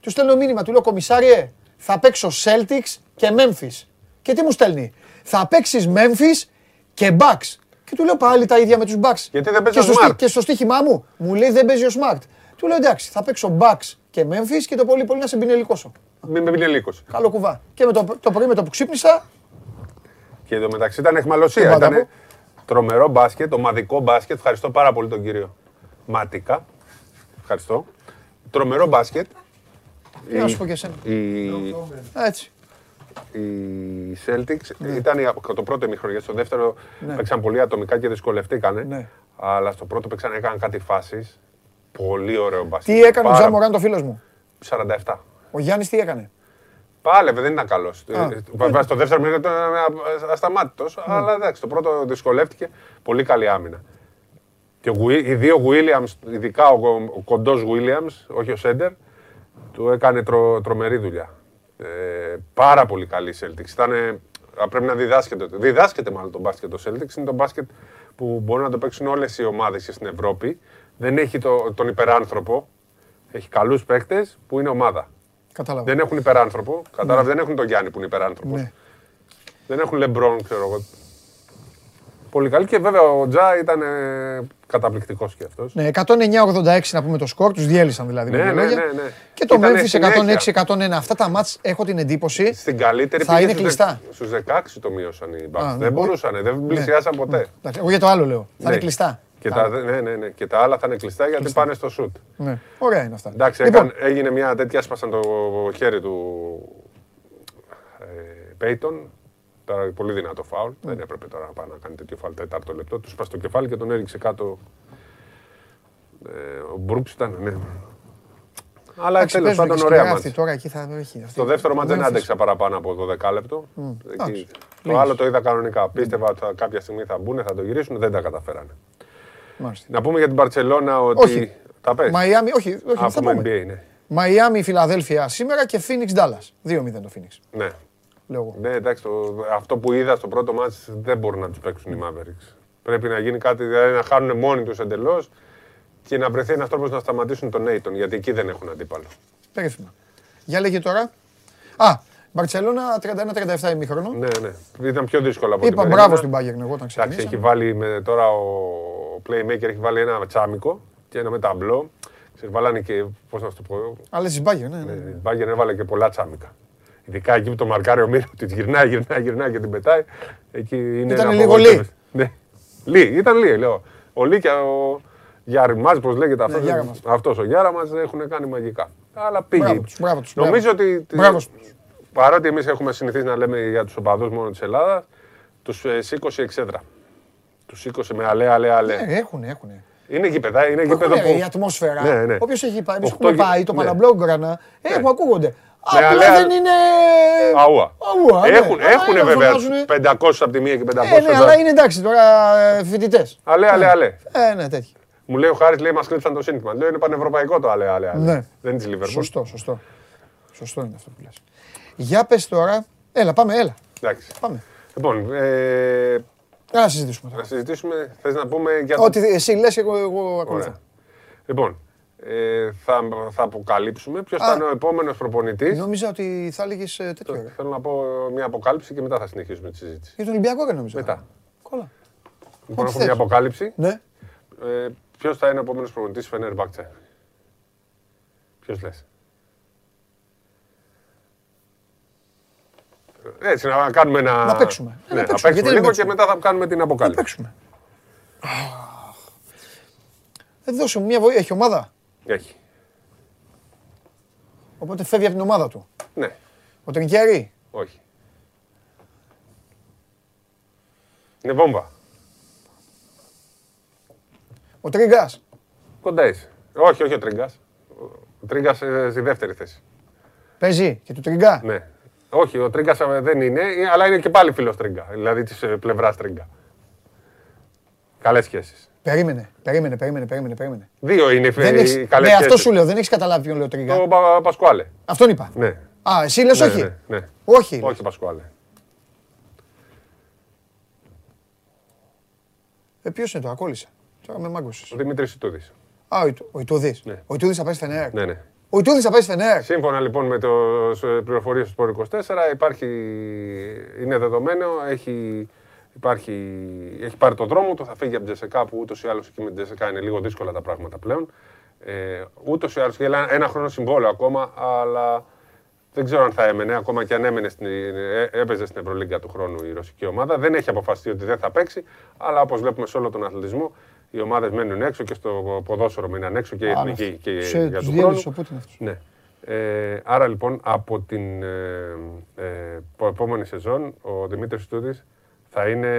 Του στέλνω μήνυμα, του λέω κομισάριε, θα παίξω Celtics και Memphis. Και τι μου στέλνει, θα παίξεις Memphis και Bucks. Και του λέω πάλι τα ίδια με τους Bucks. Γιατί δεν παίζει ο Smart. Και στο στοίχημά μου, μου λέει δεν παίζει ο Smart. Του λέω εντάξει, θα παίξω Bucks και Memphis και το πολύ πολύ να σε μπινελικώσω. Καλό κουβά. Και με το πρωί με το που ξύπνησα. Και εδώ μεταξύ ήταν αιχμαλωσία. Ήταν τρομερό μπάσκετ, ομαδικό μπάσκετ. Ευχαριστώ πάρα πολύ τον κύριο Μάτικα. Ευχαριστώ. Τρομερό μπάσκετ. Να σου πω και εσένα. Έτσι. Οι Celtics ήταν το πρώτο ημιχρονιά. Στο δεύτερο παίξαν πολύ ατομικά και δυσκολευτήκανε. Αλλά στο πρώτο παίξαν, έκαναν κάτι φάσεις. Πολύ ωραίο μπάσκετ. Τι έκανε ο Ζαν Μοράν, το φίλος μου. 47. Ο Γιάννης τι έκανε. Πάλευε, δεν ήταν καλός. Στο δεύτερο μήνα ήταν ασταμάτητος, αλλά εντάξει, το πρώτο δυσκολεύτηκε. Πολύ καλή άμυνα. Και οι δύο Γουίλιαμς, ειδικά ο κοντός Γουίλιαμς, όχι ο Σέντερ, του έκανε τρομερή δουλειά. Πάρα πολύ καλή Celtics. Πρέπει να διδάσκεται. Διδάσκεται μάλλον το μπάσκετ το Celtics. Είναι το μπάσκετ που μπορούν να το παίξουν όλες οι ομάδες στην Ευρώπη. Δεν έχει τον υπεράνθρωπο. Έχει καλούς παίκτες που είναι ομάδα. Δεν έχουν υπεράνθρωπο. Κατάλαβε, δεν έχουν τον Γιάννη που είναι υπεράνθρωπος. Δεν έχουν Λεμπρόν, ξέρω εγώ. Πολύ καλή και βέβαια ο Τζα ήταν καταπληκτικός και αυτός. Ναι, 109-86 να πούμε το σκορ, τους διέλυσαν δηλαδή. Ναι. Και το Memphis 106-101. Αυτά τα μάτς έχω την εντύπωση. Στην καλύτερη θα είναι κλειστά. Στους 16 το μείωσαν οι Bucks. Δεν μπορούσαν, δεν πλησιάσαν ποτέ. Εγώ για το άλλο λέω. Θα είναι κλειστά. Και τα άλλα θα είναι κλειστά γιατί πάνε στο σουτ. Ωραία είναι αυτά. Εντάξει, έγινε μια τέτοια, άσπασαν το χέρι του Πέιτον. Τώρα πολύ δυνατό φάουλ. Δεν έπρεπε τώρα να πάει να κάνει τέτοιο φάουλ τέταρτο λεπτό. Του σπάσει το κεφάλι και τον έριξε κάτω. Ο Μπρουκς ήταν, ναι. Αλλά τέλος πάντων ωραία μάτς. Το δεύτερο μάτς δεν άντεξα παραπάνω από 12 λεπτό. Το άλλο το είδα κανονικά. Πίστευα ότι κάποια στιγμή θα μπουν, θα το γυρίσουν, δεν τα καταφέρανε. Να πούμε για την Μπαρσελόνα ότι. Όχι. Τα πες. Μαϊάμι, όχι. Αυτό το NBA είναι. Μαϊάμι, Φιλαδέλφια σήμερα και Phoenix Dallas. 2-0 το Phoenix. Ναι. Ναι, εντάξει, αυτό που είδα στο πρώτο μάτς δεν μπορούν να τους παίξουν οι Mavericks. Πρέπει να γίνει κάτι, δηλαδή να χάνουν μόνοι τους εντελώς και να βρεθεί ένας τρόπος να σταματήσουν τον Νέιτον, γιατί εκεί δεν έχουν αντίπαλο. Περίφημα. Για λέγε τώρα. Μπαρσελόνα 31-37 ημίχρονο. Ναι. Ήταν πιο δύσκολο από ό,τι είπα. Είπα μπράβο στην Bayern εγώ όταν ξεκίνησα. Εντάξει, έχει βάλει τώρα ο playmaker, έχει βάλει ένα τσάμικο. και ένα με ταμπλό. Βάλανε και. Πώ να το πω. Αλλά στην Bayern, ναι. Η Bayern έβαλε και πολλά τσάμικα. Ειδικά εκεί που το μαρκάρει ο Μύρο, τη γυρνάει και την πετάει. Εκεί είναι. Ήταν λίγο Λί. Ναι. Ήταν Λί, λέω. Ο Λί και ο Γιάρμας, πώς λέγεται αυτό. Αυτός ο Γιάρμας έχουν κάνει μαγικά. Αλλά πήγε. Νομίζω ότι. Παρότι εμείς έχουμε συνηθίσει να λέμε για τους οπαδούς μόνο της Ελλάδας, τους σήκωσε εξέδρα. Τους σήκωσε με αλέ. Έχουν. Είναι γήπεδα, είναι γήπεδο που... η ατμόσφαιρα. Ναι. Όποιος έχει πάει, εμείς έχουμε πάει, το Παλαμπλόγκρανα, ακούγονται. Απλά δεν είναι... Αούα. Έχουν βέβαια 500 από τη μία και 500. Ναι, αλλά είναι εντάξει τώρα φοιτητές. Αλέ. Ναι, τέτοιο. Μου λέει ο Χάρης, λέει, μας κλέψαν το σύνθημα. Λέω, είναι πανευρωπαϊκό το αλέ. Δεν είναι της Liverpool. Σωστό είναι αυτό που λες. Για πες τώρα. Έλα, πάμε. Εντάξει. Πάμε. Λοιπόν, να συζητήσουμε τώρα. Θες να πούμε για το... Ό,τι εσύ λες και εγώ ακολουθώ. Λοιπόν, θα αποκαλύψουμε ποιος θα είναι ο επόμενος προπονητής. Νόμιζα ότι θα έλεγες τέτοιο. Θέλω να πω μια αποκάλυψη και μετά θα συνεχίσουμε τη συζήτηση. Για τον Ολυμπιακό και νόμιζα. Μετά. Κόλα. Λοιπόν, έχουμε μια αποκάλυψη. Ναι. Ποιος θα είναι ο επόμενος προπονητής Φενέρμπαχτσε. Ποιος λες. Έτσι, να κάνουμε ένα... Να παίξουμε. Ναι, να παίξουμε λίγο και μετά θα κάνουμε την αποκάλυψη. Να παίξουμε. Δώσε μου μια βοήθεια. Έχει ομάδα. Έχει. Οπότε φεύγει από την ομάδα του. Ναι. Ο Τρικιάρη. Όχι. Είναι βόμβα. Ο Τρίγκας. Κοντά είσαι. Όχι ο Τρίγκας. Ο Τρίγκας στη δεύτερη θέση. Παίζει και του Τρίγκά. Ναι. Όχι, ο Τρίγκας δεν είναι, αλλά είναι και πάλι φίλος Τρίγκα, δηλαδή της πλευράς Τρίγκα. Καλές σχέσεις. Περίμενε. Δύο είναι οι καλές σχέσεις. Ναι, αυτό σου λέω, δεν έχεις καταλάβει ποιον λέω Τρίγκα. Ο Πασκουάλε. Αυτόν είπα. Ναι. Α, εσύ λες όχι. Ναι. Όχι Πασκουάλε. Ποιος είναι το, ακόλυσα. Τώρα με μάγκωσες. Ο Δημήτρης Ιτούδης. Α, ο Ιτούδης. Ο Ιτούδης θα πάει στην ΑΕΚ. Ναι. Ο Ιτούδης θα πάει στην ΕΡ. Σύμφωνα λοιπόν με τις πληροφορίες του Σπορ 24, είναι δεδομένο, έχει πάρει τον δρόμο του, θα φύγει από την Τζεσεκά που ούτως ή άλλως εκεί με την Τζεσεκά είναι λίγο δύσκολα τα πράγματα πλέον. Ούτως ή άλλως και ένα χρόνο συμβόλαιο ακόμα, αλλά δεν ξέρω αν θα έμενε, ακόμα και αν έπαιζε στην Ευρωλίγκα του χρόνου η ρωσική ομάδα. Δεν έχει αποφασιστεί ότι δεν θα παίξει, αλλά όπως βλέπουμε σε όλο τον αθλητισμό, οι ομάδες μένουν έξω και στο ποδόσφαιρο μένουν έξω και η εθνική και για τον χρόνο. Ναι. Άρα λοιπόν από την επόμενη σεζόν ο Δημήτρης Ιτούδης θα είναι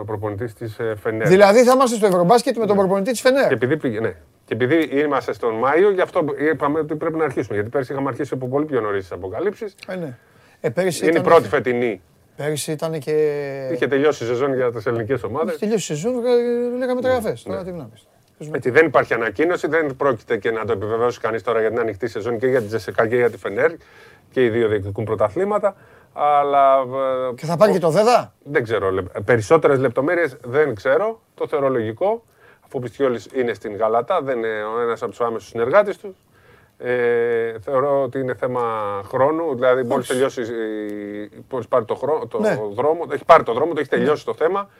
ο προπονητής της Φενέρ. Δηλαδή θα είμαστε στο Ευρωμπάσκετ με τον προπονητή της Φενέρ. Και επειδή είμαστε στον Μάιο, γι' αυτό είπαμε ότι πρέπει να αρχίσουμε. Γιατί πέρσι είχαμε αρχίσει από πολύ πιο νωρίς τις αποκαλύψεις. Είναι η πρώτη φετινή. Πέρυσι ήταν και... Είχε τελειώσει η σεζόν για τις ελληνικές ομάδες. Είχε τελειώσει η σεζόν, λέγαμε μεταγραφές. Τώρα τι γνώμης. Έτσι, δεν υπάρχει ανακοίνωση, δεν πρόκειται και να το επιβεβαιώσει κανείς τώρα για την ανοιχτή σεζόν και για την Τζεσεκά και για τη Φενέρ. Και οι δύο διεκδικούν πρωταθλήματα. Αλλά... Και θα πάρει και το ΔΕΔΑ. Δεν ξέρω. Περισσότερες λεπτομέρειες δεν ξέρω. Το θεωρώ λογικό. Αφού Πιστιόλης είναι στην Γαλατά, δεν είναι ο ένας από τους άμεσους συνεργάτες του. Θεωρώ ότι είναι θέμα χρόνου, δηλαδή μόλις τελειώσει, μόλις πάρει το δρόμο, έχει πάρει το δρόμο, το έχει τελειώσει το θέμα.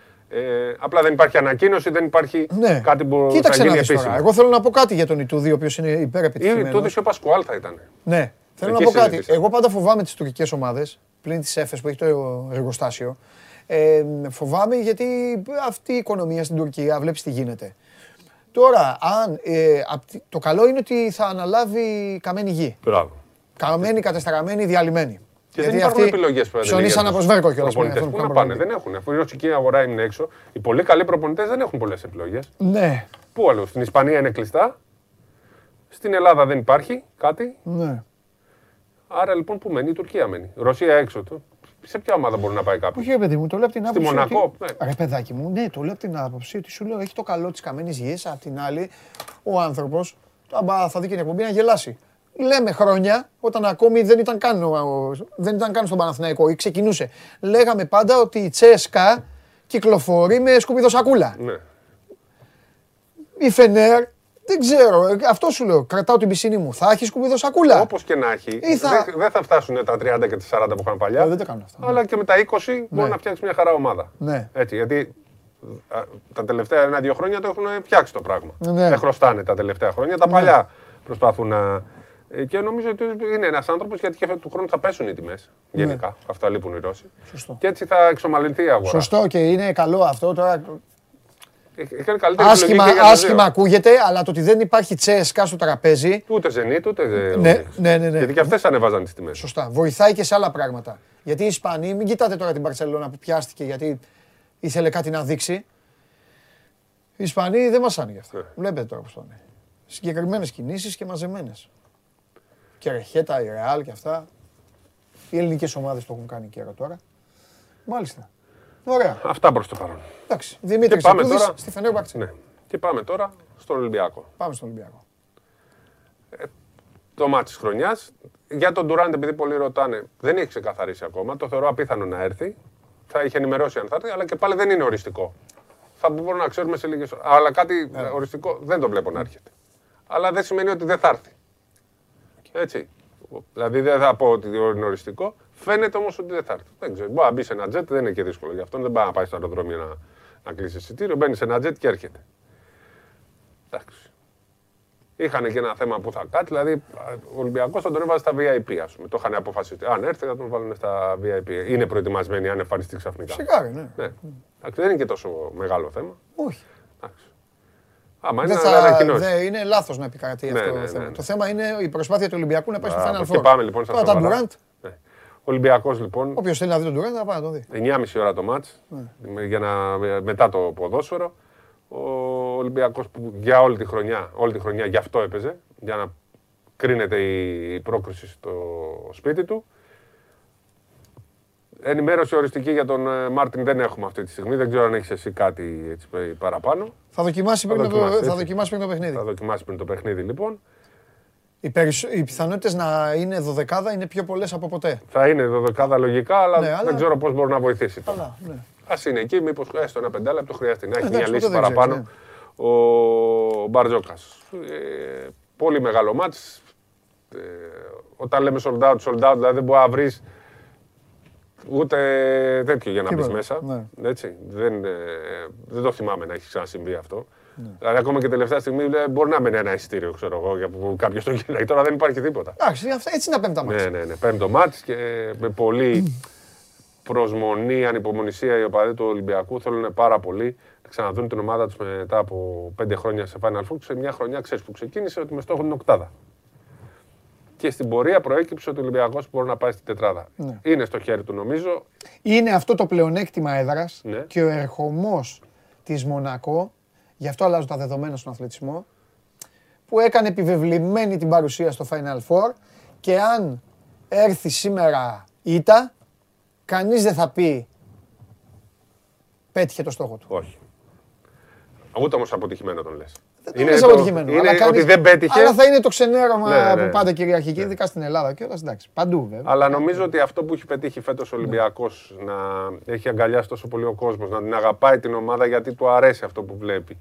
Απλά δεν υπάρχει ανακοίνωση, δεν υπάρχει κάτι που θα γίνει επίσημα. Εγώ θέλω να πω κάτι για τον Ιτούδη, ο οποίος είναι υπερεπιτυχημένος. Ιτούδη και ο Πασκουάλ θα ήταν. Ναι, θέλω να πω κάτι. Εγώ πάντα φοβάμαι τις τουρκικές ομάδες, πλην της Έφες που έχει το εργοστάσιο. Φοβάμαι γιατί αυτή η οικονομία στην Τουρκία βλέπεις τι γίνεται. Τώρα, το καλό είναι ότι θα αναλάβει καμένη γη. Μπράβο. Καμένη, κατεστραμμένη, διαλυμένη. Και γιατί δεν υπάρχουν επιλογές που ψωνίσαν από σβέρκο και όλα αυτά. Πού να πάνε, δεν έχουν. Αφού η ρωσική αγορά είναι έξω, οι πολύ καλοί προπονητές δεν έχουν πολλές επιλογές. Ναι. Πού αλλού, στην Ισπανία είναι κλειστά. Στην Ελλάδα δεν υπάρχει κάτι. Ναι. Άρα λοιπόν που μένει, η Τουρκία μένει. Ρωσία έξω του. Σε ποια ομάδα μπορεί να πάει κάποιο. Όχι, παιδί μου, το λέω από την άποψη. Στη Μονακό. Ρε παιδάκι μου, ναι, το λέω από την άποψη ότι σου λέω έχει το καλό τη καμένη γη. Απ' την άλλη, ο άνθρωπος θα δει και την εκπομπή να γελάσει. Λέμε χρόνια, όταν ακόμη δεν ήταν καν στον Παναθηναϊκό ή ξεκινούσε. Λέγαμε πάντα ότι η Τσέσκα κυκλοφορεί με σκουπιδοσακούλα. Ναι. Η Φενέρ. Δεν ξέρω, αυτό σου λέω. Κρατάω την πισίνη μου. Θα έχει σκουπιδοσακούλα. Όπως και να έχει. Δεν θα φτάσουν τα 30 και τα 40 που είχαν παλιά. Δεν τα κάνουν αυτά. Αλλά και με τα 20 μπορεί να φτιάξει μια χαρά ομάδα. Ναι. Έτσι, γιατί τα τελευταία 1-2 χρόνια το έχουν φτιάξει το πράγμα. Ναι. Δεν χρωστάνε τα τελευταία χρόνια. Τα παλιά προσπαθούν να. Και νομίζω ότι είναι ένας άνθρωπος γιατί και του χρόνου θα πέσουν οι τιμές. Γενικά. Ναι. Αυτά λείπουν οι Ρώσοι. Σωστό. Και έτσι θα εξομαλυνθεί η αγορά. Σωστό και είναι καλό αυτό τώρα. Άσχημα ακούγεται, αλλά το ότι δεν υπάρχει τσέσκα στο τραπέζι. Ούτε Ζενίτ, ούτε. Ναι. Γιατί και αυτές ανεβάζαν τις τιμές. Σωστά. Βοηθάει και σε άλλα πράγματα. Γιατί οι Ισπανοί, μην κοιτάτε τώρα την Μπαρσελόνα που πιάστηκε γιατί ήθελε κάτι να δείξει. Οι Ισπανοί δεν μασάνε γι' αυτό. Βλέπετε τώρα πώς το είναι. Συγκεκριμένες κινήσεις και μαζεμένες. Και ρεχέτα, η Real και αυτά. Οι ελληνικές ομάδες το έχουν κάνει καιρό τώρα. Μάλιστα. Ωραία. Αυτά προς το παρόν. Εντάξει. Δημήτρη Σακούδης στη Φενέρμπαχτσε. Ναι. Και πάμε τώρα στον Ολυμπιακό. Πάμε στον Ολυμπιακό. Το μάτς της χρονιάς. Για τον Ντουράντ, επειδή πολλοί ρωτάνε, δεν έχει ξεκαθαρίσει ακόμα. Το θεωρώ απίθανο να έρθει. Θα είχε ενημερώσει αν θα έρθει, αλλά και πάλι δεν είναι οριστικό. Θα μπορούμε να ξέρουμε σε λίγες ώρες. Αλλά κάτι οριστικό δεν το βλέπω να έρχεται. Αλλά δεν σημαίνει ότι δεν θα έρθει. Έτσι. Δηλαδή δεν θα πω ότι είναι οριστικό. Φαίνεται όμως ότι δεν θα έρθει. Δεν ξέρω. Μπορεί να μπει σε ένα τζετ, δεν είναι και δύσκολο γι' αυτό. Δεν πάει να πάει στο αεροδρόμιο να κλείσει εισιτήριο. Μπαίνει σε ένα τζετ και έρχεται. Εντάξει. Είχαν και ένα θέμα που θα κάτσει. Δηλαδή ο Ολυμπιακός θα τον έβαζε στα VIP, ας πούμε. Το είχαν αποφασίσει. Αν έρθει θα τον βάλουν στα VIP. Είναι προετοιμασμένοι αν εμφανιστεί ξαφνικά. Φυσικά, ναι. Δεν είναι και τόσο μεγάλο θέμα. Όχι. Εντάξει. Είναι λάθος να επικρατεί αυτό το θέμα. Το θέμα είναι η προσπάθεια του Ολυμπιακού να πάει στο Final Four. Και πάμε λοιπόν στα σοβαρά. Ολυμπιακός λοιπόν. Όποιος θέλει να δει τον Durant θα πάει να τον δει. 9,5 ώρα το μάτς, μετά το ποδόσφαιρο. Ο Ολυμπιακός που για όλη τη χρονιά γι' αυτό έπαιζε, για να κρίνεται η πρόκριση στο σπίτι του. Ενημέρωση οριστική για τον Μάρτιν δεν έχουμε αυτή τη στιγμή. Δεν ξέρω αν έχεις εσύ κάτι έτσι παραπάνω. Θα δοκιμάσει πριν το παιχνίδι λοιπόν. Οι πιθανότητες να είναι 12 είναι πιο πολλές από ποτέ. Θα είναι 12 λογικά, αλλά δεν ξέρω πώς μπορεί να βοηθήσει. Ας είναι εκεί, μήπως έστω ένα 5 λεπτό χρειάζεται να έχει μια λύση παραπάνω ο Μπαρτζόκας. Πολύ μεγάλο μάτς. Όταν λέμε sold out, δηλαδή δεν μπορεί να βρει ούτε τέτοιο για να μπει μέσα. Δεν το θυμάμαι να έχει ξανασυμβεί αυτό. Δηλαδή, ακόμα και τελευταία στιγμή μπορεί να μείνει ένα εισιτήριο, ξέρω εγώ, για κάποιο τον κοιτάει. Τώρα δεν υπάρχει τίποτα. Εντάξει, έτσι είναι πέμπτο μάτς. Ναι. Πέμπτο μάτς και με πολλή προσμονή, ανυπομονησία οι οπαδοί του Ολυμπιακού θέλουν πάρα πολύ να ξαναδούν την ομάδα τους μετά από 5 χρόνια σε Final Four. Σε μια χρονιά, ξέρεις που ξεκίνησε, ότι με στόχο την οκτάδα. Και στην πορεία προέκυψε ότι ο Ολυμπιακός μπορεί να πάει στην τετράδα. Είναι στο χέρι του, νομίζω. Είναι αυτό το πλεονέκτημα έδρας και ο ερχομός της Μονακό. Γι' αυτό αλλάζουν τα δεδομένα στον αθλητισμό, που έκανε επιβεβλημένη την παρουσία στο Final Four και αν έρθει σήμερα ήττα, κανείς δεν θα πει πέτυχε το στόχο του. Όχι. Ούτε όμως αποτυχημένο τον λες. Δεν είναι αποτυχημένο. Είναι ότι δεν πέτυχε. Αλλά θα είναι το ξενέρωμα που πάντα κυριαρχεί, ειδικά στην Ελλάδα και όλα, εντάξει. Παντού βέβαια. Αλλά νομίζω ότι αυτό που έχει πετύχει φέτος ο Ολυμπιακός, να έχει αγκαλιάσει τόσο πολύ ο κόσμος, να την αγαπάει την ομάδα γιατί του αρέσει αυτό που βλέπει.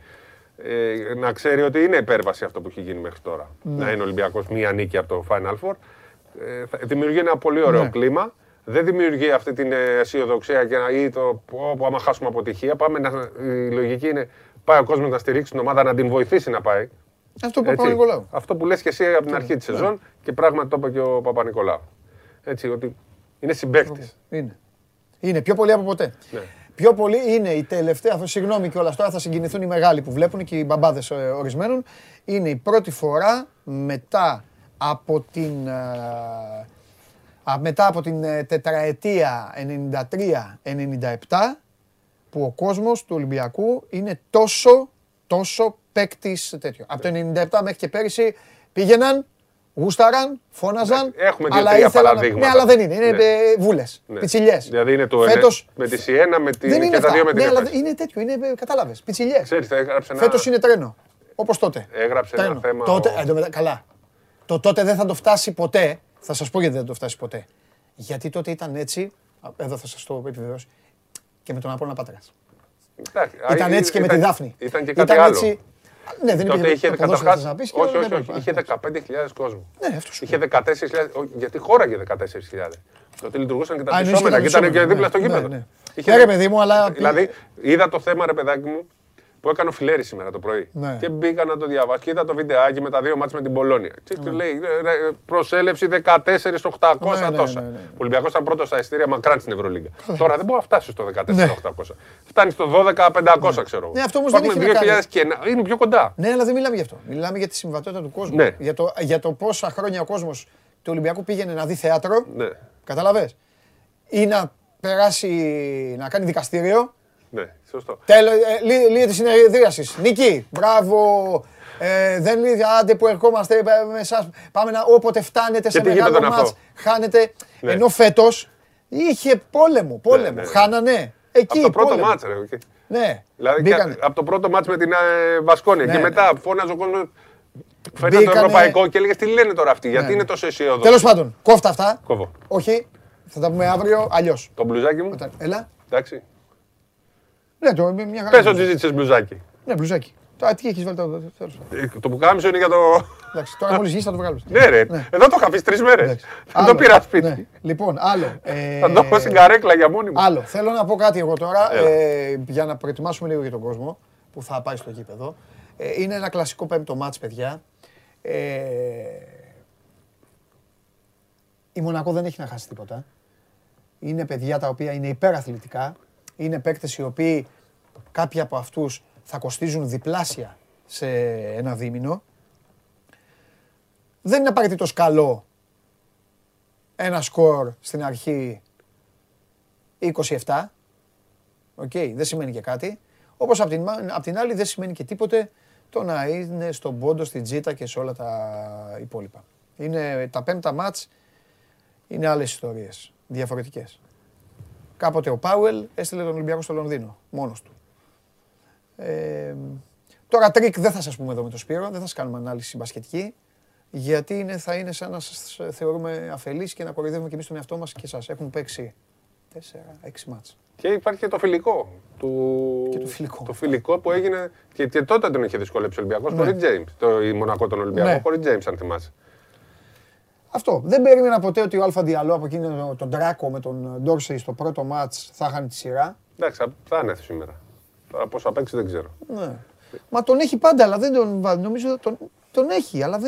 Να ξέρει ότι είναι υπέρβαση αυτό που έχει γίνει μέχρι τώρα. Να είναι Ολυμπιακός μία νίκη από το Final Four. Δημιουργεί ένα πολύ ωραίο κλίμα. Δεν δημιουργεί αυτή την αισιοδοξία ή το που άμα χάσουμε αποτυχία. Η λογική είναι. Πάει ο κόσμος να στηρίξει την ομάδα, να την βοηθήσει να πάει. Αυτό που είπε ο Παπανικολάου. Αυτό που λες και εσύ από την αρχή της σεζόν και πράγματι το είπε και ο Παπανικολάου. Έτσι, ότι είναι συμπαίκτης. Είναι πιο πολύ από ποτέ. Ναι. Πιο πολύ είναι η τελευταία, συγγνώμη κιόλας τώρα, θα συγκινηθούν οι μεγάλοι που βλέπουν και οι μπαμπάδες ορισμένων. Είναι η πρώτη φορά μετά από την τετραετία 93-97 που ο κόσμος του Ολυμπιακού είναι τόσο παίκτης τέτοιο. Από το 97 μέχρι και πέρυσι πήγαιναν, γούσταραν, φώναζαν. Έχουμε δύο-τρία παραδείγματα. Ναι, αλλά δεν είναι. Είναι βούλες, πιτσιλιές. Δηλαδή είναι το φέτος με τη Σιένα, με τη και τα δύο με την Εφές. Ναι, αλλά είναι τέτοιο, κατάλαβες, πιτσιλιές. Φέτος είναι τρένο, όπως τότε. Έγραψε ένα θέμα. Καλά, το τότε δεν θα το φτάσει ποτέ. Θα σας πω γιατί δεν το φτάσει ποτέ. Γιατί τότε ήταν έτσι, εδώ θα σας το επιβεβαιώσω. Και με τον Απόλλωνα Πατράς. Ήταν έτσι και με τη Δάφνη. Ήταν και κάτι άλλο. Ναι, δεν τότε είχε καταρχάς, να πεις, όχι, είχε 15.000 κόσμου. Ναι, αυτός. Είχε 14.000, γιατί χώραγε 14.000. Τότε λειτουργούσαν και τα μισόμενα και ήταν και δίπλα στο γήπεδο. Ναι. Είχε, παιδί μου, αλλά... Δηλαδή, είδα το θέμα, ρε παιδάκι μου, που έκανε ο Φιλέρη σήμερα το πρωί. Ναι. Και μπήκα να το διαβάσω και είδα το βιντεάκι με τα δύο μάτς με την Πολώνια. Και του λέει προσέλευση 14.800 τόσα. Ο Ολυμπιακός ήταν πρώτος στα εισιτήρια μακράν στην Ευρωλίγκα. Τώρα δεν μπορεί να φτάσει στο 14.800. Φτάνει στο 12.500, ξέρω εγώ. Ναι, αυτό όμως δεν είναι. Είναι πιο κοντά. Ναι, αλλά δεν μιλάμε γι' αυτό. Μιλάμε για τη συμβατότητα του κόσμου. Ναι. Για το πόσα χρόνια ο κόσμος του Ολυμπιακού πήγαινε να δει θέατρο. Ναι. Καταλαβες. Ή να περάσει να κάνει δικαστήριο. Ναι, σωστό. Λίγη τη συνεδρίαση. Νίκη, μπράβο. Δεν λέει άντε που ερχόμαστε με εσάς. Πάμε να όποτε φτάνετε σε μεγάλο μάτς. Χάνετε. Ενώ φέτος είχε πόλεμο. Χάνανε. Εκεί. Από το πρώτο μάτς, ρε. Ναι. Δηλαδή από το πρώτο μάτς με την Βασκόνια. Και μετά φώναζε ο κόσμος. Φέρνει το ευρωπαϊκό και έλεγε τι λένε τώρα αυτοί. Γιατί είναι τόσο αισιόδοξοι. Τέλος πάντων, κόφτα αυτά. Όχι, θα τα πούμε αύριο αλλιώς. Το μπλουζάκι μου. Έλα. Εντάξει. Ναι, το μια χαρά. Πες ότι ζήτησες μπλουζάκι. Ναι, μπλουζάκι. Τώρα τι έχεις βάλει το τέλος. Το πουκάμισο είναι για το... Εντάξει, τώρα μόλις γύρισα θα το βγάλω. Ναι ρε, εδώ το είχα αφήσει 3 μέρες. Δεν το πήρα σπίτι. Λοιπόν, άλλο. Θα το έχω στην καρέκλα για μόνη μου. Άλλο. Θέλω να πω κάτι εγώ τώρα, για να προετοιμάσουμε λίγο για τον κόσμο που θα πάει στο γήπεδο. Είναι ένα κλασικό πέμπτο μάτς, παιδιά. Η Μονακό δεν έχει να χάσει τίποτα. Είναι παιδιά τα οποία είναι υπεραθλητικά. Είναι παίκτες οι οποίοι κάποιοι από αυτούς θα κοστίζουν διπλάσια σε ένα δίμηνο. Δεν είναι απαραίτητος καλό ένα σκορ στην αρχή 27. Οκ, δεν σημαίνει και κάτι. Όπως απ' την άλλη δεν σημαίνει και τίποτε το να είναι στον πόντο, στην τζίτα και σε όλα τα υπόλοιπα. Είναι τα πέμπτα μάτς, είναι άλλες ιστορίες, διαφορετικές. Κάποτε ο Πάουελ έστειλε τον Ολυμπιακό στο Λονδίνο, μόνος του. Τώρα τρίκ δεν θα σας πούμε εδώ με τον Σπύρο, δεν θα σας κάνουμε ανάλυση μπασκετική, γιατί θα είναι σαν να σας θεωρούμε αφελείς και να κοροϊδεύουμε κι εμείς τον εαυτό μας και εσάς. Έχουν παίξει 4-6 μάτς. Και υπάρχει και το φιλικό. Το φιλικό που έγινε και τότε τον είχε δυσκολέψει ο Ολυμπιακός, χωρίς James. Η Μονακό τον Ολυμπιακό, χωρίς James, αν θυμάσαι. Αυτό. Δεν περίμενα ποτέ ότι ο Αλφα Διαλό από εκείνον τον Τράκο με τον Ντόρσεϊ στο πρώτο μάτς θα χάνει τη σειρά. Εντάξει, θα είναι σήμερα. Τώρα πόσο θα παίξει δεν ξέρω. Ναι. Μα τον έχει πάντα, αλλά δεν τον βάζει. Νομίζω τον έχει, αλλά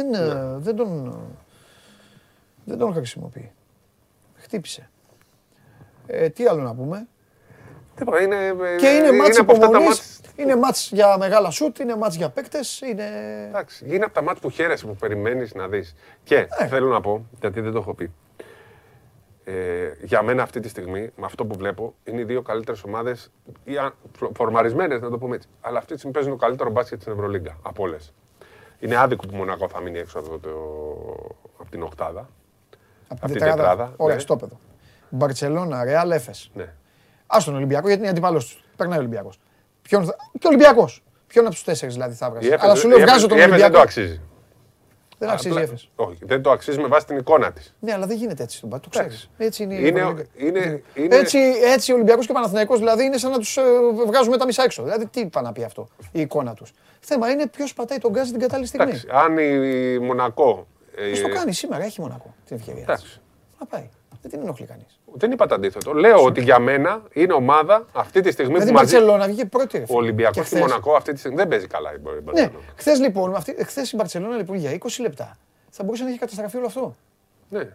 δεν τον χρησιμοποιεί. Χτύπησε. Τι άλλο να πούμε. Και είναι μάτς για μεγάλα σουτ, είναι μάτς για παίκτες, είναι... Εντάξει, είναι από τα μάτς που χαίρεσαι, που περιμένεις να δεις. Και θέλω να πω, γιατί δεν το έχω πει. Για μένα αυτή τη στιγμή, με αυτό που βλέπω, είναι οι δύο καλύτερες ομάδες, ή φορμαρισμένες να το πούμε έτσι. Αλλά αυτή τη στιγμή παίζουν το καλύτερο μπάσκετ στην Ευρωλίγκα, από όλες. Είναι άδικο που Μονακό θα μείνει έξω από την οκτάδα. Από την τετράδα. Ωραία, στο πεδίο. Μπαρσελόνα, Ρεάλ, Έφες. Ας τον Ολυμπιακό, γιατί είναι αντίπαλος του. Περνάει ο Ολυμπιακός. Και Ολυμπιακός. Ποιον από τους 4 δηλαδή θα βγάζει. Αλλά σου λέω βγάζω τον Ολυμπιακό. Δεν το αξίζει. Δεν αξίζει η Έφες. Όχι, δεν το αξίζει με βάση την εικόνα της. Ναι, αλλά δεν γίνεται έτσι στον Πάτο. Έτσι είναι. Έτσι ο Ολυμπιακός και ο Παναθηναϊκός δηλαδή είναι σαν να τους βγάζουμε τα μισά έξω. Δηλαδή τι πάνε να πει αυτό η εικόνα τους. Θέμα είναι ποιος πατάει τον γκάζι την κατάλληλη στιγμή. Αν η Μονακό. Το κάνει σήμερα, έχει Μονακό την ευκαιρία. Να πάει. Δεν ενοχλεί κανείς. Δεν είπα το αντίθετο. Λέω ότι για μένα είναι ομάδα αυτή τη στιγμή που μαζί... Ο Ολυμπιακός στη Μονακό αυτή τη στιγμή δεν παίζει καλά η Μπαρσελόνα. Ναι. Χθες λοιπόν, χθες η Μπαρσελόνα λοιπόν για 20 λεπτά θα μπορούσε να έχει καταστραφεί όλο αυτό. Ναι.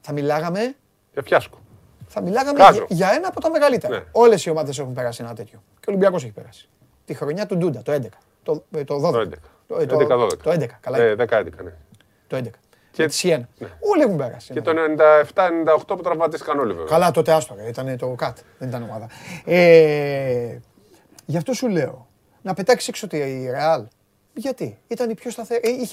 Θα μιλάγαμε... Για φιάσκο. Θα μιλάγαμε για ένα από τα μεγαλύτερα. Ναι. Όλες οι ομάδες έχουν περάσει ένα τέτοιο. Και ο Ολυμπιακός έχει περάσει. Τη χρονιά του Ντούντα, το 11. Το 12. Το 11. Καλά. 11, ναι. Το 11. Και τη Σιένα. Όλοι έχουν περάσει. Και το 97-98 που τραυματίστηκαν όλοι βέβαια. Καλά, τότε άστορα. Ήταν το ΚΑΤ. Δεν ήταν ομάδα. Γι' αυτό σου λέω. Να πετάξει έξω τη Ρεάλ. Γιατί. Ήταν η πιο σταθερή.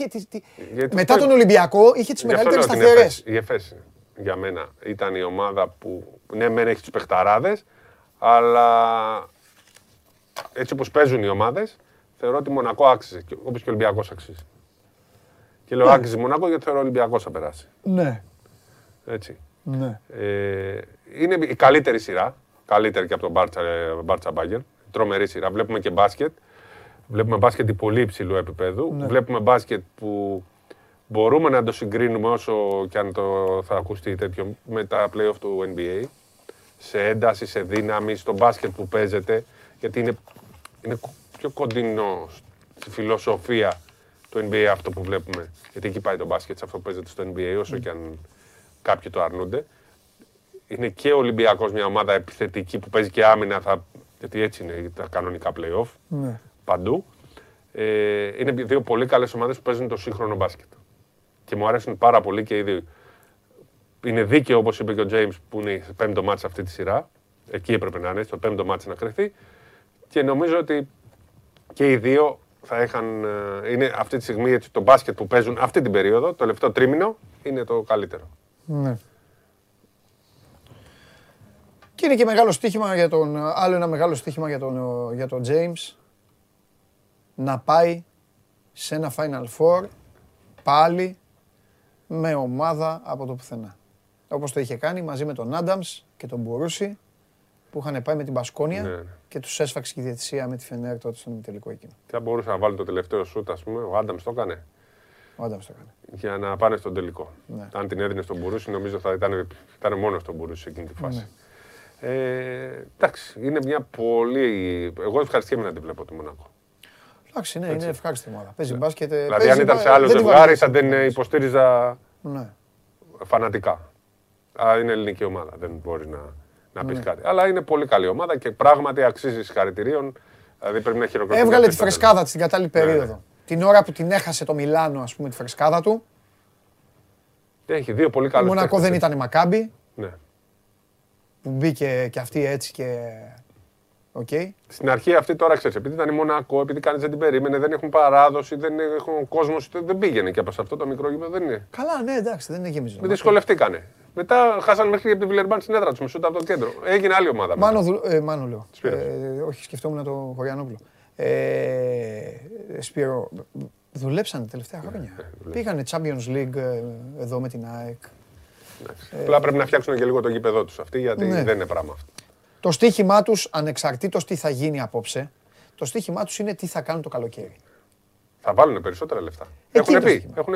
Μετά τον Ολυμπιακό είχε τις μεγαλύτερες σταθερές. Η Εφές για μένα ήταν η ομάδα που. Ναι, μεν έχει τους παιχταράδες. Αλλά έτσι όπως παίζουν οι ομάδες, θεωρώ ότι Μονακό άξιζε. Όπως και ο Ολυμπιακός αξίζει. Και λέω άξιζε Μονακό γιατί θεωρώ Ολυμπιακός θα περάσει. Ναι. Έτσι. Ναι. Είναι η καλύτερη σειρά. Καλύτερη και από τον Μπάρτσα Μπάγκερ. Τρομερή σειρά. Βλέπουμε και μπάσκετ. Βλέπουμε μπάσκετ πολύ υψηλού επίπεδου. Ναι. Βλέπουμε μπάσκετ που μπορούμε να το συγκρίνουμε όσο και αν το θα ακουστεί τέτοιο με τα play-off του NBA. Σε ένταση, σε δύναμη, στο μπάσκετ που παίζεται. Γιατί είναι πιο κοντινό στη φιλοσοφία του NBA αυτό που βλέπουμε. Γιατί εκεί πάει το μπάσκετ, σε αυτό που παίζεται στο NBA, όσο και αν κάποιοι το αρνούνται. Είναι και ο Ολυμπιακός μια ομάδα επιθετική που παίζει και άμυνα. Γιατί έτσι είναι τα κανονικά play-off. Ναι. Παντού. Είναι δύο πολύ καλές ομάδες που παίζουν το σύγχρονο μπάσκετ. Και μου αρέσουν πάρα πολύ και οι δύο. Είναι δίκαιο, όπως είπε και ο James, που είναι το πέμπτο μάτς αυτή τη σειρά. Εκεί έπρεπε να είναι, στο πέμπτο μάτς να κρυφθεί. Και νομίζω ότι και οι δύο θα είχαν. Είναι αυτή τη στιγμή έτσι, το μπάσκετ που παίζουν αυτή την περίοδο, το τελευταίο τρίμηνο, είναι το καλύτερο. Ναι. Και είναι και μεγάλο στοίχημα για τον. Άλλο ένα μεγάλο στοίχημα για τον James. Να πάει σε ένα Final Four πάλι με ομάδα από το πουθενά. Όπως το είχε κάνει μαζί με τον Adams και τον Μπουρούση που είχαν πάει με την Μπασκόνια ναι. Και τους έσφαξε η διαιτησία με τη Φενέρ τότε στον τελικό εκείνο. Θα μπορούσε να βάλει το τελευταίο σούτ, ας πούμε, ο Adams το έκανε. Ο Adams το έκανε. Για να πάνε στον τελικό. Ναι. Αν την έδινε στον Μπουρούση, νομίζω θα ήταν μόνο στον Μπουρούση εκείνη τη φάση. Ναι. Εντάξει, είναι μια πολύ. Εγώ ευχαριστιέμαι να τη βλέπω το Μονακό. Εντάξει, ναι, είναι ευχάριστη ομάδα. Παίζει μπάσκετ. Δηλαδή, αν ήταν σε άλλο ζευγάρι, θα την υποστήριζα φανατικά. Αλλά είναι ελληνική ομάδα, δεν μπορεί να πει κάτι. Αλλά είναι πολύ καλή ομάδα και πράγματι αξίζει συγχαρητηρίων. Δηλαδή, πρέπει να χειροκροτήσει. Έβγαλε τη φρεσκάδα της την κατάλληλη περίοδο. Την ώρα που την έχασε το Μιλάνο, ας πούμε, τη φρεσκάδα του. Έχει δύο πολύ καλούς. Μονακό δεν ήταν η Μακάμπι. Που μπήκε και αυτή έτσι και. Okay. Στην αρχή αυτή τώρα ξέρεις, επειδή ήταν η Μονακό, επειδή κανείς δεν την περίμενε, δεν έχουν παράδοση, δεν έχουν κόσμος, δεν πήγαινε και από αυτό το μικρό γήπεδο δεν είναι. Καλά, ναι, εντάξει, δεν είναι γεμίζοντα. Με δυσκολευτήκανε. Μετά χάσανε μέχρι και από την Βιλερμπάν στην έδρα τους, μισούτα από το κέντρο. Έγινε άλλη ομάδα. Μάνο λέω. Όχι, σκεφτόμουν το Χωριανόπουλο. Σπύρο, δουλέψανε τελευταία χρόνια. Πήγανε Champions League εδώ με την ΑΕΚ. Απλά πρέπει να φτιάξουν και λίγο το γήπεδό τους αυτοί, γιατί δεν είναι πράγμα αυτό. Το στοίχημά τους, ανεξαρτήτως τι θα γίνει απόψε, το στοίχημά τους είναι τι θα κάνουν το καλοκαίρι. Θα βάλουν περισσότερα λεφτά. Έχουν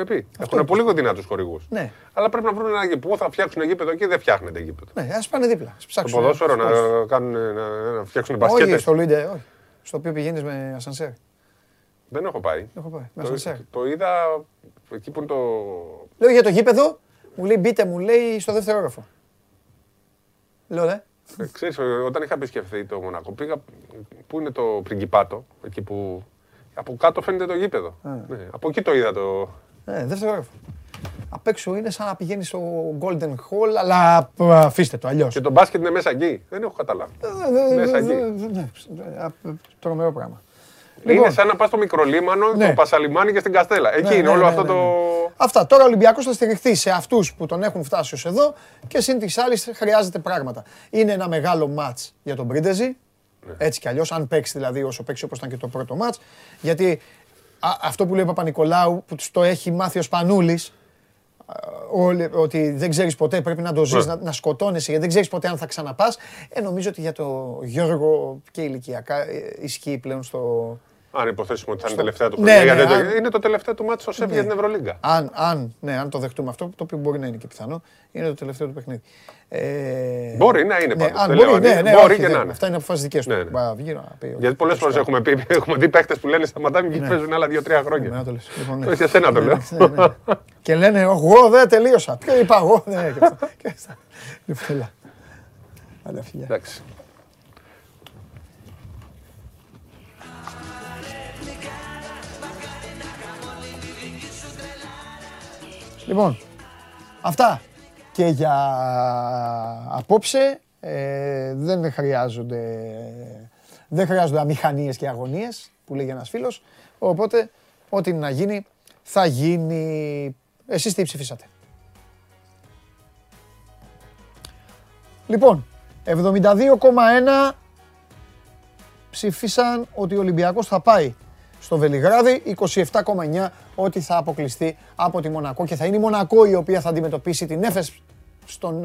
πει. Έχουν πολύ δυνατούς χορηγούς. Ναι. Αλλά πρέπει να βρουν ένα γήπεδο. Πού θα φτιάξουν γήπεδο εκεί, δεν φτιάχνεται γήπεδο. Ναι, ας πάνε δίπλα. Στο ποδόσφαιρο να φτιάξουν μπασκέτες. Όχι, στο Λίντε, όχι. Στο οποίο πηγαίνεις με ασανσέρ. Δεν έχω πάει. Το είδα εκεί που είναι το. Λέω για το γήπεδο, μου λέει μπείτε, μου λέει στο δεύτερο όροφο. Λέω ναι. Ξέρεις, όταν είχα επισκεφθεί το Μονακό, πήγα που είναι το Πριγκιπάτο, εκεί που από κάτω φαίνεται το γήπεδο. Ναι, από εκεί το είδα το. Ναι, δεύτερο γράφο. Απ' έξω είναι σαν να πηγαίνεις στο Golden Hall, αλλά αφήστε το αλλιώς. Και το μπάσκετ είναι μέσα εκεί. Δεν έχω καταλάβει. Μέσα εκεί. Τρομερό πράγμα. Είναι σαν να πας στο Μικρολίμανο, το Πασαλιμάνι και στην Καστέλα. Εκεί είναι όλο αυτό το. Αυτά. Τώρα ο Ολυμπιακός θα στηριχθεί σε αυτούς που τον έχουν φτάσει ως εδώ και συν τις άλλες χρειάζεται πράγματα. Είναι ένα μεγάλο μάτς για τον Πρίντεζι. Έτσι κι αλλιώς, αν παίξει δηλαδή όσο παίξει όπως ήταν και το πρώτο μάτς. Γιατί αυτό που λέει ο Παπανικολάου που το έχει μάθει ο Σπανούλης, ότι δεν ξέρεις ποτέ, πρέπει να το ζεις, να σκοτώνεσαι, γιατί δεν ξέρεις ποτέ αν θα ξαναπάς. Νομίζω ότι για τον Γιώργο και ηλικιακά ισχύει πλέον στο. Αν υποθέσουμε ότι θα είναι τελευταία του χρονιά. Είναι το τελευταίο του μάτσο ΣΕΒ για την Ευρωλίγκα. Αν το δεχτούμε αυτό, το οποίο μπορεί να είναι και πιθανό, είναι το τελευταίο του παιχνίδι. Μπορεί να είναι πάντως. Μπορεί και να είναι. Αυτά είναι αποφασιστικές του. Γιατί πολλές φορές έχουμε δει παίκτες που λένε σταματάμε και παίζουν άλλα 2-3 χρόνια. Για σένα το λέω. Και λένε εγώ δεν τελείωσα. Ποιο είπα εγώ. Εντάξει. Λοιπόν, αυτά και για απόψε δεν χρειάζονται αμηχανίες και αγωνίες που λέγει ένας φίλος, οπότε ό,τι να γίνει θα γίνει. Εσείς τι ψηφίσατε? Λοιπόν, 72,1 ψηφίσαν ότι ο Ολυμπιακός θα πάει στο Βελιγράδι, 27,9 ότι θα αποκλειστεί από τη Μονακό και θα είναι η Μονακό η οποία θα αντιμετωπίσει την Έφες στον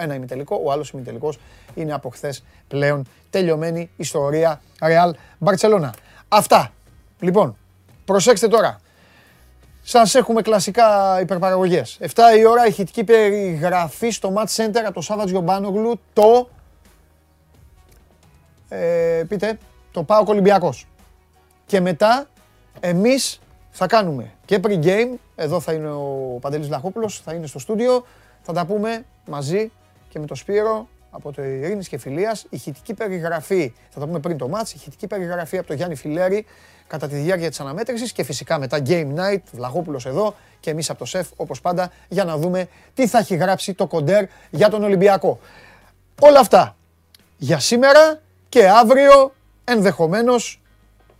ένα ημιτελικό. Ο άλλος ημιτελικός είναι από χθες πλέον τελειωμένη ιστορία Real Barcelona. Αυτά Λοιπόν, προσέξτε τώρα. Σας έχουμε κλασικά υπερπαραγωγές. 7 η ώρα ηχητική περιγραφή στο Match Center από το Σάββατ Γιομπάνογλου το... πείτε, το ΠΑΟΚ Ολυμπιακός. Και μετά εμείς θα κάνουμε και pre-game. Εδώ θα είναι ο Παντελής Βλαχόπουλος, θα είναι στο στούντιο. Θα τα πούμε μαζί και με τον Σπύρο από το Ειρήνης και Φιλίας. Ηχητική περιγραφή, θα τα πούμε πριν το μάτς. Ηχητική περιγραφή από το Γιάννη Φιλέρη κατά τη διάρκεια της αναμέτρησης. Και φυσικά μετά Game Night, Βλαχόπουλος εδώ και εμείς από το ΣΕΦ όπως πάντα για να δούμε τι θα έχει γράψει το κοντέρ για τον Ολυμπιακό. Όλα αυτά για σήμερα και αύριο ενδεχομένως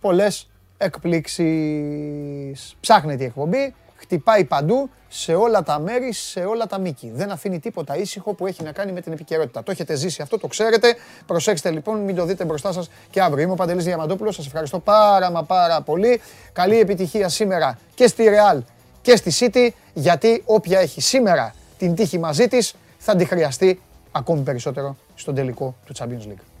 πολλές εκπλήξεις. Ψάχνετε η εκπομπή, χτυπάει παντού, σε όλα τα μέρη, σε όλα τα μήκη. Δεν αφήνει τίποτα ήσυχο που έχει να κάνει με την επικαιρότητα. Το έχετε ζήσει αυτό, το ξέρετε. Προσέξτε λοιπόν, μην το δείτε μπροστά σας και αύριο. Είμαι ο Παντελής Διαμαντόπουλος, σας ευχαριστώ πάρα πολύ. Καλή επιτυχία σήμερα και στη Real και στη City, γιατί όποια έχει σήμερα την τύχη μαζί της, θα τη χρειαστεί ακόμη περισσότερο στον τελικό του Champions League.